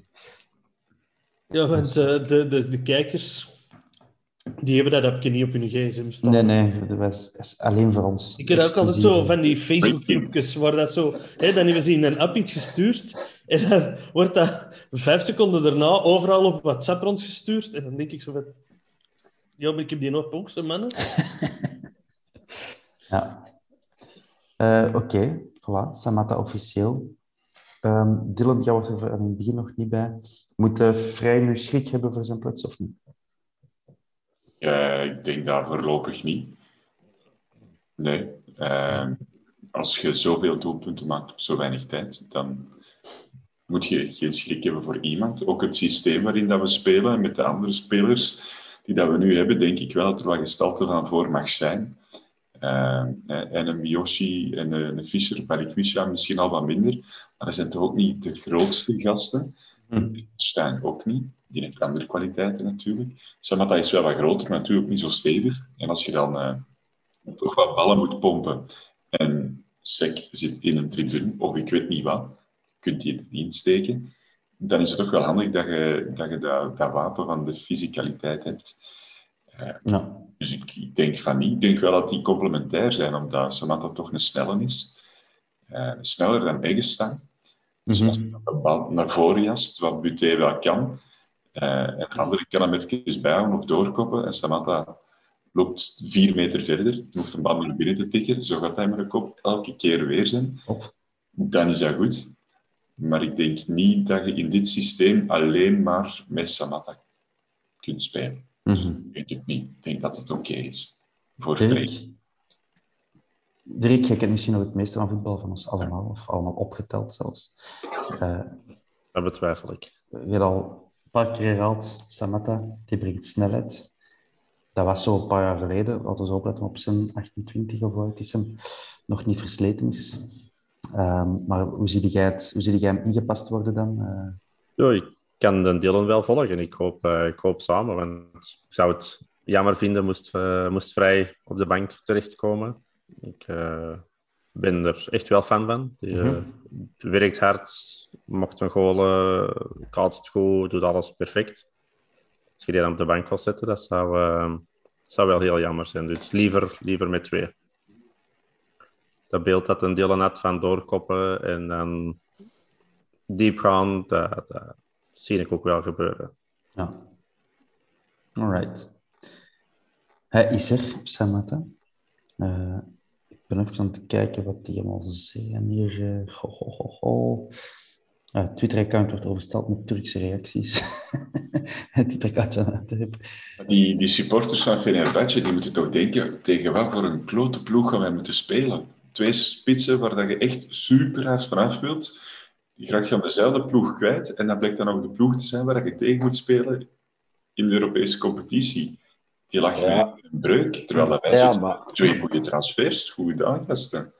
Ja, want de kijkers, die hebben dat appje niet op hun gsm staan. Nee, dat is alleen voor ons. Ik heb ook altijd zo van die Facebook-groepjes waar dat zo... Hé, dan hebben ze in een app iets gestuurd en dan wordt dat 5 seconden daarna overal op WhatsApp rondgestuurd. En dan denk ik zo van... Ja, maar ik heb die nog ook zo, mannen. Ja. Oké. Voilà, Samantha officieel. Dylan, jij wordt er aan het begin nog niet bij. Moet Vrij nu schrik hebben voor zijn plaats, of niet? Ik denk dat voorlopig niet. Nee. Als je zoveel doelpunten maakt op zo weinig tijd, dan moet je geen schrik hebben voor iemand. Ook het systeem waarin dat we spelen, met de andere spelers die dat we nu hebben, denk ik wel dat er wat gestalte van voor mag zijn. En een Miyoshi en een Fischer, Balikwisha misschien al wat minder. Maar dat zijn toch ook niet de grootste gasten. Stijn ook niet. Die heeft andere kwaliteiten natuurlijk. Samata is wel wat groter, maar natuurlijk niet zo stevig. En als je dan toch wat ballen moet pompen en Sek zit in een tribune, of ik weet niet wat, kunt hij er niet insteken, dan is het toch wel handig dat je dat wapen van de physicaliteit hebt. Ja. Dus ik denk van niet. Ik denk wel dat die complementair zijn, omdat Samantha toch een snelle is. Sneller dan Eggenstein. Dus als je een bal naar voren jast, wat Buté wel kan, en de andere kan hem even bijhouden of doorkoppen, en Samantha loopt 4 meter verder, je hoeft een bal naar binnen te tikken, zo gaat hij met de kop elke keer weer zijn. Dan is dat goed. Maar ik denk niet dat je in dit systeem alleen maar met Samantha kunt spelen. Ik weet het niet. Ik denk dat het oké is. Voor Freek. Dirk, jij kent misschien nog het meeste van voetbal van ons allemaal, of allemaal opgeteld zelfs. Dat betwijfel ik. Je hebt al een paar keer herhaald, Samantha, die brengt snelheid. Dat was zo een paar jaar geleden, laten we opletten op zijn 28 of wat is hem, nog niet versleten is. Maar hoe zie jij hem ingepast worden dan? Ik kan de Dylan wel volgen. Ik hoop samen, want ik zou het jammer vinden moest Vrij op de bank terechtkomen. Ik ben er echt wel fan van. Die werkt hard, maakt een goal, kaatst goed, doet alles perfect. Als je die dan op de bank kan zetten, dat zou wel heel jammer zijn. Dus liever met 2. Dat beeld dat een Dylan had van doorkoppen en dan diep gaan, dat zie ik ook wel gebeuren. Ja. Alright. Hij is er, Samantha. Ik ben even aan het kijken wat die allemaal zijn hier. Twitter-account wordt oversteld met Turkse reacties. Die supporters van Fenerbahçe, die moeten toch denken tegen wat voor een klote ploeg gaan wij moeten spelen. 2 spitsen waar dat je echt super hard vanaf wilt. Die graag gaan dezelfde ploeg kwijt. En dat blijkt dan ook de ploeg te zijn waar je tegen moet spelen in de Europese competitie. Die lag in een breuk, terwijl dat wij zitten. Maar... 2 goede transfers, goede aangasten.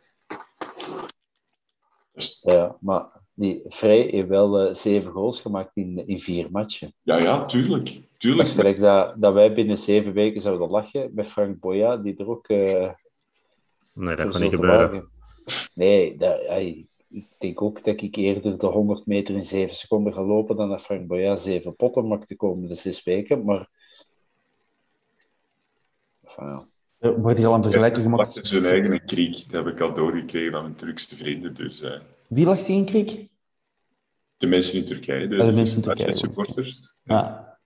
Ja, maar nee, Vrij heeft wel 7 goals gemaakt in 4 matchen. Ja, tuurlijk. Dus gelijk dat wij binnen 7 weken zouden lachen met Frank Boya, die er ook... nee, dat kan niet gebeuren. Lagen. Nee, ik denk ook dat ik eerder de 100 meter in 7 seconden ga lopen dan dat Frank Boya 7 potten maakt de komende 6 weken, maar... Wow. Wordt hier al een vergelijking gemaakt? Hij lacht zijn eigen kriek. Dat heb ik al doorgekregen aan mijn Turkse vrienden. Dus, Wie lacht hij in kriek? De mensen in Turkije. De mensen in Turkije. De supporters. Ja.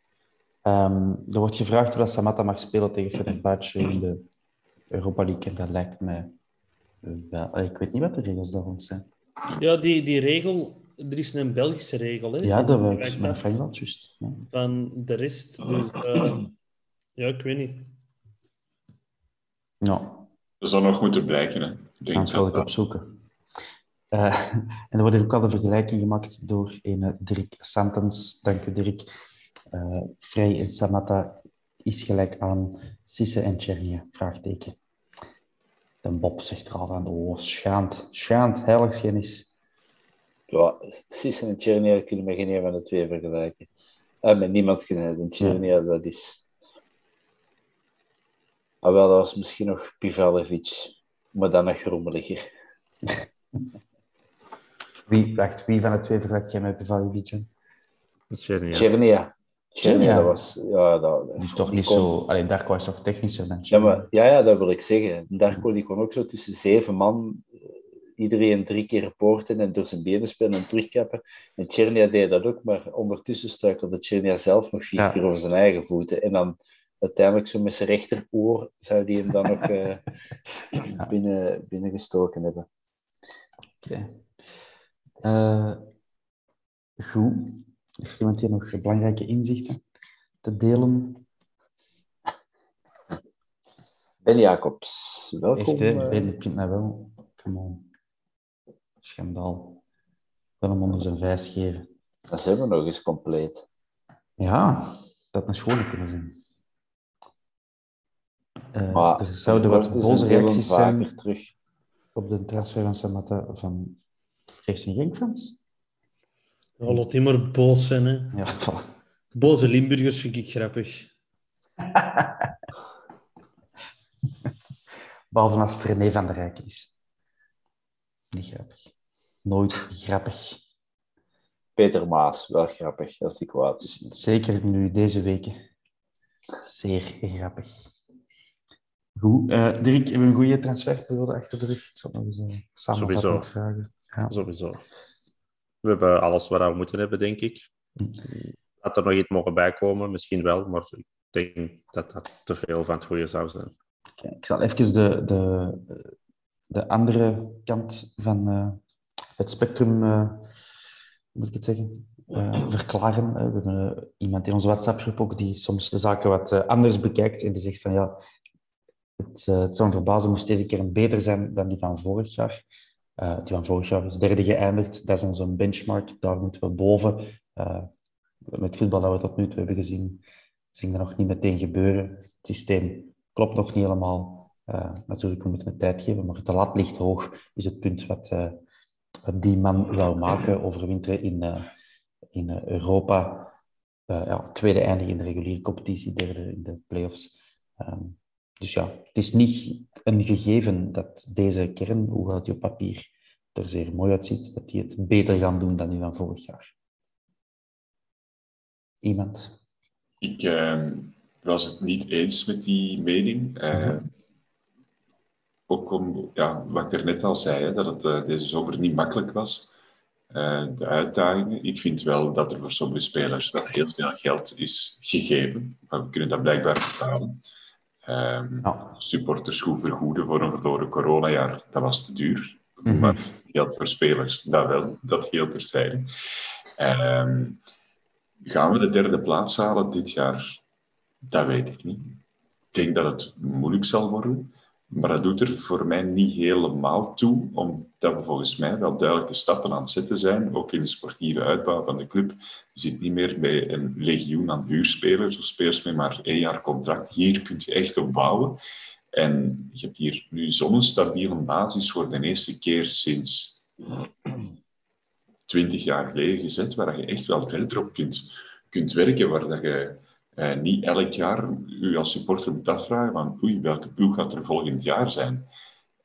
Er wordt gevraagd of Samantha mag spelen tegen Fenerbahçe in de Europa League. En dat lijkt mij wel. Ik weet niet wat de regels daarvan zijn. Ja, die regel... Er is een Belgische regel, hè? Ja, dat werkt maar Finland, juist. Ja. Van de rest, dus... ja, ik weet niet. Nou. Dat zou nog moeten blijken, hè. Dat zal ik opzoeken. En er wordt ook al de vergelijking gemaakt door een Dirk Santens. Dank u, Dirk. Vrij en Samatta is gelijk aan Sisse en Tjernia, vraagteken. En Bob zegt er al aan, oh, schaand, heiligschennis. Ja, Sisse en Tjernia kunnen we geen van de twee vergelijken. Met niemand kunnen we. Tjernia, dat is... Ah, wel, dat was misschien nog Pivalevic, maar dan nog grommeliger. Wie van de twee vergelijkt jij met Pivalevic? Tjernia. Tjernia, dat was... Ja, dat is toch niet zo... Allee, Darko is toch technischer dan Tjernia? Ja, dat wil ik zeggen. Darko die kon ook zo tussen 7 man... Iedereen 3 keer poorten en door zijn benen spelen en terugkappen. En Tjernia deed dat ook, maar ondertussen struikelde Tjernia zelf nog 4 keer over zijn eigen voeten. En dan uiteindelijk zo met zijn rechteroor zou die hem dan ook binnengestoken hebben. Oké. Goed. Heeft iemand hier nog belangrijke inzichten te delen? Ben Jacobs, welkom. Echt, hè? Ben, kind mij wel. Come on. Schandaal. Ik wil hem onder zijn vijs geven. Dat zijn we nog eens compleet. Ja, dat had een schone kunnen zijn. Er zouden wat boze reacties zijn terug op de transfer van Samatta van rechts in Genk-Frans. Ja, laat die maar boos zijn, hè. Ja, voilà. Boze Limburgers vind ik grappig. Behalve als het René van der Rijken is. Niet grappig. Nooit grappig. Peter Maas, wel grappig, als die kwaad is. Zeker nu, deze weken. Zeer grappig. Goed. Dirk, hebben we een goede transferperiode achter de rug? Ik zal nog eens samenvatten vragen. Ja. Sowieso. We hebben alles wat we moeten hebben, denk ik. Had er nog iets mogen bijkomen, misschien wel, maar ik denk dat dat te veel van het goede zou zijn. Okay, ik zal even de andere kant van het spectrum, moet ik het zeggen, verklaren. We hebben iemand in onze WhatsApp-groep ook die soms de zaken wat anders bekijkt en die zegt van ja, het zou me verbazen moest deze keer een beter zijn dan die van vorig jaar. Die van vorig jaar is 3e geëindigd, dat is onze benchmark, daar moeten we boven. Met voetbal dat we tot nu toe hebben gezien, zien we nog niet meteen gebeuren. Het systeem klopt nog niet helemaal. Natuurlijk, we moeten het tijd geven, maar de lat ligt hoog, is het punt wat die man wou maken. Overwinteren in Europa. Tweede eindigen in de reguliere competitie, 3e in de play-offs. Dus ja, het is niet een gegeven dat deze kern, hoewel het op papier er zeer mooi uitziet, dat die het beter gaan doen dan die van vorig jaar. Iemand? Ik was het niet eens met die mening. Ook om, ja, wat ik er net al zei, hè, dat het deze zomer niet makkelijk was. De uitdagingen. Ik vind wel dat er voor sommige spelers wel heel veel geld is gegeven. Maar we kunnen dat blijkbaar betalen. Supporters goed vergoeden voor een verloren coronajaar. Dat was te duur. Mm-hmm. Maar geld voor spelers, dat wel. Dat geld terzijde. Gaan we de 3e plaats halen dit jaar? Dat weet ik niet. Ik denk dat het moeilijk zal worden. Maar dat doet er voor mij niet helemaal toe, omdat we volgens mij wel duidelijke stappen aan het zetten zijn. Ook in de sportieve uitbouw van de club. Je zit niet meer bij een legioen aan huurspelers of spelers met maar 1 jaar contract. Hier kun je echt op bouwen. En je hebt hier nu zo'n stabiele basis voor de eerste keer sinds 20 jaar geleden gezet, waar je echt wel verder op kunt werken, waar dat je... niet elk jaar u als supporter moet afvragen van welke ploeg gaat er volgend jaar zijn.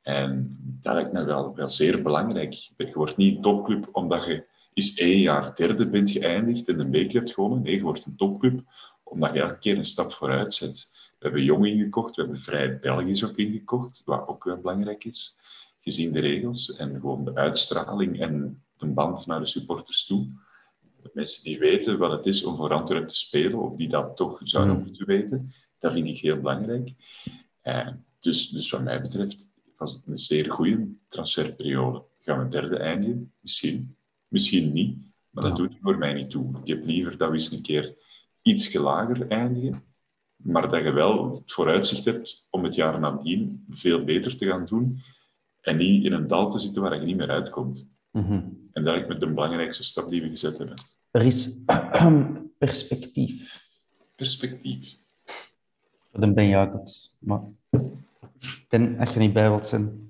En dat lijkt mij wel zeer belangrijk. Je wordt niet een topclub omdat je eens 1 jaar 3e bent geëindigd en een beker hebt gewonnen. Nee, je wordt een topclub omdat je elke keer een stap vooruit zet. We hebben Jong ingekocht, we hebben Vrij Belgisch ook ingekocht, wat ook wel belangrijk is, gezien de regels en gewoon de uitstraling en de band naar de supporters toe. De mensen die weten wat het is om voor Antwerpen te spelen, of die dat toch zouden moeten weten, dat vind ik heel belangrijk. Dus wat mij betreft, was het een zeer goede transferperiode. Gaan we derde eindigen? Misschien. Misschien niet. Maar dat doet voor mij niet toe. Ik heb liever dat we eens een keer iets lager eindigen. Maar dat je wel het vooruitzicht hebt om het jaar nadien veel beter te gaan doen. En niet in een dal te zitten waar je niet meer uitkomt. Mm-hmm. En dat is met de belangrijkste stap die we gezet hebben. Er is perspectief. Perspectief. Voor de Ben Jacobs. Maar als je niet bij wilt zijn,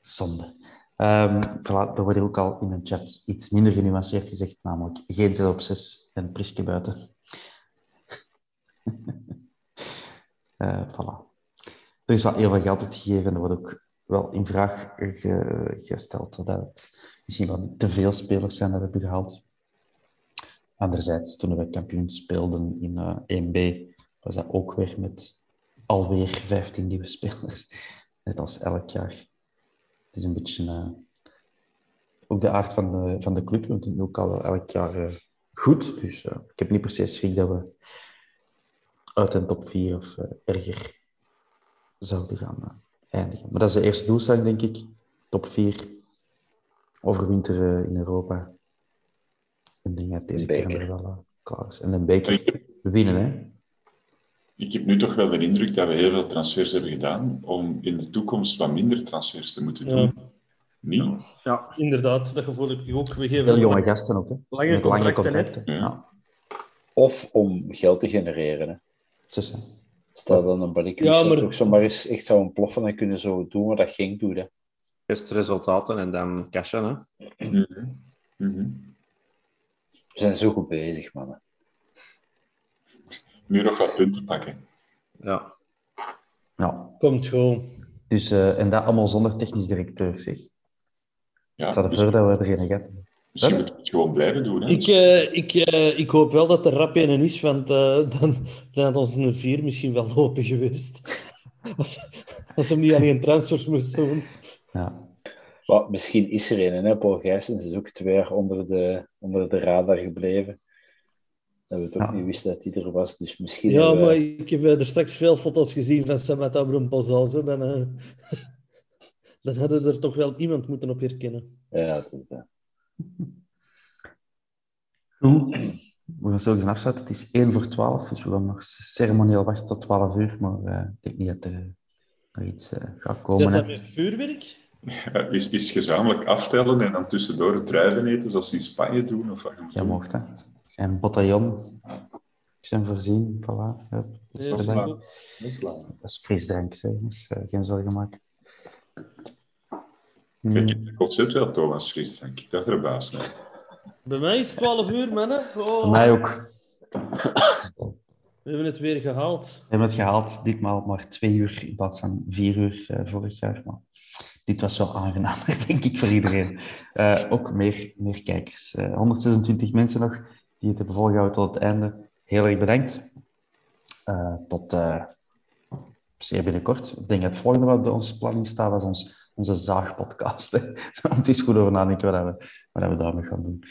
zonde. Er wordt ook al in de chat iets minder genuanceerd gezegd, namelijk geen 6 op 6 en Priske buiten. Voilà. Er is wel heel veel geld uitgegeven en er wordt ook wel in vraag gesteld dat het misschien wel te veel spelers zijn dat hebben gehaald. Anderzijds, toen we kampioen speelden in 1B, was dat ook weer met alweer 15 nieuwe spelers. Net als elk jaar. Het is een beetje ook de aard van de club. We doen het ook al elk jaar goed. Dus ik heb niet precies schrik dat we uit een top 4 of erger zouden gaan eindigen. Maar dat is de eerste doelstelling, denk ik. Top 4, overwinteren in Europa. Ik denk dat deze keer wel klaar is. En een beker winnen, hè. Ik heb nu toch wel de indruk dat we heel veel transfers hebben gedaan om in de toekomst wat minder transfers te moeten doen. Nee? Ja, inderdaad. Dat gevoel heb ik ook. We geven heel jonge gasten ook, hè. Lange contracten. Ja. Of om geld te genereren, hè. Dus, hè. Stel dan een barricade ook zomaar eens echt zou ontploffen, dan kunnen zo doen wat dat ging doen, hè. Eerst resultaten en dan cashen, hè. Mm-hmm. Mm-hmm. We zijn zo goed bezig, mannen. Nu nog wat punten pakken. Ja. Komt gewoon. Dus, en dat allemaal zonder technisch directeur, zeg. Ja, het staat ervoor dat we er een gat hebben. Misschien moeten we het gewoon blijven doen. Hè? Ik hoop wel dat er rap een is, want dan had ons een 4 misschien wel lopen geweest. Als we hem niet alleen transfers moesten doen. Ja. Well, misschien is er een, hè? Paul Gijsens is ook 2 jaar onder de radar gebleven. Dat we toch niet wisten dat hij er was, dus misschien... Ja, maar ik heb er straks veel foto's gezien van Samantha Brompazals. Dan hadden er toch wel iemand moeten op herkennen. Ja, dat is dat. Goed. We gaan zo eens afsluiten. Het is 1:45, dus we gaan nog ceremonieel wachten tot 12:00. Maar ik denk niet dat er nog iets gaat komen. Is dat met vuurwerk? Ja, is gezamenlijk aftellen en dan tussendoor het druiven eten, zoals ze in Spanje doen? Of wat je mocht, hè. En botellon. Ik zijn voorzien. Voilà. Ja, dat is frisdrank, hè. Dus geen zorgen maken. Kijk, het concept wel, Thomas, frisdrank. Dat verbaast mij. Bij mij is 12:00, mannen. Oh. Bij mij ook. We hebben het weer gehaald. We hebben het gehaald. Ditmaal maar 2 uur in plaats van 4 uur vorig jaar. Maar dit was wel aangenamer, denk ik, voor iedereen. Ook meer kijkers. 126 mensen nog die het hebben volgehouden tot het einde. Heel erg bedankt. Tot zeer binnenkort. Ik denk dat het volgende wat op onze planning staat was onze zaagpodcast. Om het eens goed over na te denken wat we daarmee gaan doen.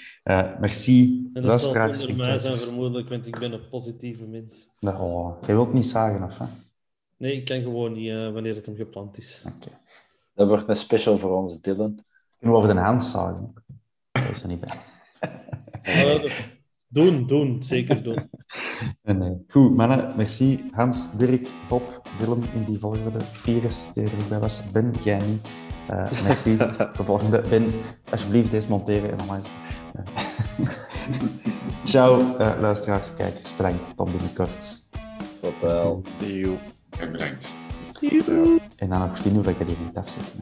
Merci. En dat zal onder mij zijn vermoedelijk, want ik ben een positieve mens. Jij wilt niet zagen, of hè? Nee, ik kan gewoon niet wanneer het hem gepland is. Okay. Dat wordt een special voor ons, Dylan. Kunnen we over de hand zagen? Dat is er niet bij. Doen. Zeker doen. Nee. Goed, mannen. Merci. Hans, Dirk, Bob, Willem in die volgende. Virus die erbij was. Ben, jij niet. Merci. Tot de volgende. Ben, alsjeblieft deze monteren en online. Ciao, luisteraars, kijkers. Bedankt. Tot binnenkort. Tot wel. Bedankt. En dan nog zien hoe ik er niet afzet.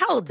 Hold